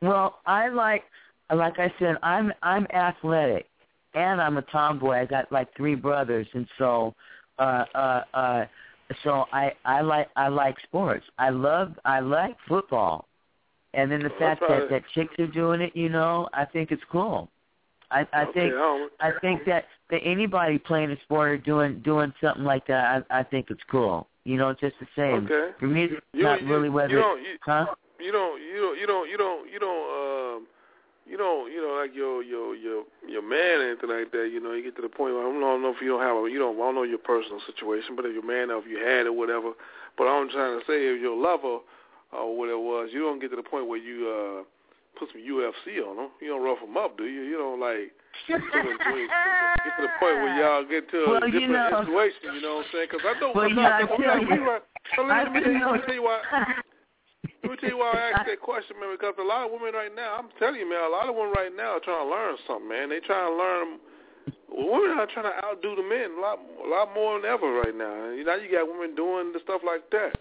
Well, I like I said, I'm athletic, and I'm a tomboy. I got like three brothers, and so I like sports. I like football, and then the fact that chicks are doing it, you know, I think it's cool. I think that anybody playing a sport or doing something like that, I think it's cool. You know, just the same. Okay. For me, it's not really whether. You don't like your man or anything like that. You know, you get to the point where I don't know your personal situation, but if your man, or if you had or whatever. But I'm trying to say, if your lover or whatever it was, you don't get to the point where you. Put some UFC on them. You don't rough them up, do you? You don't, like, get to the point where y'all get to a different situation, you know what I'm saying? Because I know what Let me tell you why I asked that question, man, because a lot of women right now, I'm telling you, man, a lot of women right now are trying to learn something, man. They trying to learn. Women are trying to outdo the men a lot more than ever right now. You know, you got women doing the stuff like that.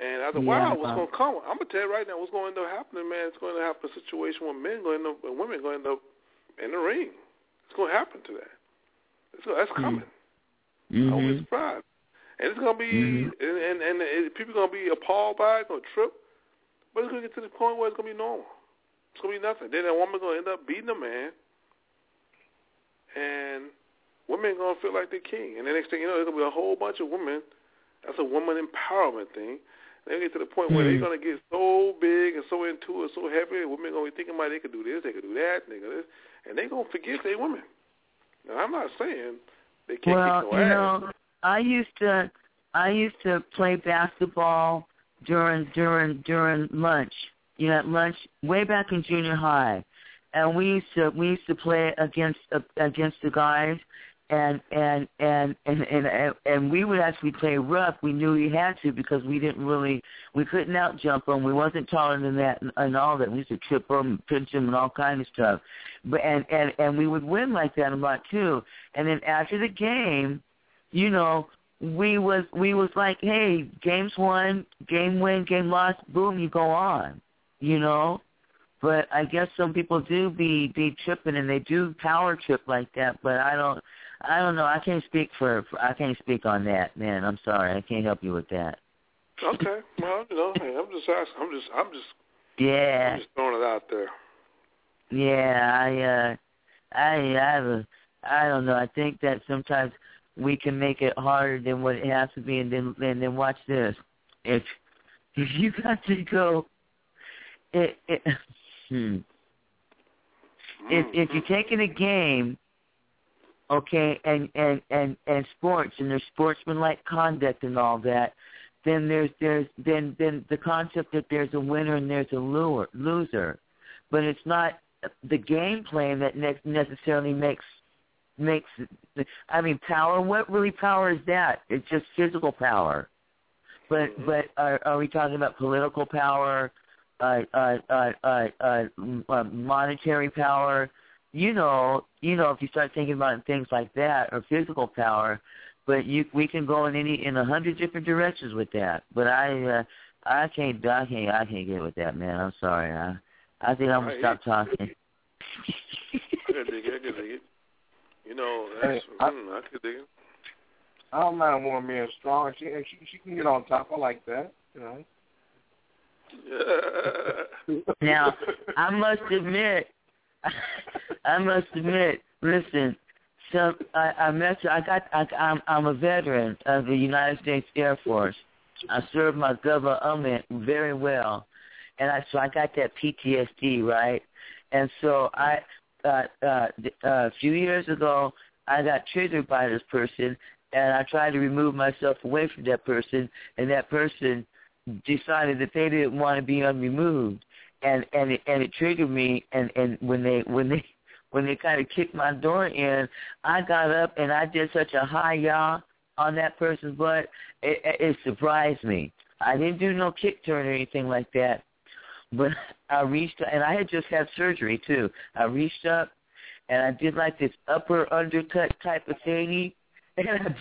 And after a while, what's going to come? I'm going to tell you right now, what's going to end up happening, man, it's going to happen a situation where women going to end up in the ring. It's going to happen to that. That's coming. Mm-hmm. I won't be surprised. And it's going to be, and people are going to be appalled by it, going to trip, but it's going to get to the point where it's going to be normal. It's going to be nothing. Then that woman's going to end up beating a man, and women are going to feel like they're king. And the next thing you know, there's going to be a whole bunch of women. That's a woman empowerment thing. They get to the point where they're going to get so big and so into it, so heavy, women are going to be thinking about they could do this, they could do that, and they're going to forget they're women. Now, I'm not saying they can't kick no ass. Well, you know, I used to play basketball during lunch. You know, at lunch way back in junior high, and we used to play against the guys. And we would actually play rough. We knew we had to because we couldn't out-jump them. We wasn't taller than that and all that. We used to trip them, pinch them, and all kinds of stuff. But and we would win like that a lot too. And then after the game, you know, we was like, hey, game's won, game win, game lost, boom, you go on, you know. But I guess some people do be tripping and they do power trip like that. But I don't know. I can't speak on that, man. I'm sorry. I can't help you with that. Okay. Well, no, I'm just asking. Yeah. I'm just throwing it out there. Yeah, I don't know. I think that sometimes we can make it harder than what it has to be, and then watch this. If you got to go, if you're taking a game, okay, and sports, and there's sportsmanlike conduct and all that, then there's the concept that there's a winner and there's a loser, but it's not the game plan that necessarily makes. I mean, power. What really power is that? It's just physical power. But are we talking about political power, monetary power? You know, if you start thinking about things like that, or physical power, but we can go in 100 different directions with that. But I can't get with that, man. I'm sorry. I think I'm gonna stop talking. I could dig it. You know, I could dig it. I don't mind a woman being strong. She can get on top. I like that, you know. Now, I must admit. Listen, I'm a veteran of the United States Air Force. I served my government very well, and I got that PTSD, right? And so a few years ago, I got triggered by this person. And I tried to remove myself away from that person, and that person decided that they didn't want to be unremoved, and it triggered me. And when they kind of kicked my door in, I got up and I did such a high yaw on that person's butt. It surprised me. I didn't do no kick turn or anything like that, but I reached and I had just had surgery too. I reached up and I did like this upper undercut type of thingy. And I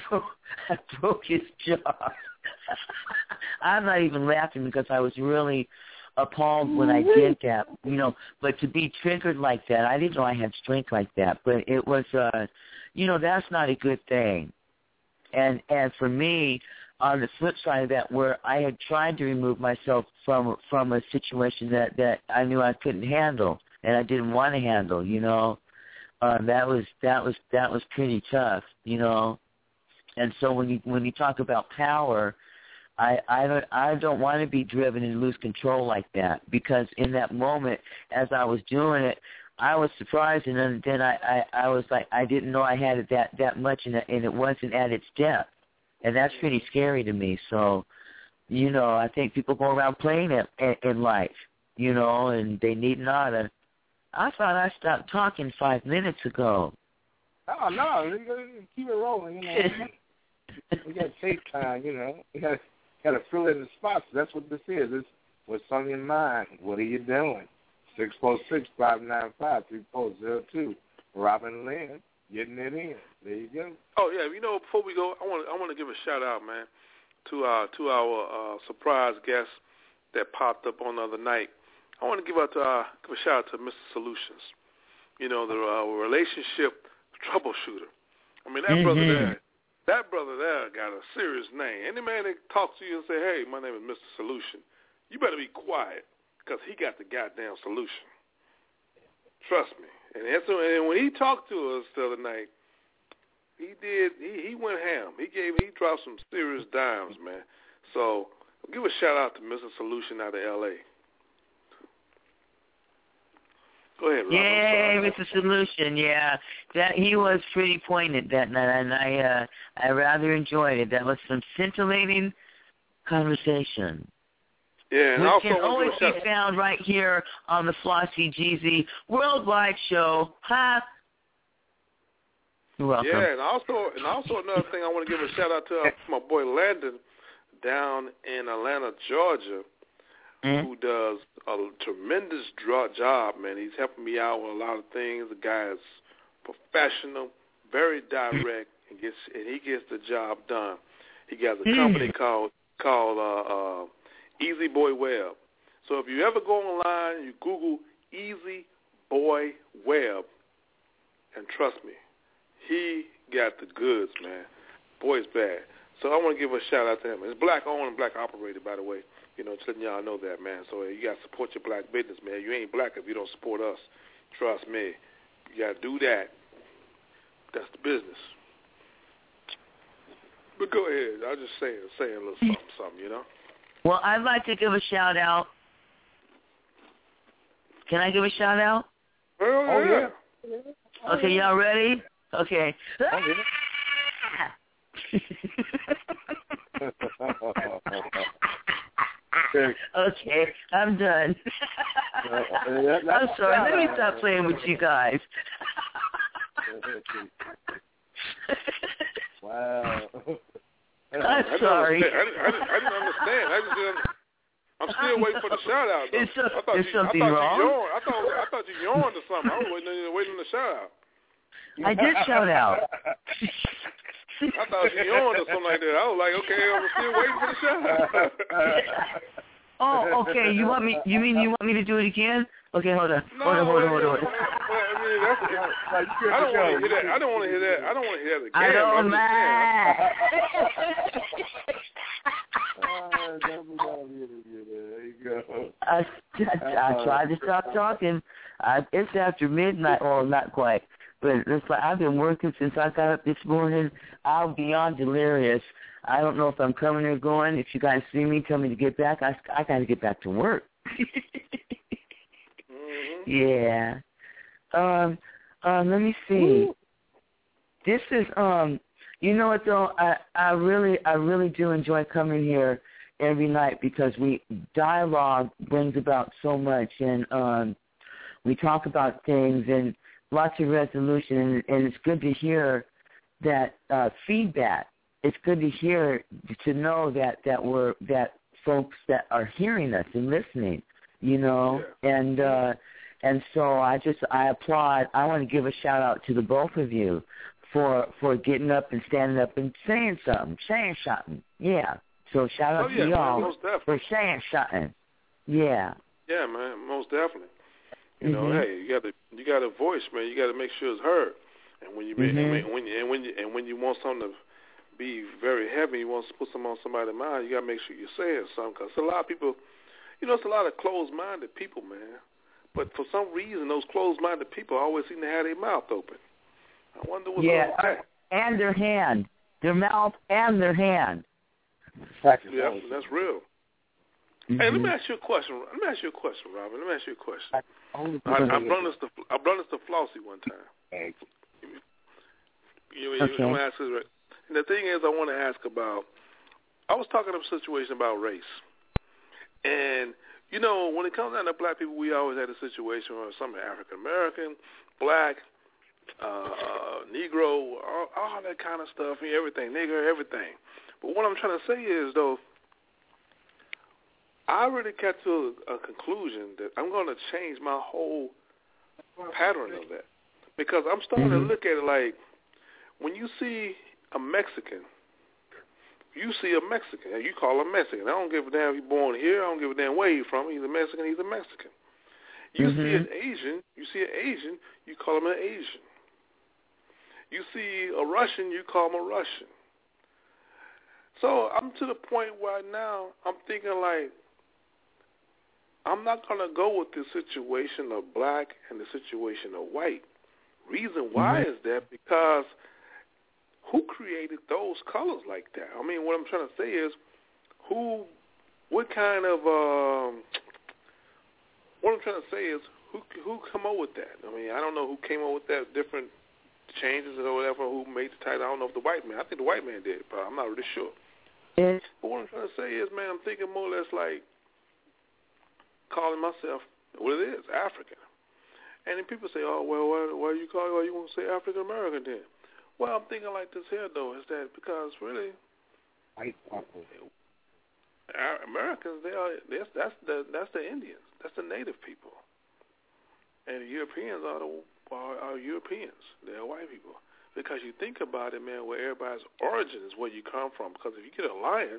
broke his jaw. I'm not even laughing because I was really appalled when I did that, you know. But to be triggered like that, I didn't know I had strength like that. But it was, you know, that's not a good thing. And for me, on the flip side of that, where I had tried to remove myself from a situation that I knew I couldn't handle and I didn't want to handle, you know. That was pretty tough, you know. And so when you talk about power, I don't want to be driven and lose control like that, because in that moment, as I was doing it, I was surprised, and then I was like, I didn't know I had it that much, and it wasn't at its depth, and that's pretty scary to me. So, you know, I think people go around playing it in life, you know, and they need not a. I thought I stopped talking 5 minutes ago. Oh, no. Keep it rolling, you know. We got to take time, you know. We got to fill in the spots. That's what this is. It's what's on your mind. What are you doing? 646-595-3402. Robin Lynn, getting it in. There you go. Oh, yeah. You know, before we go, I want to give a shout-out, man, to our surprise guest that popped up on the other night. I want to give a shout out to Mr. Solutions, you know, the relationship troubleshooter. I mean, that brother there got a serious name. Any man that talks to you and say, "Hey, my name is Mr. Solution," you better be quiet, because he got the goddamn solution. Trust me. And when he talked to us the other night, he went ham. He dropped some serious dimes, man. So give a shout out to Mr. Solution out of L.A. Go ahead, Rob. Yay, Mr. Solution, yeah. That he was pretty pointed that night, and I rather enjoyed it. That was some scintillating conversation. Yeah, and which can always be found right here on the Flossy Jeezy Worldwide Show. Hi. You're welcome. Yeah, and also another thing I want to give a shout out to my boy Landon down in Atlanta, Georgia. Mm-hmm. Who does a tremendous job, man. He's helping me out with a lot of things. The guy is professional, very direct, and he gets the job done. He got a company called Easy Boy Web. So if you ever go online, you Google Easy Boy Web, and trust me, he got the goods, man. Boy's bad. So I want to give a shout out to him. It's black owned and black operated, by the way. You know, just letting y'all know that, man. So you got to support your black business, man. You ain't black if you don't support us. Trust me. You got to do that. That's the business. But go ahead. I was just saying a little something, something, you know. Well, I'd like to give a shout out. Can I give a shout out? Oh, yeah. Okay, y'all ready? Okay. Okay, I'm done. I'm sorry. Let me stop playing with you guys. Wow. I'm sorry. I didn't understand. I'm still waiting for the shout out. Is something wrong? I thought you yawned or something. I was waiting on the shout out. I did shout out. I thought you yawned or something like that. I was like, okay, I'm still waiting for the shout out. Oh, okay. You mean you want me to do it again? Okay, hold on. I don't want to hear that. I don't want to hear that again. I don't mind. There you go. I tried to stop talking. It's after midnight. Well, not quite. But it's like I've been working since I got up this morning. I'm beyond delirious. I don't know if I'm coming or going. If you guys see me, tell me to get back. I got to get back to work. Mm-hmm. Yeah. Let me see. Ooh. This is you know what though? I really do enjoy coming here every night because dialogue brings about so much, and we talk about things and lots of resolution, and it's good to hear that feedback. It's good to hear, to know that folks that are hearing us and listening, you know, and so I applaud. I want to give a shout out to the both of you for getting up and standing up and saying something. Yeah. So shout out to y'all for saying something. Yeah. Yeah, man, most definitely. You know, mm-hmm. Hey, you got a voice, man. You got to make sure it's heard. And when you when you want something to be very heavy, you want to put something on somebody's mind, you got to make sure you're saying something. Because a lot of people, you know, it's a lot of closed-minded people, man. But for some reason, those closed-minded people always seem to have their mouth open. I wonder what's up with that. And their hand. Their mouth and their hand. Yeah, that's real. Mm-hmm. Hey, let me ask you a question, Robin. Let me ask you a question. I brought this to Flossy one time. Okay. You don't ask this, right? And the thing is, I want to ask about, I was talking about a situation about race. And, you know, when it comes down to black people, we always had a situation where some are African-American, black, Negro, all that kind of stuff, everything, nigger, everything. But what I'm trying to say is, though, I really got to a conclusion that I'm going to change my whole pattern of that, because I'm starting to look at it like when you see a Mexican, and you call him Mexican. I don't give a damn if he's born here. I don't give a damn where he's from. He's a Mexican. You see an Asian, you call him an Asian. You see a Russian, you call him a Russian. So I'm to the point where now I'm thinking like, I'm not going to go with the situation of black and the situation of white. Reason why is that because who created those colors like that? I mean, what I'm trying to say is who come up with that? I mean, I don't know who came up with that, different changes or whatever, who made the title. I don't know if the white man. I think the white man did, but I'm not really sure. But what I'm trying to say is, man, I'm thinking more or less like calling myself what it is, African. And then people say, oh, well, why are you calling? Why you want to say African American then? Well, I'm thinking like this here though, is that because really, Americans, that's the Indians, that's the native people, and the Europeans are Europeans. They're white people. Because you think about it, man, where everybody's origin is where you come from. Because if you get a lion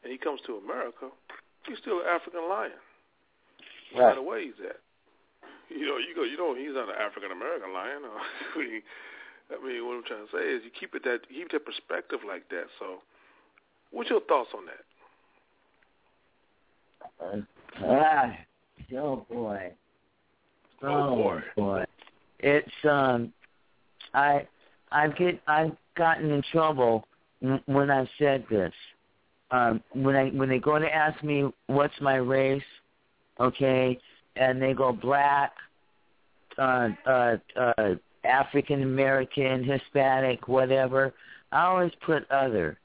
and he comes to America, he's still an African lion. No matter where he's at. You know, he's not an African-American lion. I mean, what I'm trying to say is you keep that perspective like that. So What's your thoughts on that? Oh boy. It's I've gotten in trouble when I've said this. When they go to ask me what's my race, okay, and they go black, African American, Hispanic, whatever, I always put other.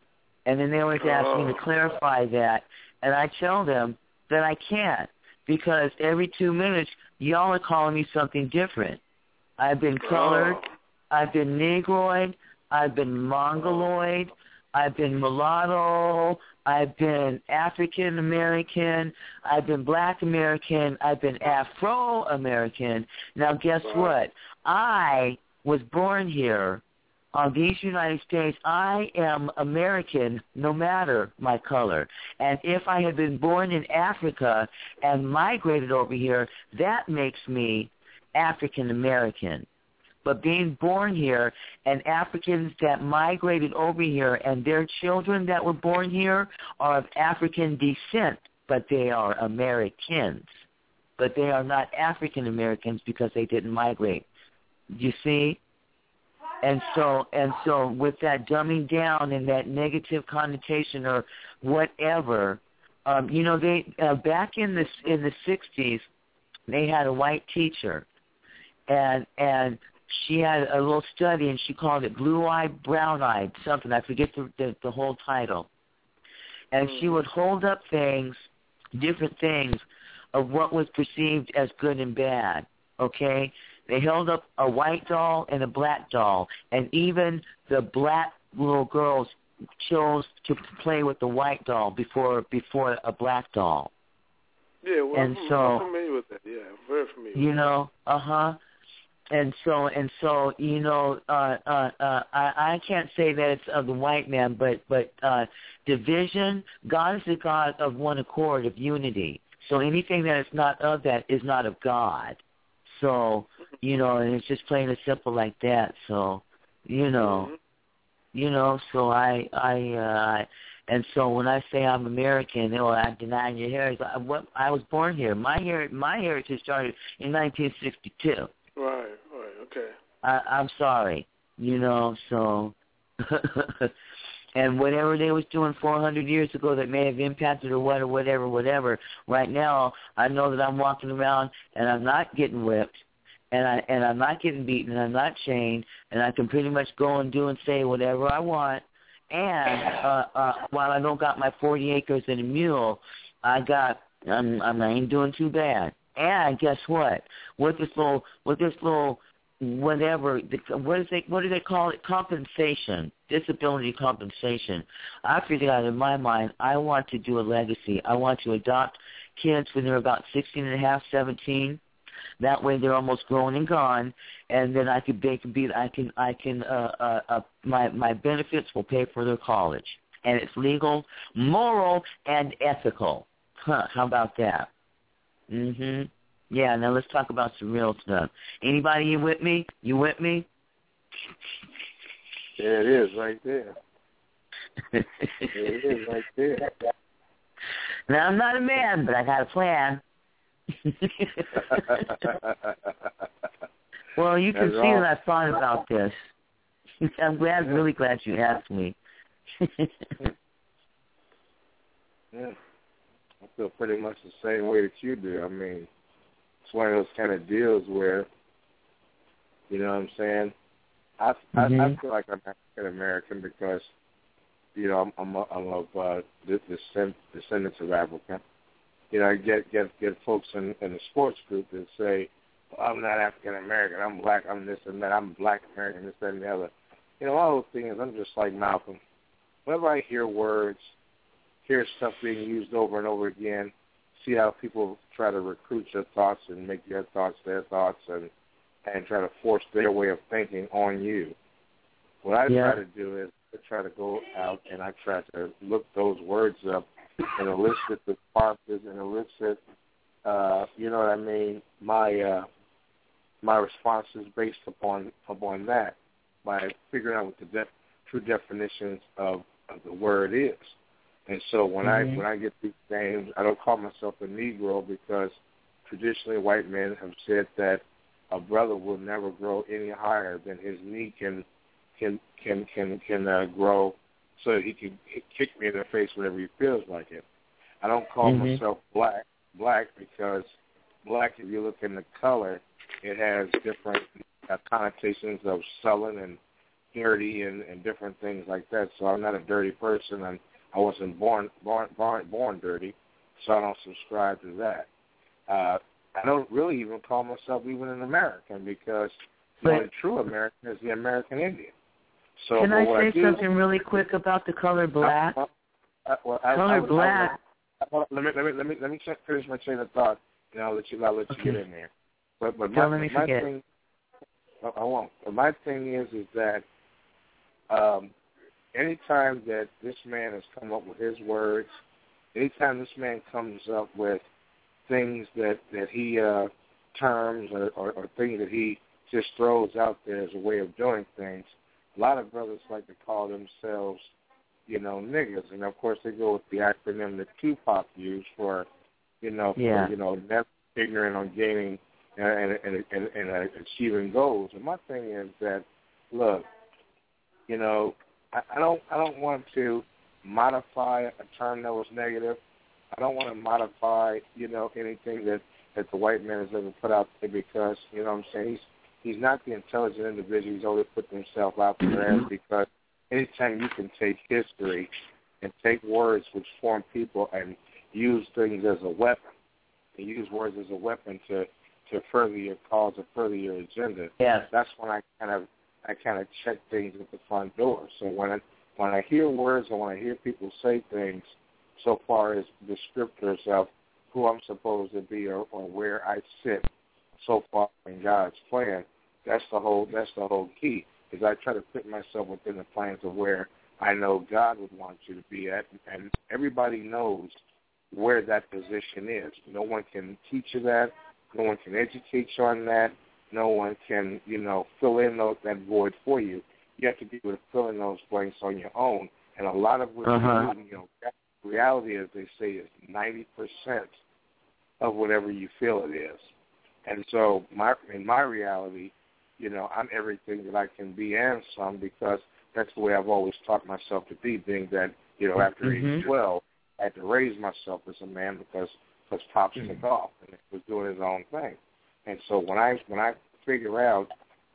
And then they always ask me to clarify that. And I tell them that I can't because every 2 minutes y'all are calling me something different. I've been colored. I've been Negroid. I've been Mongoloid. I've been mulatto. I've been African American. I've been Black American. I've been Afro American. Now, guess what? I was born here on these United States. I am American no matter my color. And if I had been born in Africa and migrated over here, that makes me African American. But being born here and Africans that migrated over here and their children that were born here are of African descent, but they are Americans. But they are not African Americans because they didn't migrate. You see? And so with that dumbing down and that negative connotation or whatever, you know, they back in the 60s, they had a white teacher, and she had a little study, and she called it blue-eyed, brown-eyed, something. I forget the whole title. And she would hold up things, different things, of what was perceived as good and bad, okay? They held up a white doll and a black doll, and even the black little girls chose to play with the white doll before a black doll. Yeah, well, I'm familiar with that. Yeah, I'm very familiar with that. You know, And so, you know, I can't say that it's of the white man, but division, God is the God of one accord, of unity. So anything that is not of that is not of God. So, you know, and it's just plain and simple like that. So, you know, so I and so when I say I'm American, or I'm denying your heritage, I was born here. My heritage started in 1962. Right, okay. I'm sorry, you know, so. And whatever they was doing 400 years ago that may have impacted or whatever, right now I know that I'm walking around and I'm not getting whipped and I'm not getting beaten and I'm not chained and I can pretty much go and do and say whatever I want. And while I don't got my 40 acres and a mule, I ain't doing too bad. And guess what? With this little, whatever, what do they call it? Compensation, disability compensation. I figured out in my mind, I want to do a legacy. I want to adopt kids when they're about 16 and a half, 17. That way, they're almost grown and gone, and then my benefits will pay for their college, and it's legal, moral, and ethical. How about that? Mhm. Yeah. Now let's talk about some real stuff. Anybody with me? You with me? There it is, right there. Now I'm not a man, but I got a plan. Well, you can see that I thought about this. I'm really glad you asked me. Yeah. I feel pretty much the same way that you do. I mean, it's one of those kind of deals where, you know what I'm saying? I feel like I'm African American because, you know, I'm of descendants of Africa. You know, I get folks in the sports group that say, well, I'm not African American. I'm black. I'm this and that. I'm Black American. This that, and the other. You know, all those things. I'm just like Malcolm. Whenever I hear words, hear stuff being used over and over again, see how people try to recruit your thoughts and make your thoughts their thoughts and try to force their way of thinking on you. What I try to do is I try to go out and I try to look those words up and elicit the responses and elicit, you know what I mean, my responses based upon that by figuring out what the true definitions of the word is. And so when I get these names, I don't call myself a Negro because traditionally white men have said that a brother will never grow any higher than his knee can grow, so he can kick me in the face whenever he feels like it. I don't call myself black because black, if you look in the color, it has different connotations of sullen and dirty and different things like that. So I'm not a dirty person, and I wasn't born dirty, so I don't subscribe to that. I don't really even call myself even an American because the only true American is the American Indian. So can I say something really quick about the color black? Let me finish my chain of thought, and I'll let you get in there. But don't let me forget. I won't. But my thing is that any time that this man has come up with his words, any time this man comes up with things that he terms or things that he just throws out there as a way of doing things, a lot of brothers like to call themselves, niggas. And, of course, they go with the acronym that Tupac used for, never ignorant on gaining and achieving goals. And my thing is that, look, I don't want to modify a term that was negative. I don't want to modify, anything that the white man has ever put out there because, he's not the intelligent individual. He's always put himself out there because anytime you can take history and take words which form people and use things as a weapon, and use words as a weapon to further your cause or further your agenda, that's when I kind of check things at the front door. So when I hear words or when I hear people say things, so far as descriptors of who I'm supposed to be or where I sit, so far in God's plan, that's the whole key. Is I try to put myself within the plans of where I know God would want you to be at, and everybody knows where that position is. No one can teach you that. No one can educate you on that. No one can, fill in that void for you. You have to be able to fill in those blanks on your own. And a lot of what reality, as they say, is 90% of whatever you feel it is. And so in my reality, I'm everything that I can be and some because that's the way I've always taught myself to be, being that, after age 12, I had to raise myself as a man because Pops took off and was doing his own thing. And so when I figure out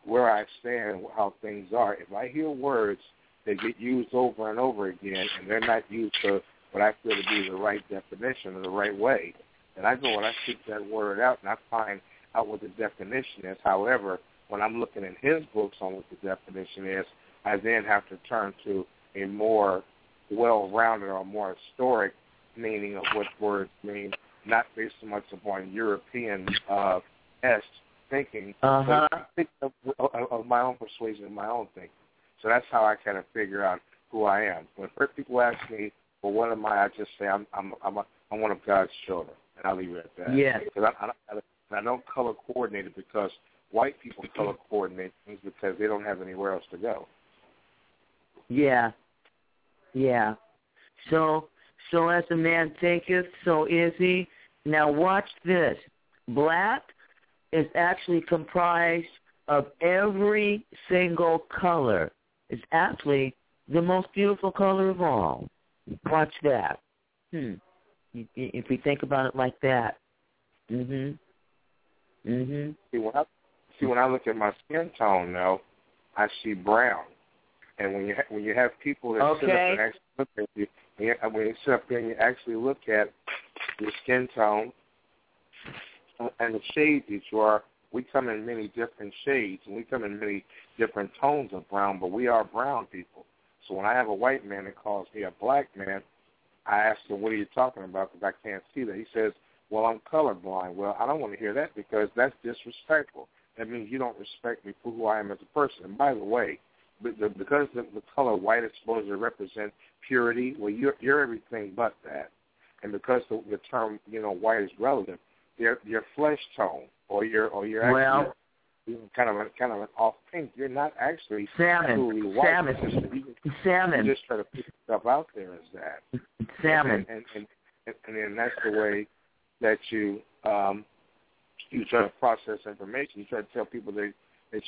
where I stand, how things are, if I hear words that get used over and over again and they're not used to what I feel to be the right definition or the right way, and I go and I seek that word out and I find out what the definition is. However, when I'm looking in his books on what the definition is, I then have to turn to a more well-rounded or more historic meaning of what words mean, not based so much upon European-esque thinking, but of my own persuasion and my own thinking. So that's how I kind of figure out who I am. When people ask me, well, what am I? I just say I'm one of God's children, and I'll leave it at that. Yeah. Because I don't color coordinate it because white people color coordinate things because they don't have anywhere else to go. Yeah. Yeah. So as a man thinketh, so is he. Now watch this. Black is actually comprised of every single color. It's actually the most beautiful color of all. Watch that. If we think about it like that. See, when I look at my skin tone now, I see brown. And when you have people that sit up and actually look at you, when you sit up there and you actually look at your skin tone and the shade that you are, we come in many different shades and we come in many different tones of brown, but we are brown people. So when I have a white man that calls me a black man, I ask him, what are you talking about? Because I can't see that. He says, well, I'm colorblind. Well, I don't want to hear that because that's disrespectful. That means you don't respect me for who I am as a person. And by the way, because the color white is supposed to represent purity, well, you're everything but that. And because the term, white is relevant, your flesh tone or kind of an off pink. You're not actually salmon. Truly white. Salmon. You just try to put yourself out there as that. salmon. And then that's the way that you try to process information. You try to tell people that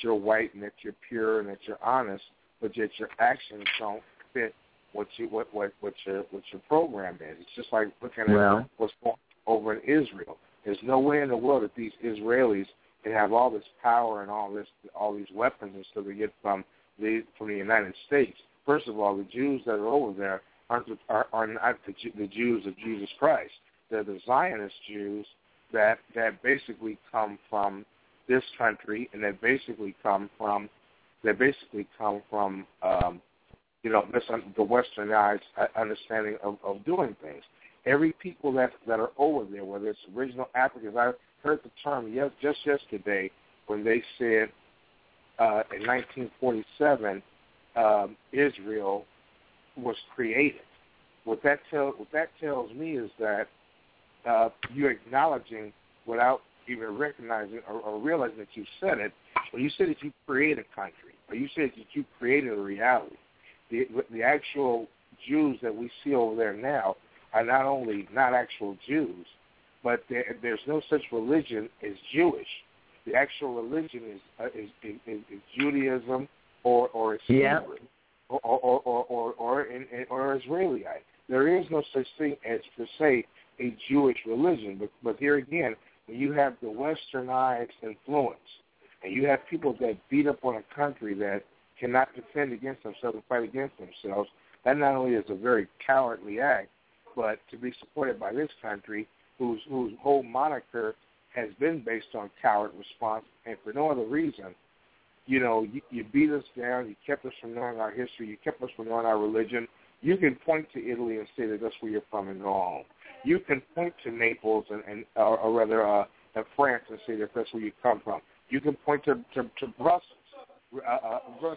you're white and that you're pure and that you're honest, but that your actions don't fit what your program is. It's just like looking at what's going on over in Israel. There's no way in the world that these Israelis can have all this power and all these weapons and stuff they get from the United States. First of all, the Jews that are over there are not the Jews of Jesus Christ. They're the Zionist Jews that basically come from this country, and they basically come from the Westernized understanding of doing things. Every people that are over there, whether it's original Africans, I heard the term just yesterday when they said in 1947 Israel was created. What that tells me is that you're acknowledging without even recognizing or realizing that you said it. When you said that you create a country, or you said that you created a reality, the actual Jews that we see over there now are not only not actual Jews, but there's no such religion as Jewish. The actual religion is Judaism or Islam, or Israelite. There is no such thing as per se a Jewish religion. But here again, when you have the Westernized influence, and you have people that beat up on a country that cannot defend against themselves and fight against themselves, that not only is a very cowardly act, but to be supported by this country, whose whole moniker has been based on coward response, and for no other reason. You beat us down, you kept us from knowing our history, you kept us from knowing our religion. You can point to Italy and say that that's where you're from and go home. You can point to Naples and France and say that that's where you come from. You can point to Brussels. Or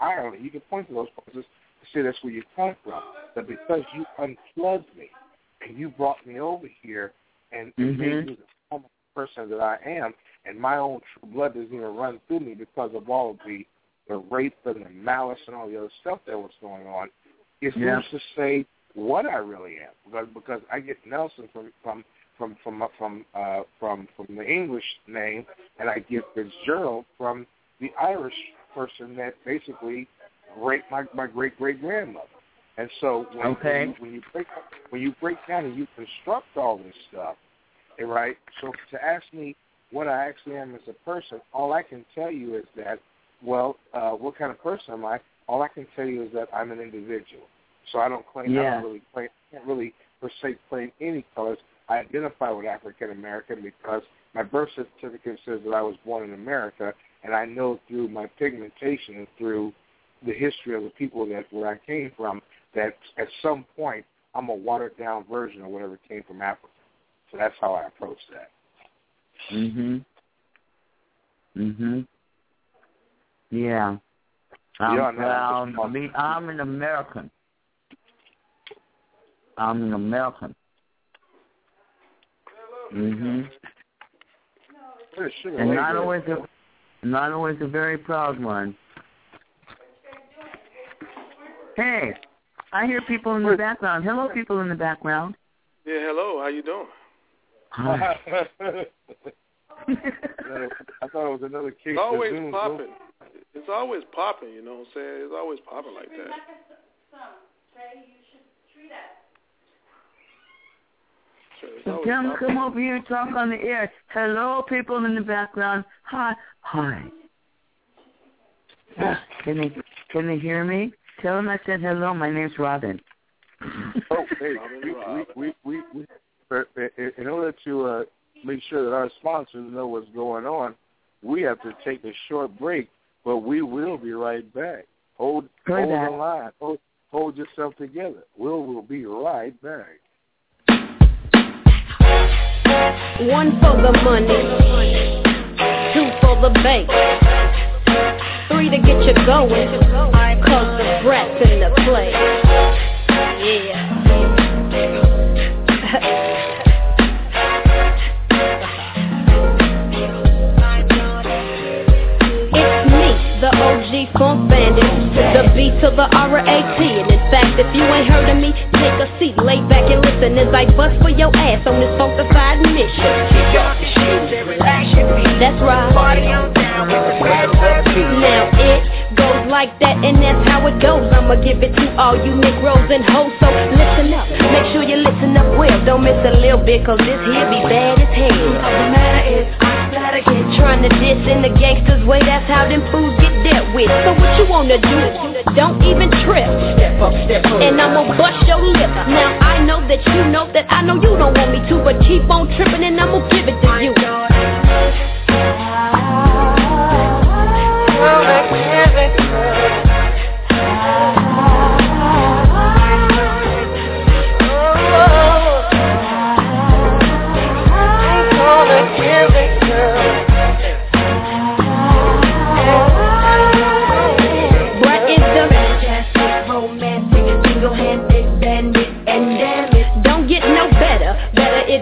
Ireland. You can point to those places and say that's where you come from. But because you unplugged me and you brought me over here and made me the former person that I am, and my own true blood doesn't even run through me because of all of the rape and the malice and all the other stuff that was going on, it's needless to say what I really am. Because I get Nelson from the English name, and I get Fitzgerald from the Irish person that basically raped my great-great-grandmother. And so when you break down and you construct all this stuff, right, so to ask me what I actually am as a person, all I can tell you is that, what kind of person am I? All I can tell you is that I'm an individual. So I don't claim, I can't really per se claim any colors. I identify with African American because my birth certificate says that I was born in America, and I know through my pigmentation and through the history of the people that where I came from that at some point I'm a watered-down version of whatever came from Africa. So that's how I approach that. Yeah. I'm an American. And not always a very proud one. Hey, I hear people in the background. Hello, people in the background. Yeah, hello. How you doing? Hi. I thought it was another case. It's always popping. It's always popping. You know what I'm saying? It's always popping like that. So come over here and talk on the air. Hello, people in the background. Hi. Can they hear me? Tell them I said hello. My name's Robin. Oh, hey, we in order to make sure that our sponsors know what's going on, we have to take a short break, but we will be right back. Hold the line. Hold yourself together. We'll be right back. One for the money, two for the bank, three to get you going, cause the brat's in the play. Yeah. It's me, the OG funk bandit. The B to the R-A-T. And in fact, if you ain't heard of me, take a seat, lay back and listen as I bust for your ass on this funkified mission. That's right. Party on down with the now it goes like that, and that's how it goes. I'ma give it to all you Negroes and hoes. So listen up, make sure you listen up well. Don't miss a little bit, cause this here be bad as hell. All the matter is I'm gotta get trying to diss in the gangster's way. That's how them fools get dealt with. So what you wanna do? Don't even trip. Step up, and I'ma bust your lip. Now I know that you know that I know you don't want me to, but keep on tripping and I'ma give it to you.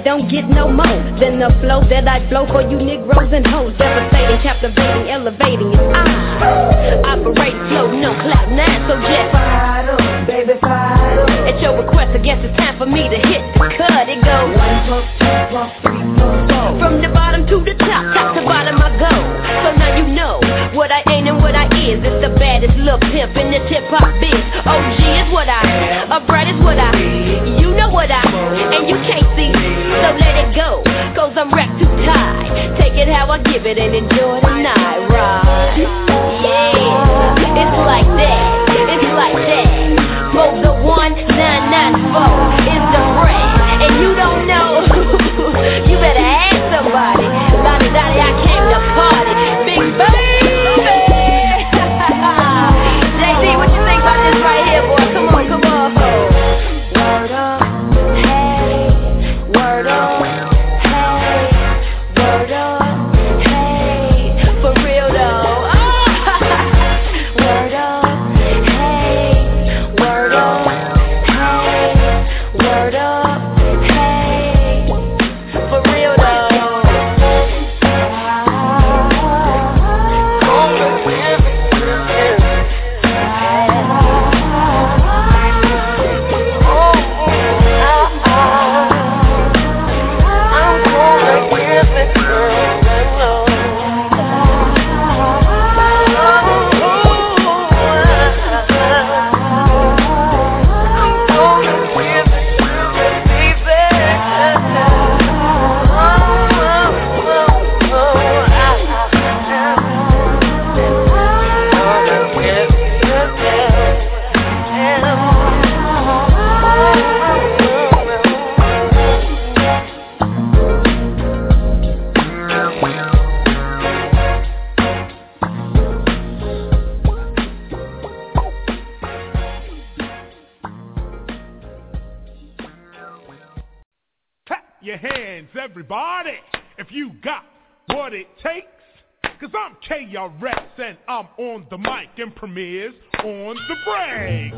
Don't get no more than the flow that I blow for you Negroes and hoes. Devastating, captivating, elevating. It's I operate flow, no cloud nine, so just fight up, baby, fight up. At your request, I guess it's time for me to hit the cut. It goes 1 + 2 + 3 + 4. From the bottom to the top, top to bottom I go. So now you know what I ain't and what I is. It's the baddest little pimp in this hip-hop biz. OG is what I am, upright is what I am. You know what I am, and you can't see me. So let it go, cause I'm wrapped too tight. Take it how I give it and enjoy the night ride. Yeah, it's like that, it's like that. Motor 1994 is the brand, and you don't know. You better ask somebody. Lottie Dottie, I came to party. Big baby. JD, what you think about this right here, boy? Come on, come on. Everybody, if you got what it takes, cause I'm KRS and I'm on the mic and Premier's on the break.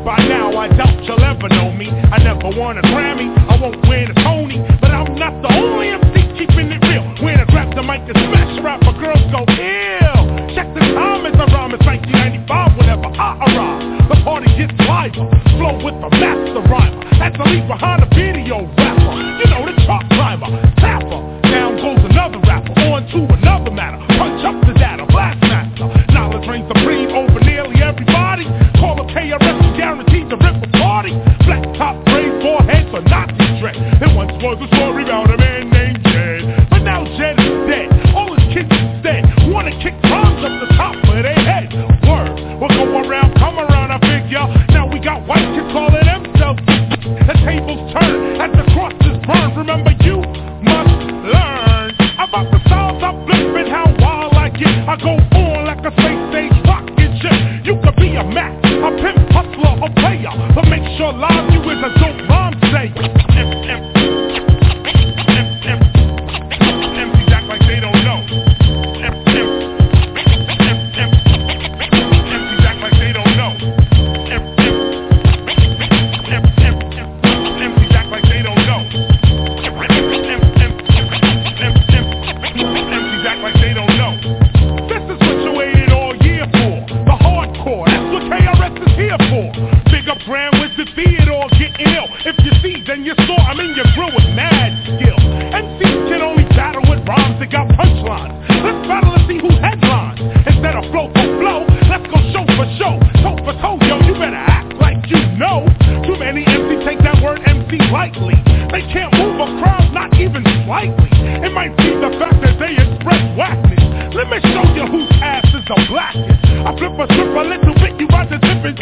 By now I doubt you'll ever know me. I never won a Grammy, I won't win a Tony, but I'm not the only MC keeping it real. When I grab the mic to smash rap, my girls go ill. Check the time as I rhyme, it's 1995 whenever I arrive. The party gets lighter, flow with the master rhymer. That's the lead behind a video rapper. You know the top climber, tapper. Down goes another rapper, on to another matter. Punch up the data, blast master. Knowledge reigns supreme over nearly everybody. Call a KRS, guaranteed to rip a party. Black top, brave forehead, for Nazi dread. There once was a story about a man named Jed, but now Jed is dead. All his kids instead wanna kick drums up the top of their head. Word, we'll go around, come around, I figure. Now we got white kids calling themselves. The tables turn, as the crosses burn. Remember, you must learn about the styles I flip and how wild I get. I go on like a space stage rocket ship. You could be a Mac, a pimp, hustler, a player, but make sure live you is a dope rhyme sayer. go show for show, toe for toe, yo, you better act like you know. Too many MCs take that word MC lightly. They can't move a crowd, not even slightly. It might be the fact that they express whackness. Let me show you whose ass is the blackest. I flip a strip a little bit, you got the difference.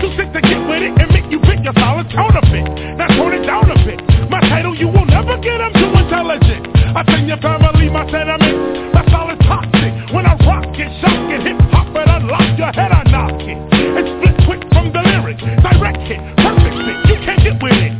Too sick to get with it and make you pick a solid counterfeit. Now tone it down a bit. My title you will never get, I'm too intelligent. I send your family my sentiments. My style is toxic. When I rock it, shock it, hip hop it, unlock your head, I knock it. It's split quick from the lyrics. Direct it, perfect it, you can't get with it.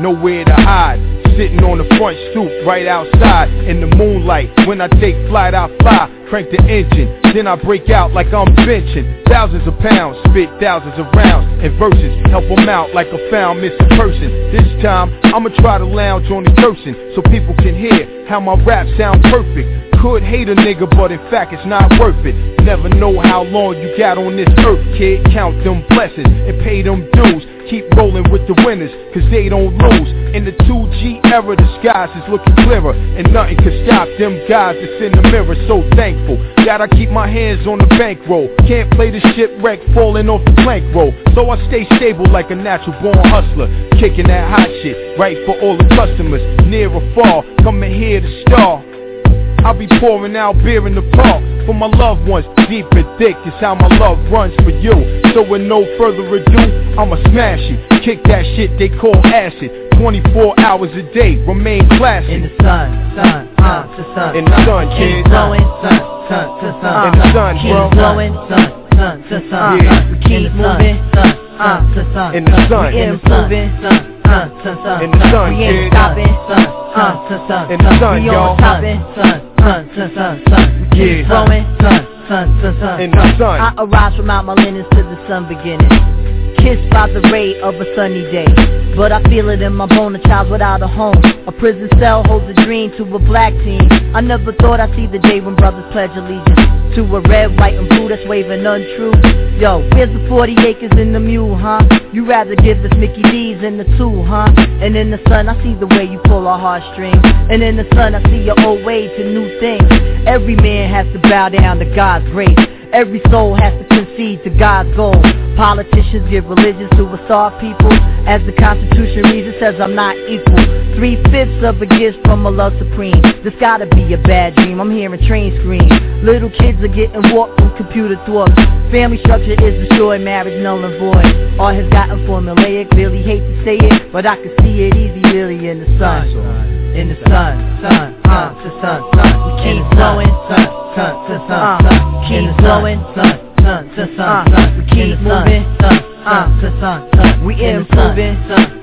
Nowhere to hide, sitting on the front stoop right outside in the moonlight. When I take flight, I fly, crank the engine, then I break out like I'm benching. Thousands of pounds, spit thousands of rounds, and verses help them out like a found missing person. This time, I'ma try to lounge on the person so people can hear how my rap sound perfect. Could hate a nigga, but in fact it's not worth it. Never know how long you got on this earth, kid. Count them blessings and pay them dues. Keep rolling with the winners, cause they don't lose. In the 2G era, the skies is looking clearer, and nothing can stop them guys that's in the mirror. So thankful that I keep my hands on the bankroll. Can't play the shipwreck falling off the bankroll, so I stay stable like a natural born hustler. Kicking that hot shit right for all the customers, near or far. Come and hear the star. I'll be pouring out beer in the park for my loved ones. Deep and thick is how my love runs for you. So with no further ado, I'ma smash it. Kick that shit they call acid. 24 hours a day, remain classic. In the sun, to sun. In the sun, kid. Keep blowing, sun to sun. In the sun, bro. Keep blowing, sun to sun. Yeah. We keep moving, sun to sun. In the sun, we improving, sun to sun. In the sun, we ain't stopping, sun to sun. In the sun, y'all. We on topping, sun. Sun to sun, sun, keep flowing, sun. In the sun. I arise from out my linens to the sun beginning. Kissed by the ray of a sunny day. But I feel it in my bone, a child without a home. A prison cell holds a dream to a black teen. I never thought I'd see the day when brothers pledge allegiance to a red, white, and blue that's waving untrue. Yo, here's the 40 acres in the mule, huh? You rather give this Mickey D's in the two, huh? And in the sun, I see the way you pull our heartstrings. And in the sun, I see your old ways to new things. Every man has to bow down to God's grace. Every soul has to concede to God's goal. Politicians give religions to a starved people. As the Constitution reads, it says I'm not equal. 3/5 of a gift from a love supreme. This gotta be a bad dream, I'm hearing train scream. Little kids are getting warped from computer thwarts. Family structure is destroyed, marriage null and void. Art has gotten formulaic, really hate to say it, but I can see it easy really in the sun. In the sun, to sun. We keep blowing, sun. Keep blowing, sun. We keep moving, sun. We improving, sun.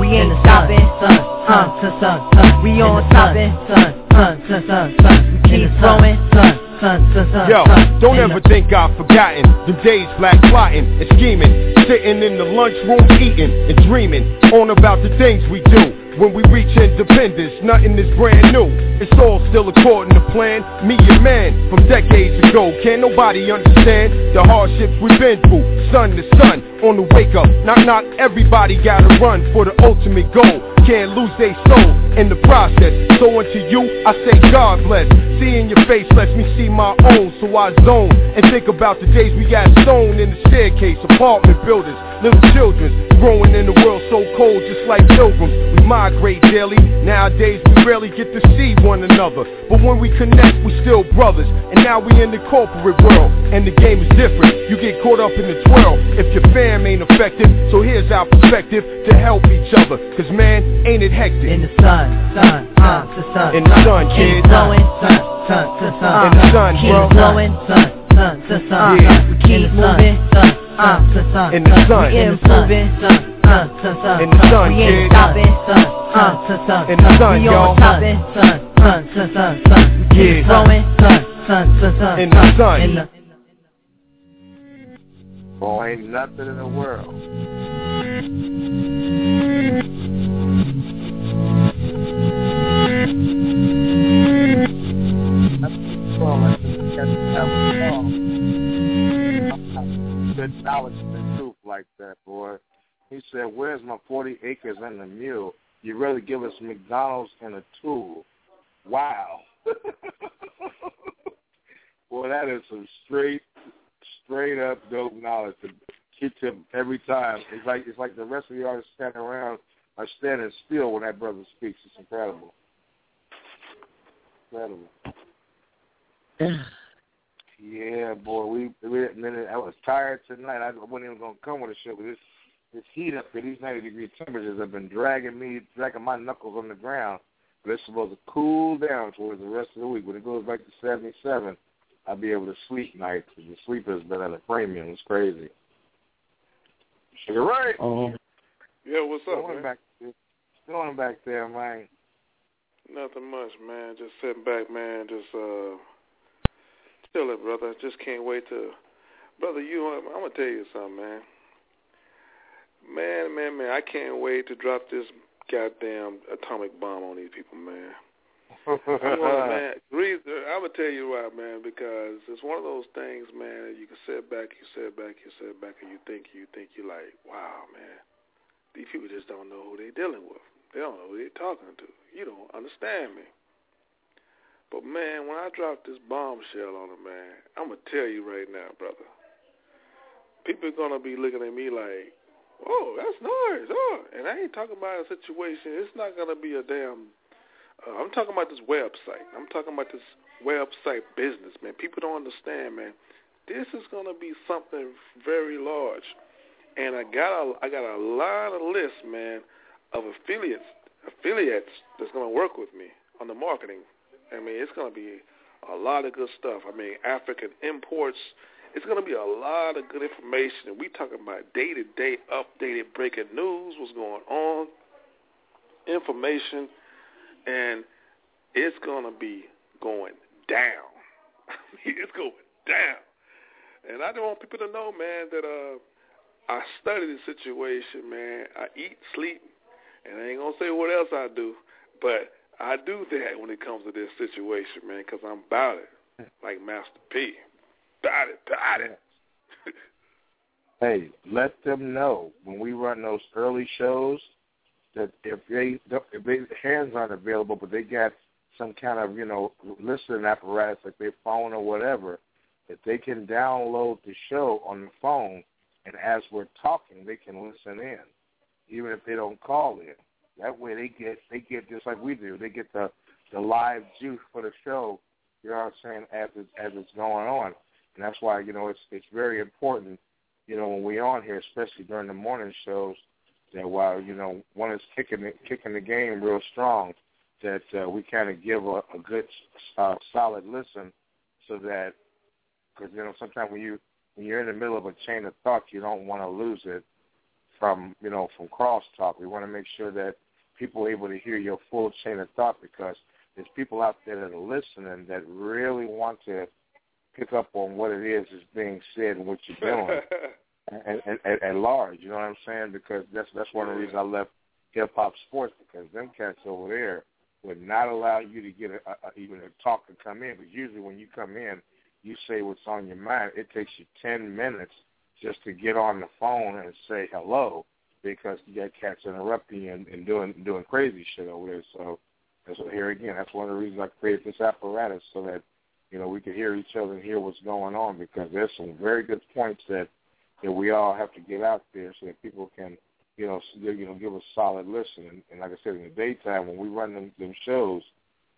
We ain't stopping, sun. We on topping, sun. We keep blowing, sun. Yo, don't ever think I've forgotten them days black plotting and scheming, sitting in the lunchroom eating and dreaming on about the things we do. When we reach independence, nothing is brand new. It's all still according to plan. Me and man, from decades ago. Can nobody understand the hardships we've been through? Sun to sun, on the wake up. Not everybody gotta run for the ultimate goal. Can't lose their soul in the process. So unto you, I say God bless. Seeing your face lets me see my own. So I zone and think about the days we got sewn in the staircase. Apartment buildings, little children growing in the world so cold, just like pilgrims. We migrate daily. Nowadays we rarely get to see one another, but when we connect we still brothers. And now we in the corporate world, and the game is different. You get caught up in the twirl if your fam ain't effective. So here's our perspective to help each other, cause man, ain't it hectic. In the sun, in the sun, kid. In the sun, bro. Yeah, we keep moving. In the sun, we improving, in the sun, we ain't stopping, in the sun, y'all, yeah, growing, in the sun. Boy, ain't nothing in the world. Good knowledge and truth like that, boy. He said, where's my 40 acres and a mule? You really give us McDonald's and a tool. Wow. Boy, that is some straight up dope knowledge to hit him every time. It's like the rest of the artists standing around are standing still when that brother speaks. It's incredible. Incredible. Yeah, boy, I was tired tonight. I wasn't even going to come with a show, but this heat up here, these 90-degree temperatures have been dragging my knuckles on the ground. But it's supposed to cool down towards the rest of the week. When it goes back to 77, I'll be able to sleep nights, because the sleep has been at a premium. It's crazy. Sugar Ray. Yeah, what's up, man? Going back there, man. Nothing much, man. Just sitting back, man. Still it, brother. Just can't wait to... Brother, I'm going to tell you something, man. Man, I can't wait to drop this goddamn atomic bomb on these people, man. Man, I'm going to tell you why, man, because it's one of those things, man, you can sit back, and you think you're like, wow, man, these people just don't know who they're dealing with. They don't know who they're talking to. You don't understand me. But, man, when I drop this bombshell on him, man, I'm going to tell you right now, brother, people are going to be looking at me like, oh, that's nice. Oh. And I ain't talking about a situation. It's not going to be a damn – I'm talking about this website. I'm talking about this website business, man. People don't understand, man. This is going to be something very large. And I got a lot of list, man, of affiliates that's going to work with me on the marketing. I mean, it's going to be a lot of good stuff. I mean, African imports. It's going to be a lot of good information. And we talking about day-to-day updated breaking news, what's going on, information, and it's going to be going down. I mean, it's going down. And I don't want people to know, man, that I study the situation, man. I eat, sleep, and I ain't going to say what else I do, but I do that when it comes to this situation, man, because I'm about it, like Master P. About it. Hey, let them know when we run those early shows that if their hands aren't available, but they got some kind of, listening apparatus like their phone or whatever, if they can download the show on the phone, and as we're talking, they can listen in, even if they don't call in. That way they get just like we do. They get the live juice for the show, you know what I'm saying, as it's going on. And that's why, it's very important, when we're on here, especially during the morning shows, that while, one is kicking the game real strong, that we kind of give a good, solid listen so that, because, sometimes when you're in the middle of a chain of thought, you don't want to lose it from crosstalk. We want to make sure that people are able to hear your full chain of thought, because there's people out there that are listening that really want to pick up on what it is that's being said and what you're doing at large. You know what I'm saying? Because that's one of the reasons I left hip-hop sports, because them cats over there would not allow you to get even a talk to come in. But usually when you come in, you say what's on your mind. It takes you 10 minutes just to get on the phone and say hello, because you got cats interrupting and doing crazy shit over there. So here again, that's one of the reasons I created this apparatus, so that, you know, we could hear each other and hear what's going on, because there's some very good points that we all have to get out there so that people can, you know, give a solid listen. And like I said, in the daytime when we run them shows,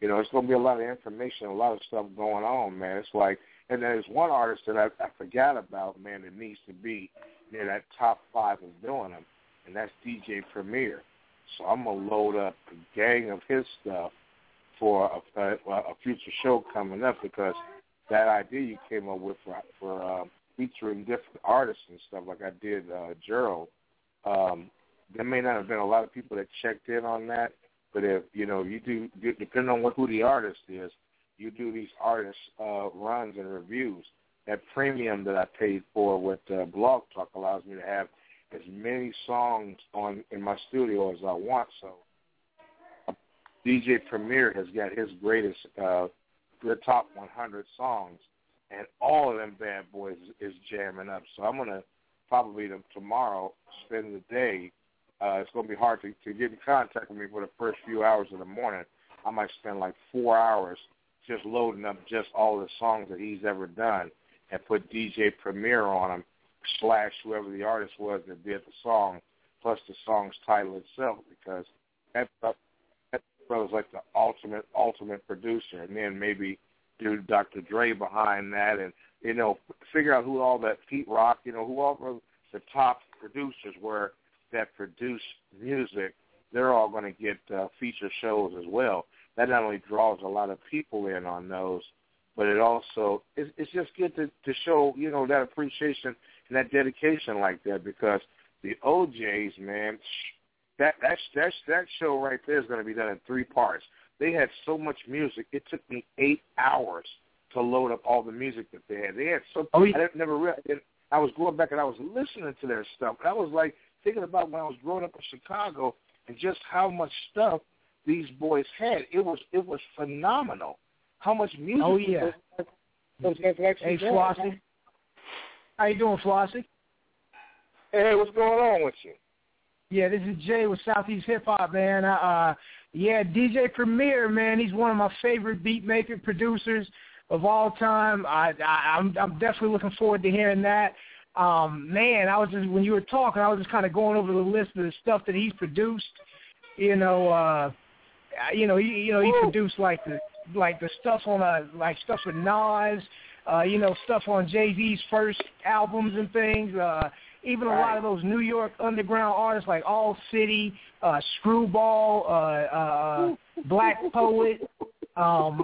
you know, it's going to be a lot of information, a lot of stuff going on, man. It's like, and there's one artist that I forgot about, man, that needs to be near that top 5 of doing them, and that's DJ Premier. So I'm going to load up a gang of his stuff for a future show coming up, because that idea you came up with for featuring different artists and stuff, like I did Gerald, there may not have been a lot of people that checked in on that, but if, you know, you do, depending on who the artist is, you do these artist runs and reviews. That premium that I paid for with Blog Talk allows me to have as many songs on in my studio as I want. So DJ Premier has got his greatest, the top 100 songs, and all of them bad boys is jamming up. So I'm going to probably tomorrow spend the day. It's going to be hard to get in contact with me for the first few hours of the morning. I might spend like 4 hours just loading up just all the songs that he's ever done and put DJ Premier on them, / whoever the artist was that did the song, plus the song's title itself, because that brother's like the ultimate producer. And then maybe do Dr. Dre behind that, and, you know, figure out who all that Pete Rock, you know, who all the top producers were that produce music. They're all going to get feature shows as well. That not only draws a lot of people in on those, but it also, it's just good to show, you know, that appreciation and that dedication like that, because the OJs, man, that show right there is going to be done in 3 parts. They had so much music, it took me 8 hours to load up all the music that they had. They had so I was going back and I was listening to their stuff. And I was like thinking about when I was growing up in Chicago and just how much stuff these boys had. It was phenomenal how much music. Oh yeah. Hey, Flossy. How you doing, Flossy? Hey, what's going on with you? Yeah, this is Jay with Southeast Hip Hop, man. Yeah, DJ Premier, man, he's one of my favorite beat maker producers of all time. I'm definitely looking forward to hearing that. Man, I was just, when you were talking, I was just kind of going over the list of the stuff that he's produced. He produced like the stuff on stuff with Nas, stuff on Jay-Z's first albums and things. Even a lot of those New York underground artists like All City, Screwball, Black Poet. I'm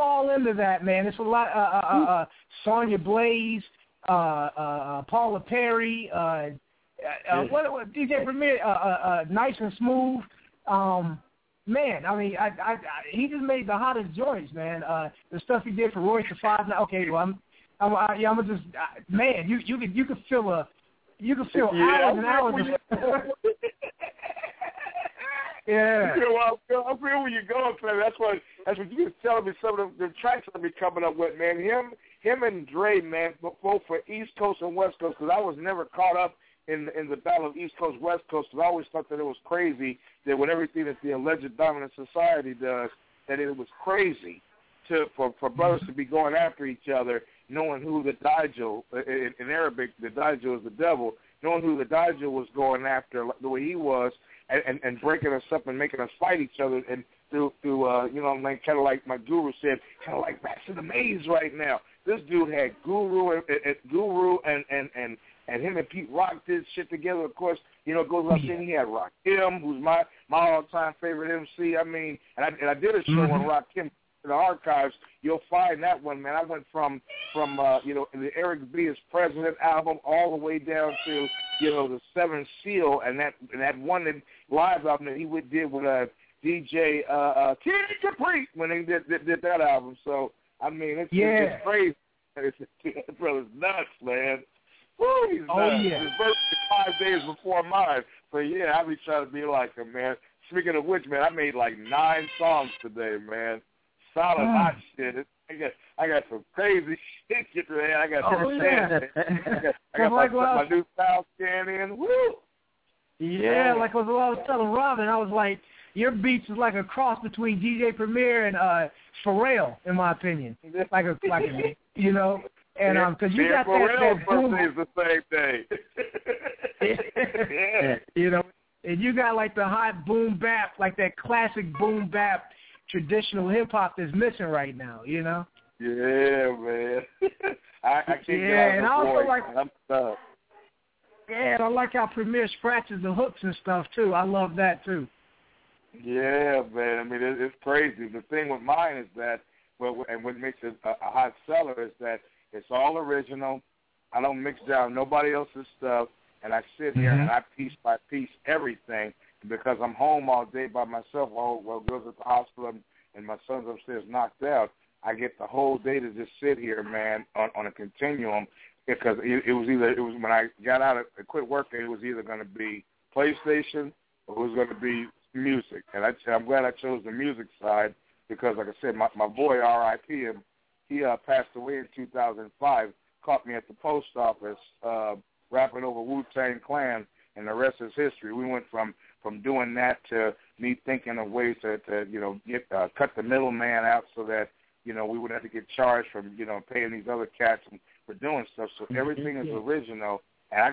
all into that, man. It's a lot. Sonya Blaze, Paula Perry, DJ Premier, Nice and Smooth. Man, I mean, he just made the hottest joints, man. The stuff he did for Royce the Five. Okay, well, man, you could feel hours and hours. Yeah. I feel where you're going, Clem. That's what you were telling me. Some of the tracks I'll be coming up with, man. Him and Dre, man, both for East Coast and West Coast, because I was never caught up in the battle of East Coast, West Coast, because I always thought that it was crazy that with everything that the alleged dominant society does, that it was crazy for brothers to be going after each other, knowing who the Dajjal, in Arabic, the Dajjal is the devil, knowing who the Dajjal was going after the way he was, and breaking us up and making us fight each other, and through you know what I mean, kind of like my guru said, kind of like rats in the maze right now. This dude had Guru and him and Pete Rock did shit together. Of course, you know, it goes up there. He had Rakim, who's my all-time favorite MC. I mean, and I did a show on Rakim. In the archives, you'll find that one, man. I went from you know, the Eric B. is President album all the way down to, you know, the Seventh Seal, and that one that live album that he did with DJ Kid Capri when they did that album. So I mean, it's crazy. That brother's nuts, man. Woo, he's nuts. Oh, yeah. His birthday 5 days before mine. So, yeah, I be trying to be like him, man. Speaking of which, man, I made like 9 songs today, man. Solid hot shit. I got some crazy shit to do. I got my new style scan in. Woo! Yeah, like I was telling Robin, I was like, your beats is like a cross between DJ Premier and Pharrell, in my opinion. Like a you know, and because you got that Pharrell's birthday is the same day. You know, and you got like the hot boom bap, like that classic boom bap. Traditional hip hop is missing right now, you know. Yeah, man. I can't get out of the voice. I'm stuck. Yeah, and I like how Premier scratches the hooks and stuff too. I love that too. Yeah, man. I mean, it's crazy. The thing with mine is that, and what makes it a hot seller is that it's all original. I don't mix down nobody else's stuff, and I sit here and I piece by piece everything. Because I'm home all day by myself while girls at the hospital and my son's upstairs knocked out, I get the whole day to just sit here, man, on a continuum. Because it was when I got out of quit working, it was either going to be PlayStation or it was going to be music. And I'm glad I chose the music side because, like I said, my boy, R.I.P., him, he passed away in 2005, caught me at the post office rapping over Wu-Tang Clan, and the rest is history. We went from doing that to me thinking of ways to you know, get cut the middleman out so that, you know, we wouldn't have to get charged from, you know, paying these other cats for doing stuff. So everything is original, and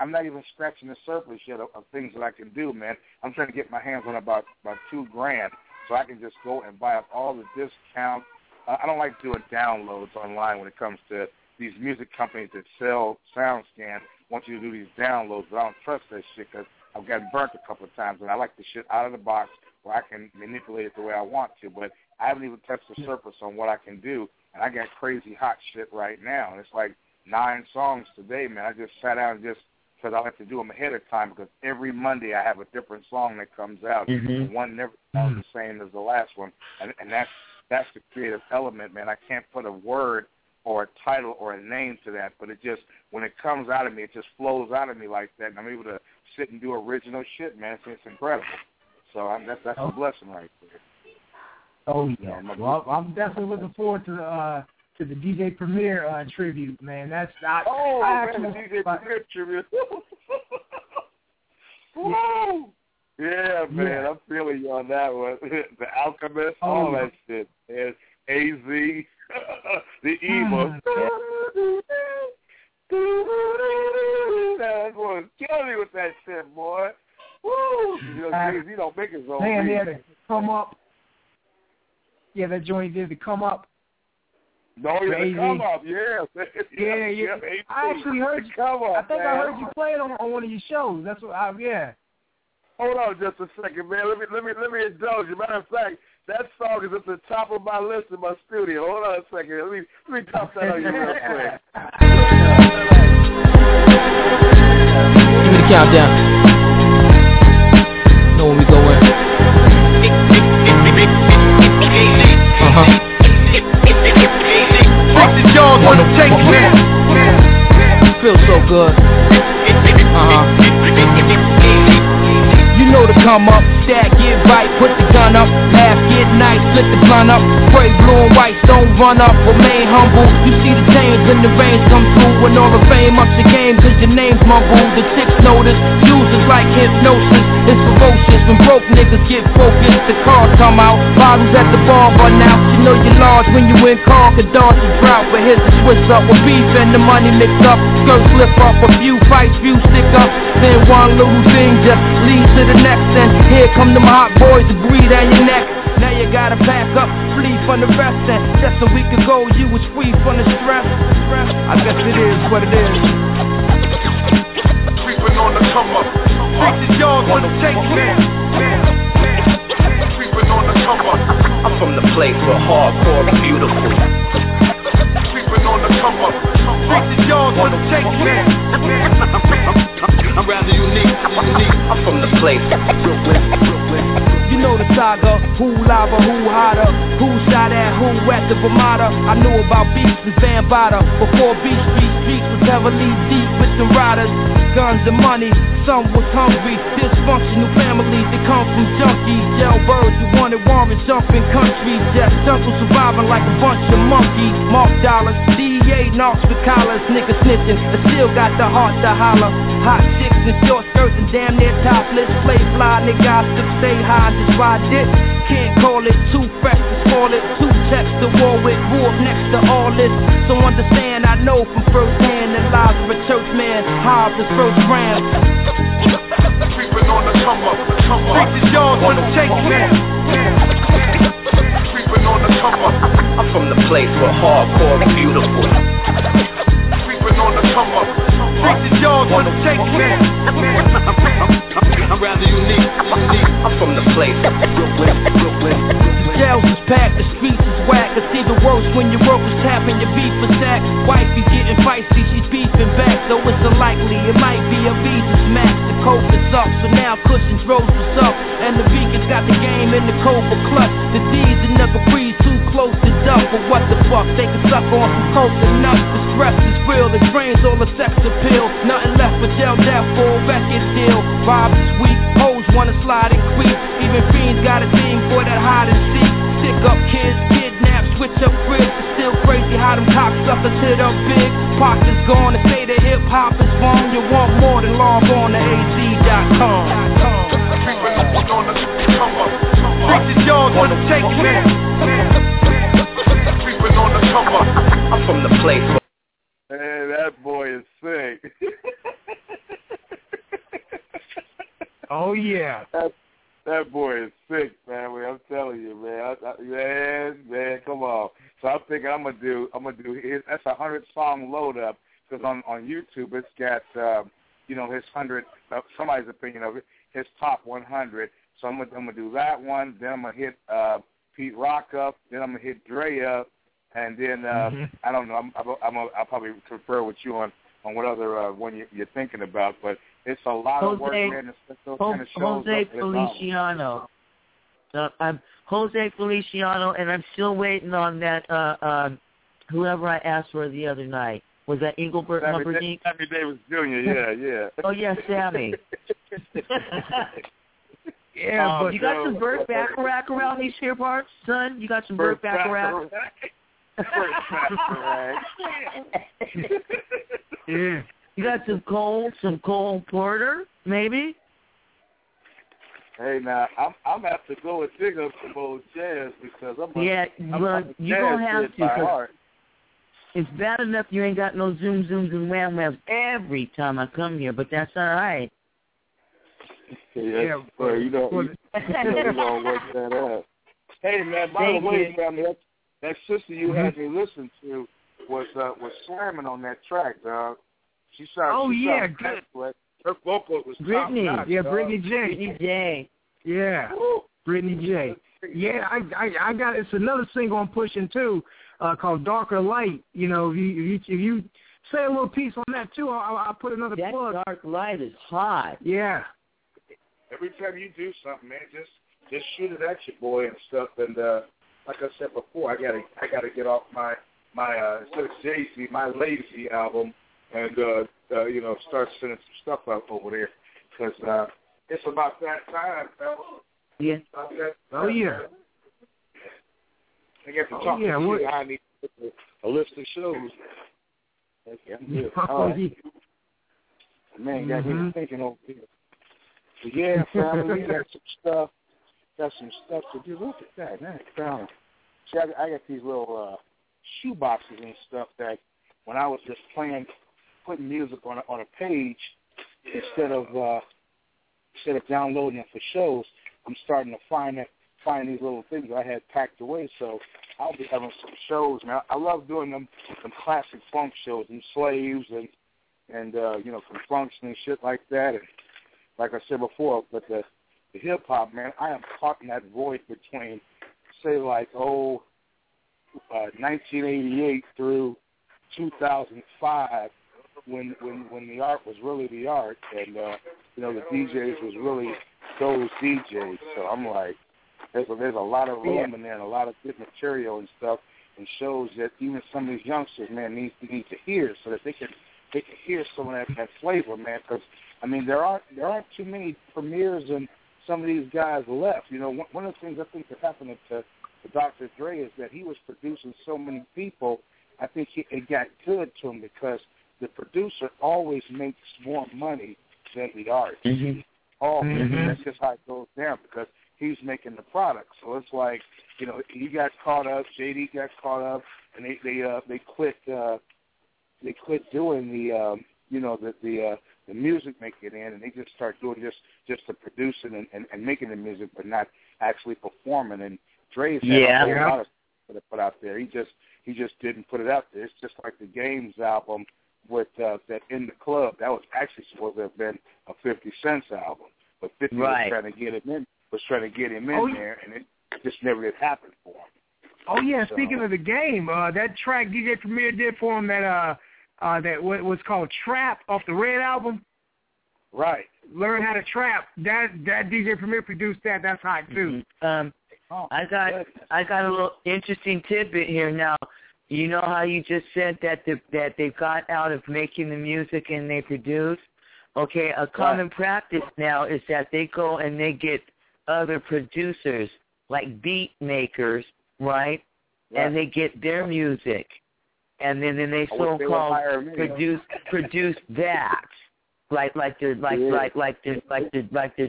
I'm not even scratching the surface yet of things that I can do, man. I'm trying to get my hands on about $2,000 so I can just go and buy up all the discounts. I don't like doing downloads online when it comes to these music companies that sell sound scans. Want you to do these downloads, but I don't trust that shit because I've gotten burnt a couple of times, and I like the shit out of the box where I can manipulate it the way I want to, but I haven't even touched the surface on what I can do, and I got crazy hot shit right now, and it's like 9 songs today, man. I just sat down and because I like to do them ahead of time because every Monday I have a different song that comes out, and one never sounds the same as the last one, and that's the creative element, man. I can't put a word or a title or a name to that, but it just, when it comes out of me, it just flows out of me like that, and I'm able to sit and do original shit, man. It's incredible. So that's a blessing right there. Oh, yeah. Well, I'm definitely looking forward to the DJ Premier tribute, man. That's not... Oh, DJ Premier tribute. Woo! Yeah, man, I'm feeling you on that one. The Alchemist, all that shit, man. AZ, the emo. That boy kill me with that shit, boy. Woo! You know, he don't make his own. Man, he had to come up. Yeah, that joint did to come up. No, he had to come up. Yeah. Yeah. I actually heard you. Come up, I think, man. I heard you play it on one of your shows. That's what. Hold on just a second, man. Let me indulge you. Matter of fact, that song is at the top of my list in my studio. Hold on a second. Let me top that on you real quick. Give me the countdown. You know where we going. Fuck the dogs on the tank, man. Feels so good. You know to come up, stack, get right, put the gun up, laugh, get nice, split the blunt up, spray blue and white, don't run up, remain humble. You see the change when the rains come through, when all the fame ups the game, cause your name's mumbled. The chicks notice, users like hypnosis, it's ferocious, when broke niggas get focused, the cars come out, bottles at the bar run out. You know you're large when you in car, could dodge the drought, but here's the switch up, with beef and the money mixed up, skirts slip up, a few fights, few stick up, then one little thing just leads to the next, and here come them hot boys to breathe down your neck. Now you gotta back up, flee from the rest, and just a week ago you was free from the stress. I guess it is what it is. Creeping on the come up, take the yard on the take, man. Creeping on the come up. I'm from the place where hardcore is beautiful. Creeping on the come up, take the yard on the take, man. I'm rather unique. I'm from the place. You know the saga. Who lava, who hotter? Who shot at who at the Vermata? I knew about beats and Zambada before beats was heavily deep with them riders, guns and money. Some was hungry, dysfunctional families that come from junkies, jailbirds who wanted warrants, jumping countries, death jungle surviving like a bunch of monkeys. Mark dollars, DEA knocks with collars, niggas snitching, I still got the heart to holler. Hot chicks and short skirts and damn near topless. Play fly, nigga, I still stay high, just ride it. Can't call it, too fresh to spoil it. Two checks to Warwick, Wolf next to all this. So understand, I know from first hand the lives of a church man, Hobbs is first round. Creeping on the come up, this is yours on the take now. Creeping on the come up, I'm from the place where hardcore is beautiful. Creeping on the come up, this is yours on the take now. I'm rather unique. I'm from the place, Brooklyn. The jails is packed, the streets is whack. It's even worse when your work is tapping your beef for sacks. Wifey's getting feisty, she's beefing back. Though it's unlikely, it might be a visa smash. The coke is up, so now cushions rose us up. And the vegans got the game in the cobra clutch. The D's and never breathe too close to dumb. But what the fuck, they can suck on some coke and nuts. The stress is real, it drains all the sex appeal. Nothing left but jail death for a record deal. Rob's is weak, hoes wanna slide and creep. Even fiends got a thing for that hide and seek. Sick up kids, kidnap, switch up cribs. It's still crazy how them cocksuckers hit up big. Pockets gone to say that hip hop is wrong. You want more than log on to az.com. This is yours on the take, man. Creeping on the come up. I'm from the place. Hey, that boy is sick. Oh yeah, that boy is sick, man. I'm telling you, man. Man, come on. So I think I'm gonna do. That's a 100-song load up because on YouTube it's got his 100, somebody's opinion of it, his top 100. So I'm gonna do that one. Then I'm gonna hit Pete Rock up. Then I'm gonna hit Dre up, and then I don't know. I'll probably confer with you on what other one you're thinking about, but. It's a lot of work, man. It's those kind of shows. Jose Feliciano. I'm Jose Feliciano, and I'm still waiting on that, whoever I asked for the other night. Was that Engelbert Humperdinck? Sammy Davis Jr., yeah. Oh, yeah, Sammy. Yeah, but you got some Burt Bacharach around these here parts, son? You got some Burt Bacharach? Yeah. You got some Cole Porter, maybe? Hey, now, I'm going to have to go and dig up some old jazz because you don't have to. It's bad enough you ain't got no zooms and wham-whams every time I come here, but that's all right. Yeah, well, you don't work that out. Hey, man, by the way, family, that sister you had me listen to was slamming on that track, dog. She sounded good. Her vocal was Brittany. Brittany J. Brittany J. Yeah, woo. Brittany J. Yeah, I got it's another single I'm pushing too, called Darker Light. You know, if you say a little piece on that too, I'll put another plug. That Dark Light is hot. Yeah. Every time you do something, man, just shoot it at your boy and stuff. And like I said before, I gotta get off my instead of Jay-Z, my lazy album. And, start sending some stuff up over there. Because it's about that time, fellas. Yeah. Oh, yeah. I got to talk to you. I need a list of shows. Yeah. All right. Man, got me thinking over here. So, yeah, family, we got some stuff. Got some stuff to do. Look at that. Man, family. See, I got these little shoe boxes and stuff that when I was just putting music on a page instead of downloading it for shows, I'm starting to find these little things I had packed away. So I'll be having some shows, man. I love doing them classic funk shows, them slaves and confunction and shit like that. And like I said before, but the hip hop, man, I am caught in that void between say 1988 through 2005. When the art was really the art, and the DJs was really those DJs. So I'm like, There's a lot of room in there and a lot of good material and stuff, and shows that even some of these youngsters, man, need to hear so that they can hear some of that flavor, man. Because I mean, there aren't too many premieres and some of these guys left. You know, one of the things I think that happened to Dr. Dre is that he was producing so many people. I think it got good to him because the producer always makes more money than the artist. Mm-hmm. That's just how it goes down because he's making the product. So it's like, you know, he got caught up, JD got caught up, and they quit doing the music making and they just start doing just the producing and making the music, but not actually performing. And Dre's had a whole lot of stuff to put out there. He just didn't put it out there. It's just like the Game's album with that In the Club. That was actually supposed to have been a 50 Cent's album, but 50 was trying to get him in there, and it just never did happen for him. Oh yeah, so, speaking of the Game, that track DJ Premier did for him that what was called Trap off the Red album. Right. Learn How to Trap. That DJ Premier produced that. That's hot too. Mm-hmm. I got a little interesting tidbit here now. You know how you just said that they got out of making the music and they produce? Okay, a common practice now is that they go and they get other producers, like beat makers, right? Yeah. And they get their music. And then they so-called produce that. Like they're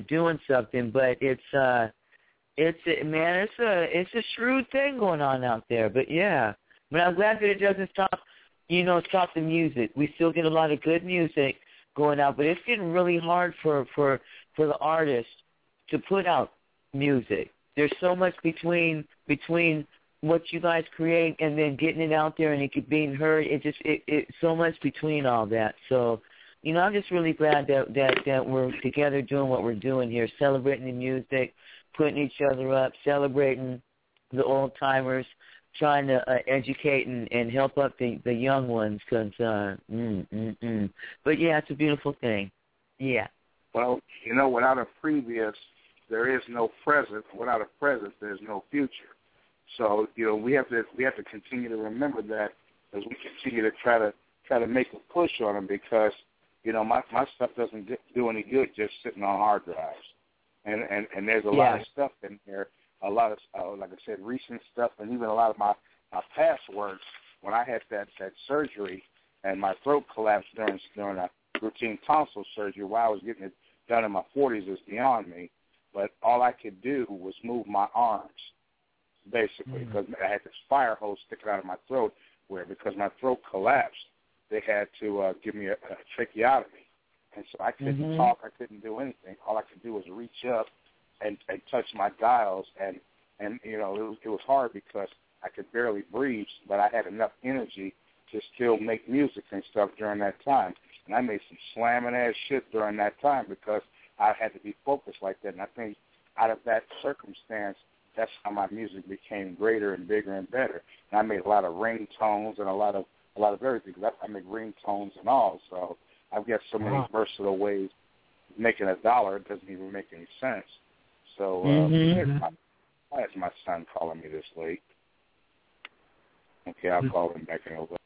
doing something, but it's a shrewd thing going on out there. But yeah. But I'm glad that it doesn't stop the music. We still get a lot of good music going out, but it's getting really hard for the artists to put out music. There's so much between what you guys create and then getting it out there and it being heard. It's so much between all that. So, you know, I'm just really glad that we're together doing what we're doing here, celebrating the music, putting each other up, celebrating the old-timers, trying to educate and help up the young ones because. But, yeah, it's a beautiful thing. Yeah. Well, you know, without a previous, there is no present. Without a present, there's no future. So, you know, we have to continue to remember that as we continue to try to make a push on them because, you know, my stuff doesn't do any good just sitting on hard drives. And there's a lot of stuff in there. A lot of, like I said, recent stuff, and even a lot of my past works. When I had that surgery and my throat collapsed during a routine tonsil surgery, while I was getting it done in my 40s, is beyond me. But all I could do was move my arms, basically, because I had this fire hose sticking out of my throat. Where because my throat collapsed, they had to give me a tracheotomy, and so I couldn't talk, I couldn't do anything. All I could do was reach up and touch my dials, and you know, it was hard because I could barely breathe, but I had enough energy to still make music and stuff during that time. And I made some slamming-ass shit during that time because I had to be focused like that. And I think out of that circumstance, that's how my music became greater and bigger and better. And I made a lot of ringtones and a lot of everything. I make ringtones and all, so I've got so many versatile ways of making a dollar. It doesn't even make any sense. So why is my son calling me this late? Okay, I'll call him back in a little bit.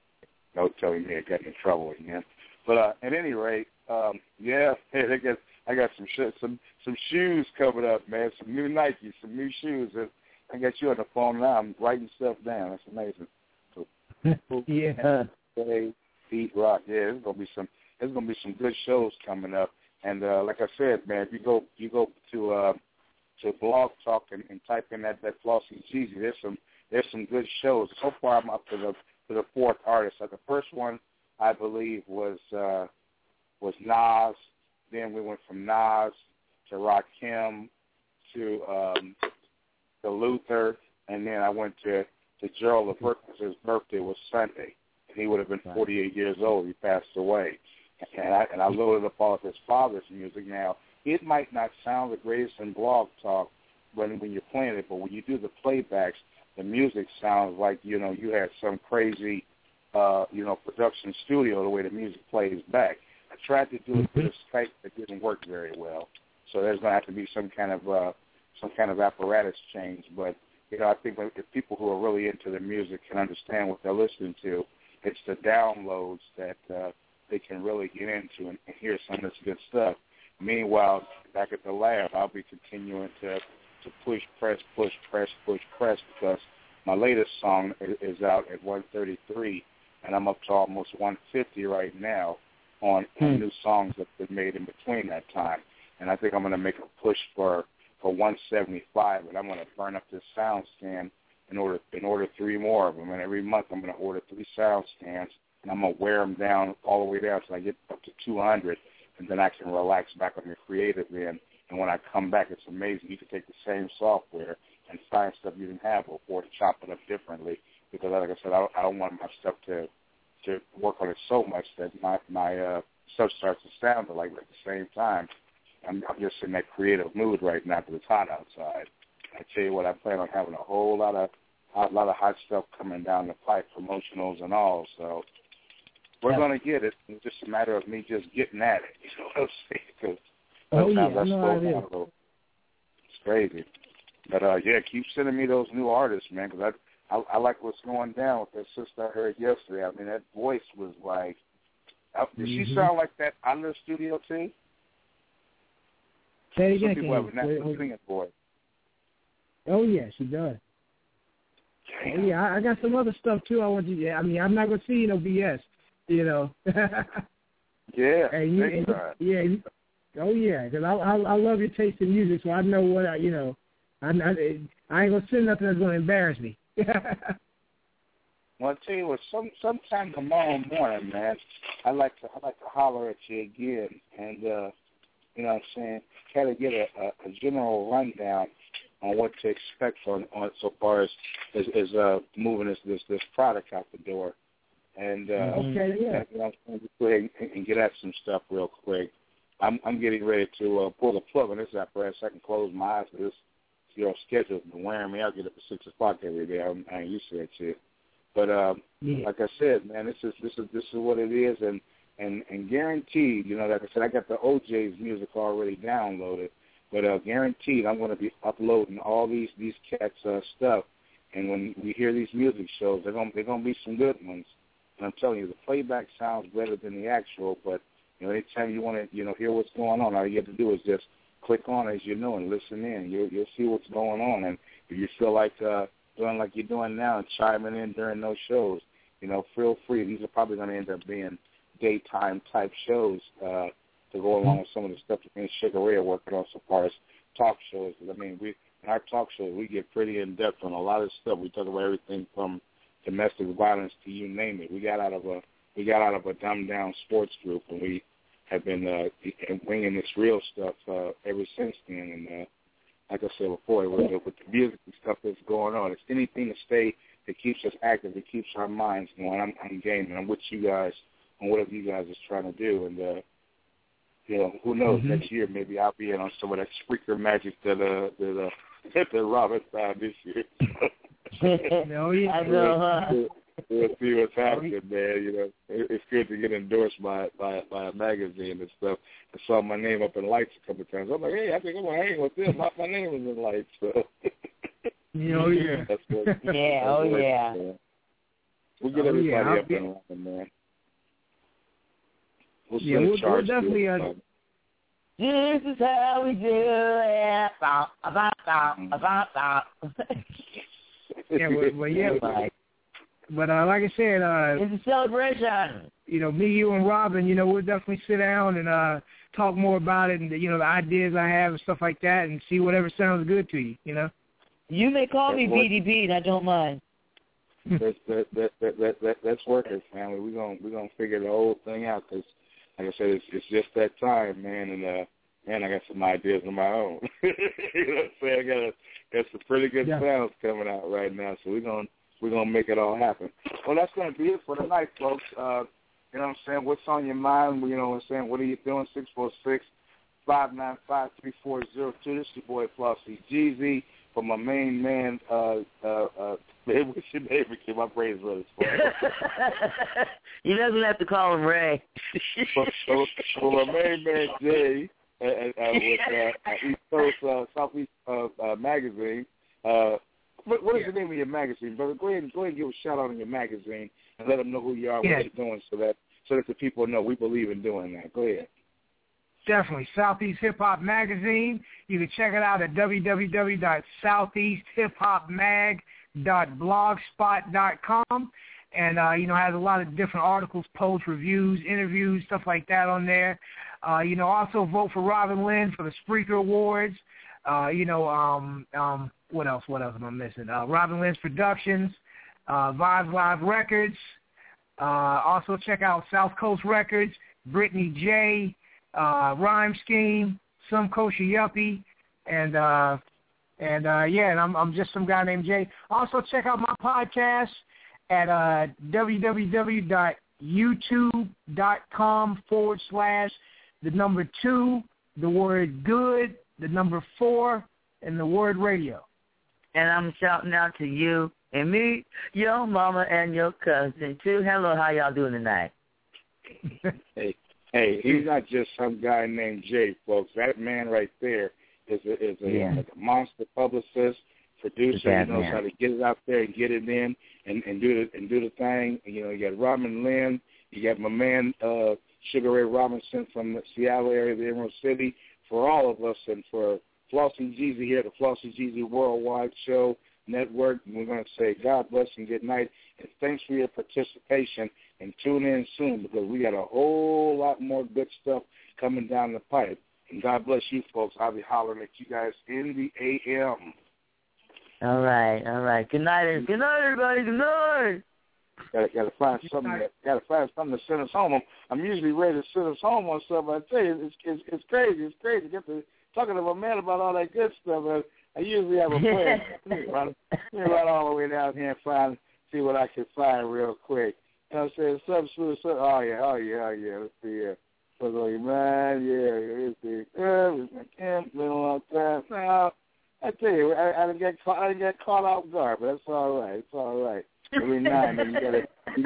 Don't tell me I got in trouble again. But at any rate, I got some shoes coming up, man. Some new Nikes, some new shoes. I got you on the phone now. I'm writing stuff down. That's amazing. So, Pete Rock. Yeah, there's gonna be some good shows coming up. And like I said, man, if you go to Blog Talk and type in that Flossy Jeezy, there's some good shows. So far, I'm up to the fourth artist. So the first one, I believe, was Nas. Then we went from Nas to Rakim to Luther, and then I went to Gerald Levert because his birthday was Sunday, and he would have been 48 years old. He passed away. And I loaded up all of his father's music. Now, it might not sound the greatest in Blog Talk when you're playing it, but when you do the playbacks, the music sounds like, you know, you had some crazy, production studio the way the music plays back. I tried to do it through Skype, but it didn't work very well. So there's going to have to be some kind of some kind of apparatus change. But, you know, I think if people who are really into their music can understand what they're listening to, it's the downloads that they can really get into and hear some of this good stuff. Meanwhile, back at the lab, I'll be continuing to push, press, because my latest song is out at 133, and I'm up to almost 150 right now on new songs that have been made in between that time. And I think I'm going to make a push for 175, and I'm going to burn up this sound stand in order three more of them. And every month I'm going to order three sound stands, and I'm going to wear them down all the way down until I get up to 200, and then I can relax back on the creative end. And when I come back, it's amazing. You can take the same software and find stuff you didn't have before to chop it up differently, because, like I said, I don't want my stuff to work on it so much that my stuff starts to sound alike. But at the same time, I'm just in that creative mood right now because it's hot outside. I tell you what, I plan on having a whole lot of hot stuff coming down the pipe, promotionals and all. So we're going to get it. It's just a matter of me just getting at it. You know what I'm saying? It's crazy. But, yeah, keep sending me those new artists, man, because I like what's going down with that sister I heard yesterday. I mean, that voice was like, did she sound like that on the studio too? Say it again. Some people have a natural singing voice. Oh, yeah, she does. Damn. Yeah, I got some other stuff, too. I'm not going to see no BS, you know. Yeah. Oh, yeah, because I love your taste in music, so I know what I, you know. I ain't going to say nothing that's going to embarrass me. Well, I tell you what, sometime tomorrow morning, man, I like to holler at you again and, you know what I'm saying, try to get a general rundown on what to expect on so far as moving this product out the door. And okay, yeah. You know, I'm going to go ahead and get at some stuff real quick. I'm getting ready to pull the plug on this apparatus. I can close my eyes for this. Your schedule's been wearing me. I'll get up at 6:00 every day. I ain't used to that shit. But like I said, man, this is what it is, and guaranteed. You know, like I said, I got the OJ's music already downloaded, but guaranteed, I'm going to be uploading all these cats' stuff. And when we hear these music shows, they're gonna be some good ones. And I'm telling you, the playback sounds better than the actual. But you know, anytime you want to, you know, hear what's going on, all you have to do is just click on as you know and listen in. You'll see what's going on. And if you feel like doing like you're doing now and chiming in during those shows, you know, feel free. These are probably going to end up being daytime type shows to go along with some of the stuff that me and Sugar Ray are working on so far as talk shows. I mean, in our talk shows, we get pretty in depth on a lot of stuff. We talk about everything from domestic violence to you name it. We got out of a dumbed down sports group, and we have been winging this real stuff ever since then. And like I said before, with the music and stuff that's going on, it's anything that keeps us active, that keeps our minds going. I'm gaming. I'm with you guys on whatever you guys is trying to do. And, you know, who knows, next year maybe I'll be in on some of that speaker magic that Robin found this year. No, yeah. I know, huh? We'll see what's happening, man. You know, it's good to get endorsed by a magazine and stuff. I saw my name up in lights a couple of times. I'm like, hey, I think I'm gonna hang with them. My name was in lights. So. Yeah. We'll get everybody up and running, man. We'll definitely. This is how we do it. But like I said, it's a celebration. You know, me, you, and Robin, you know, we'll definitely sit down and talk more about it and, you know, the ideas I have and stuff like that and see whatever sounds good to you, you know. You may call me BDB, and I don't mind. That's working, family. We're gonna figure the whole thing out because, like I said, it's just that time, man, and I got some ideas of my own. You know what I'm saying? I got some pretty good sounds coming out right now, so we're going to make it all happen. Well, that's going to be it for tonight, folks. You know what I'm saying? What's on your mind? You know what I'm saying? What are you doing? 646-595-3402. This is your boy, Flossy Jeezy, from my main man, what's your name? My brain's really spoiled. You doesn't have to call him Ray. From my main man, Jay, with Southeast magazine. What is the name of your magazine, brother? Go ahead and give a shout out on your magazine and let them know who you are, what you're doing, so that the people know we believe in doing that. Go ahead. Definitely. Southeast Hip Hop Magazine. You can check it out at www.southeasthiphopmag.blogspot.com. And, has a lot of different articles, posts, reviews, interviews, stuff like that on there. Also vote for Robin Lynn for the Spreaker Awards. What else am I missing? Robin Lynn's Productions, Vibes Live Records. Also check out South Coast Records, Brittany J, Rhyme Scheme, Some Kosher Yuppie, and I'm just some guy named Jay. Also check out my podcast at www.youtube.com/24good4radio. And I'm shouting out to you and me, your mama, and your cousin, too. Hello, how y'all doing tonight? Hey, he's not just some guy named Jay, folks. That man right there is a monster publicist, producer. He knows how to get it out there and get it in and do the thing. You know, you got Robin Lynn. You got my man Sugar Ray Robinson from the Seattle area, the Emerald City, for all of us, and for Flossy Jeezy here, the Flossy Jeezy Worldwide Show Network. And we're going to say God bless and good night, and thanks for your participation. And tune in soon, because we got a whole lot more good stuff coming down the pipe. And God bless you, folks. I'll be hollering at you guys in the AM. All right. Good night, everybody. Good night. Gotta find something to send us home. I'm usually ready to send us home on stuff. I tell you, it's crazy. It's crazy to get to talking to my man about all that good stuff. I usually have a plan. Let me run all the way down here and see what I can find real quick. And I said, oh yeah. Let's see. What's on your mind? Yeah, let's see. It's my camp. Been a long time now. I tell you, I didn't get caught off guard, but that's all right. It's all right. Every now and then you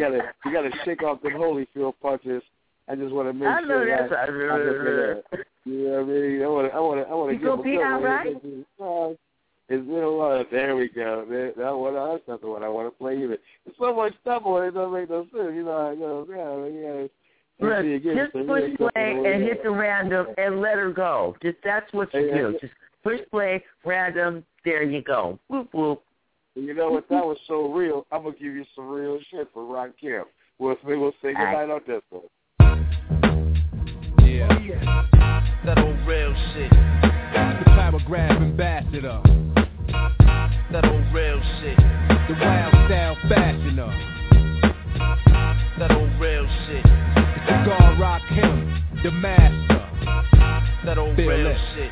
gotta shake off the Holyfield punches. I just want to make sure. You know what I mean? I want to get a good one. Right? It's been a lot. There we go. That's not the one I want to play either. There's so much stuff on it doesn't make no sense. Just push play and hit the random and let her go. That's what you do. Just push play, random. There you go. Whoop whoop. You know what? That was so real. I'm gonna give you some real shit for Rakim. We'll say goodnight on this one. Yeah. That old real shit. The paragraph ambassador. That old real shit. The wild style fashioner. That old real shit. The cigar Rakim, the master. That old real shit.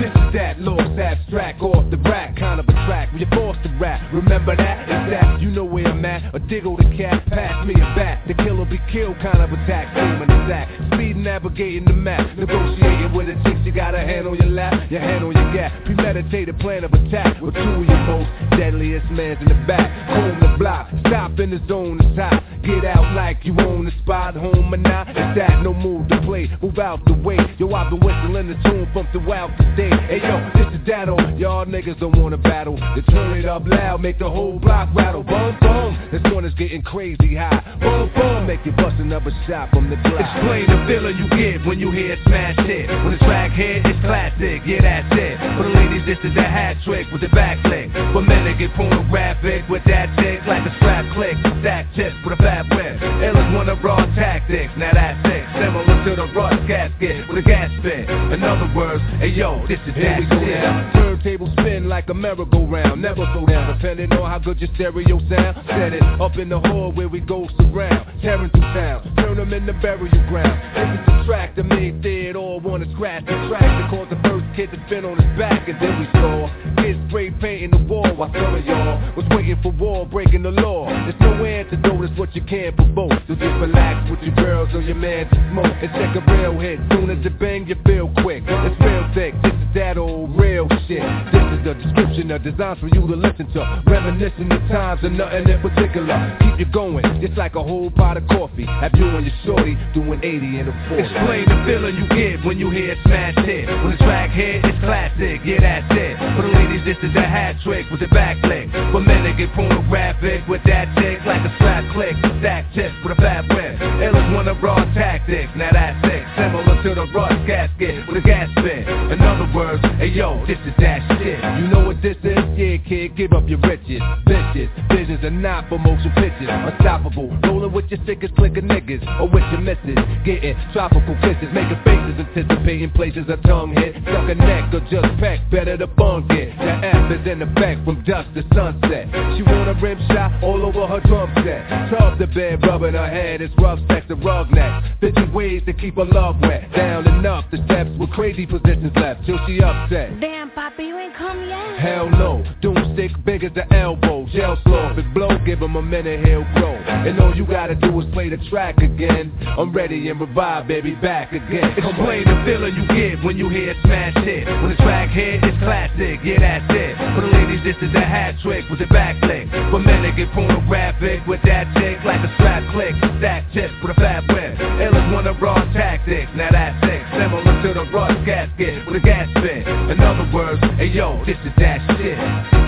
This is that lost abstract, off the rack, kind of a track, you're forced to rap, remember that? It's that, you know where I'm at, a diggle the cat, pass me a bat, the kill or be killed kind of attack, demon attack, speed navigating the map, negotiating with a chick, you got a hand on your lap, your hand on your gap, premeditated plan of attack, with two of your most deadliest mans in the back, home the block, stop in the zone, it's hot, get out like you on the spot, home or not, it's that, no move to play, move out the way, yo, I've been whistling the tune from throughout the day. Hey yo, this is that old, y'all niggas don't wanna battle. They turn it up loud, make the whole block rattle. Boom, boom, this one is getting crazy high. Boom, boom, make you bust another shot from the block. Explain the feeling you get when you hear smash hit. When it's track hit, it's classic, yeah that's it. For the ladies, this is the hat trick with the back flick. For men, they get pornographic with that dick. Like a slap click, stack chips with a fat whip. Ill is one of raw tactics, now that's it. Similar to the rust gasket with a gas spit. In other words, hey yo, this is that shit. Turntable spin like a merry-go-round. Never slow down, depending on how good your stereo sound. Set it up in the hall where we go surround. Tearing through town, turn them into burial ground. This is the track that made they all wanna scratch the track. They cause the first kid to spin on his back. And then we saw kids spray painting the wall. I tell y'all was waiting for war, breaking the law. There's no antidote, it's what you can promote. So just relax with your girls or your man to smoke and take a real hit. Soon as you bang, you feel quick. It's real tech, this is that old real shit. This is the description of designs for you to listen to. Reminiscing the times and nothing in particular. Keep you going, it's like a whole pot of coffee. Have you and your shorty doing 80 and a 40. Explain the feeling you get when you hear a smash hit. When it's back hit, it's classic, yeah that's it. For the ladies, this is a hat trick with the back lick. For men, they get pornographic with that chick. Like a slap click, stack chips with a fat whip. It was one of raw tactics, now that's sick. Similar to the rust gasket with a gas spin. In other words, hey yo, this is that shit. You know what this is? Yeah kid, give up your riches. Bitches, visions are not for motion pictures. Unstoppable, rolling with your sickest clicker niggas. Or with your misses, getting tropical kisses. Making faces, anticipating places a tongue hit. Suck a neck or just peck, better to bunk it. The F is in the back from dusk to sunset. She want a rim shot all over her drum set. Tub the bed, rubbing her head, it's rough sex and rug neck. 50 ways to keep her love wet. Down and up the steps with crazy positions left till she upset. Damn, Papa, you ain't come yet. Hell no, doomstick big as the elbow. Yell slow, big blow, give him a minute, he'll grow. And all you gotta do is play the track again. I'm ready and revived, baby, back again. Explain the feeling you get when you hear a smash hit. When it's back hit, it's classic, yeah that's it. For the ladies, this is a hat trick with a back lick. For men, they get pornographic with that chick. Like a slap click, stack chips with a fat whip. It was one of raw tactics, now that's sick. Similar to the rust gasket with a gas spin. In other words, hey yo, this is that shit.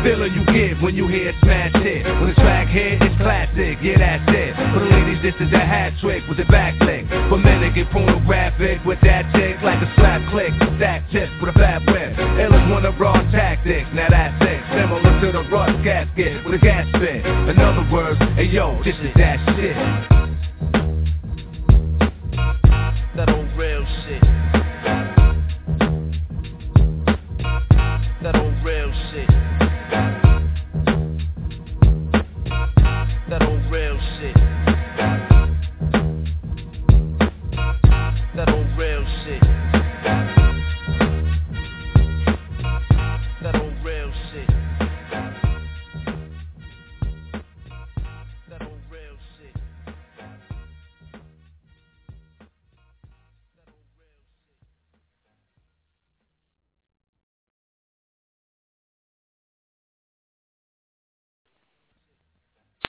Feeling you get when you hear a smash hit. When it's back hit, it's classic, yeah that's it. For the ladies, this is a hat trick with a back lick. For men, they get pornographic with that chick. Like a slap click, stack chips with a fat whip. It was one of raw tactics, now that's sick. Similar to the rust gasket with a gas spin. In other words, hey yo, this is that shit.